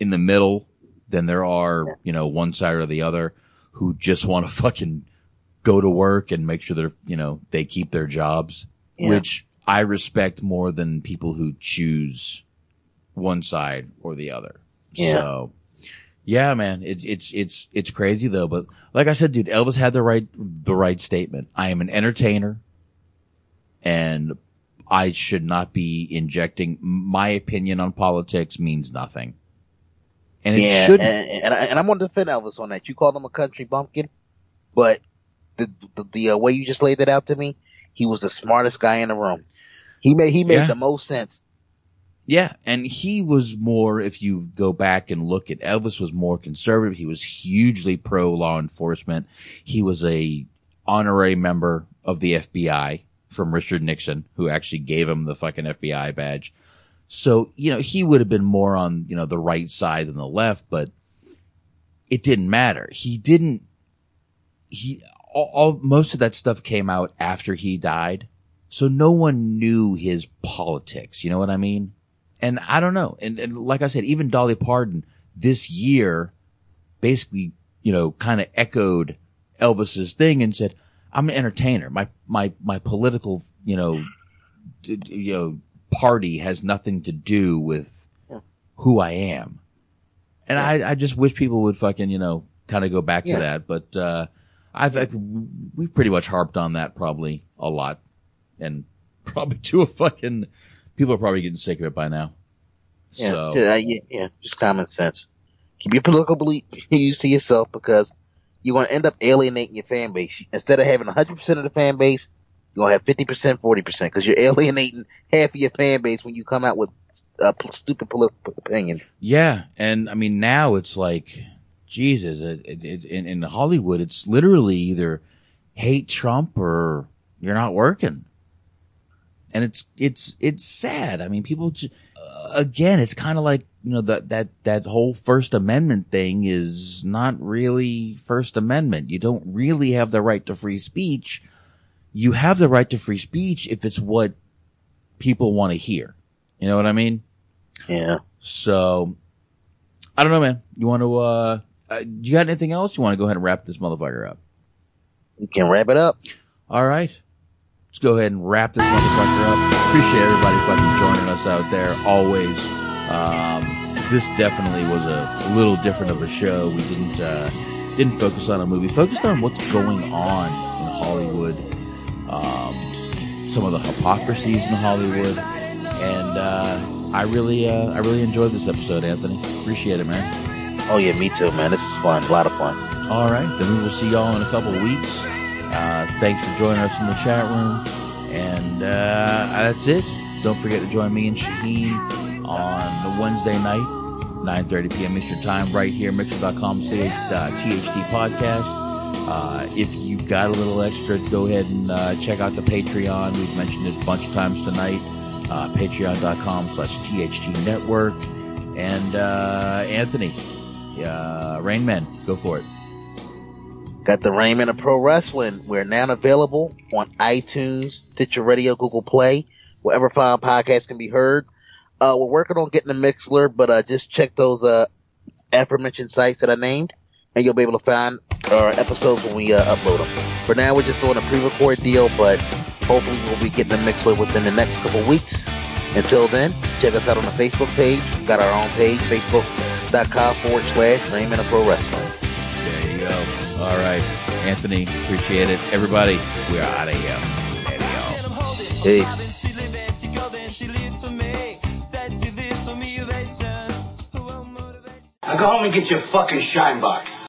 in the middle than there are, you know, one side or the other, who just want to fucking go to work and make sure they're, you know, they keep their jobs, which I respect more than people who choose one side or the other. Yeah. So, yeah, man, it's crazy though. But like I said, dude, Elvis had the right statement. I am an entertainer, and I should not be injecting my opinion on politics. Means nothing, and it shouldn't. And I'm going to defend Elvis on that. You called him a country bumpkin, but the way you just laid that out to me, he was the smartest guy in the room. He made the most sense. Yeah, and he was more, if you go back and look at Elvis, was more conservative. He was hugely pro-law enforcement. He was a honorary member of the FBI from Richard Nixon, who actually gave him the fucking FBI badge. So, you know, he would have been more on, you know, the right side than the left, but it didn't matter. Most of that stuff came out after he died, so no one knew his politics. You know what I mean? And I don't know. And like I said, even Dolly Parton this year basically, you know, kind of echoed Elvis's thing and said, I'm an entertainer. My political, you know, party has nothing to do with who I am. And I just wish people would fucking, you know, kind of go back to that. But, I think we've pretty much harped on that probably a lot, and probably to a fucking, people are probably getting sick of it by now. Yeah, so. Just common sense. Keep your political views to yourself, because you're going to end up alienating your fan base. Instead of having 100% of the fan base, you're going to have 50%, 40%, because you're alienating half of your fan base when you come out with stupid political opinions. Yeah, and I mean, now it's like, Jesus, in Hollywood, it's literally either hate Trump or you're not working. And it's sad. I mean, people again, it's kind of like, you know, that whole First Amendment thing is not really First Amendment. You don't really have the right to free speech. You have the right to free speech if it's what people want to hear. You know what I mean? Yeah. So I don't know, man. You want to you got anything else? You want to go ahead and wrap this motherfucker up? You can wrap it up. All right. Let's go ahead and wrap this motherfucker up. Appreciate everybody fucking joining us out there. Always. This definitely was a little different of a show. We didn't focus on a movie. Focused on what's going on in Hollywood. Some of the hypocrisies in Hollywood. And I really enjoyed this episode, Anthony. Appreciate it, man. Oh, yeah, me too, man. This is fun. A lot of fun. All right. Then we will see y'all in a couple of weeks. Thanks for joining us in the chat room. And that's it. Don't forget to join me and Shaheen on the Wednesday night, 9:30 p.m. Eastern Time, right here, mixer.com/THT podcast. If you've got a little extra, go ahead and check out the Patreon. We've mentioned it a bunch of times tonight. Patreon.com/THT network. And Anthony, Rain Man, go for it. Got the Rain Man of Pro Wrestling. We're now available on iTunes, Stitcher Radio, Google Play, wherever fine podcasts can be heard. We're working on getting a Mixlr, but just check those aforementioned sites that I named, and you'll be able to find our episodes when we upload them. For now, we're just doing a pre-record deal, but hopefully we'll be getting a Mixlr within the next couple weeks. Until then, check us out on the Facebook page. We've got our own page, facebook.com/Raymond Pro Wrestling. There you go. All right, Anthony, appreciate it. Everybody, we're out of here. There you go. Peace. Now go home and get your fucking shine box.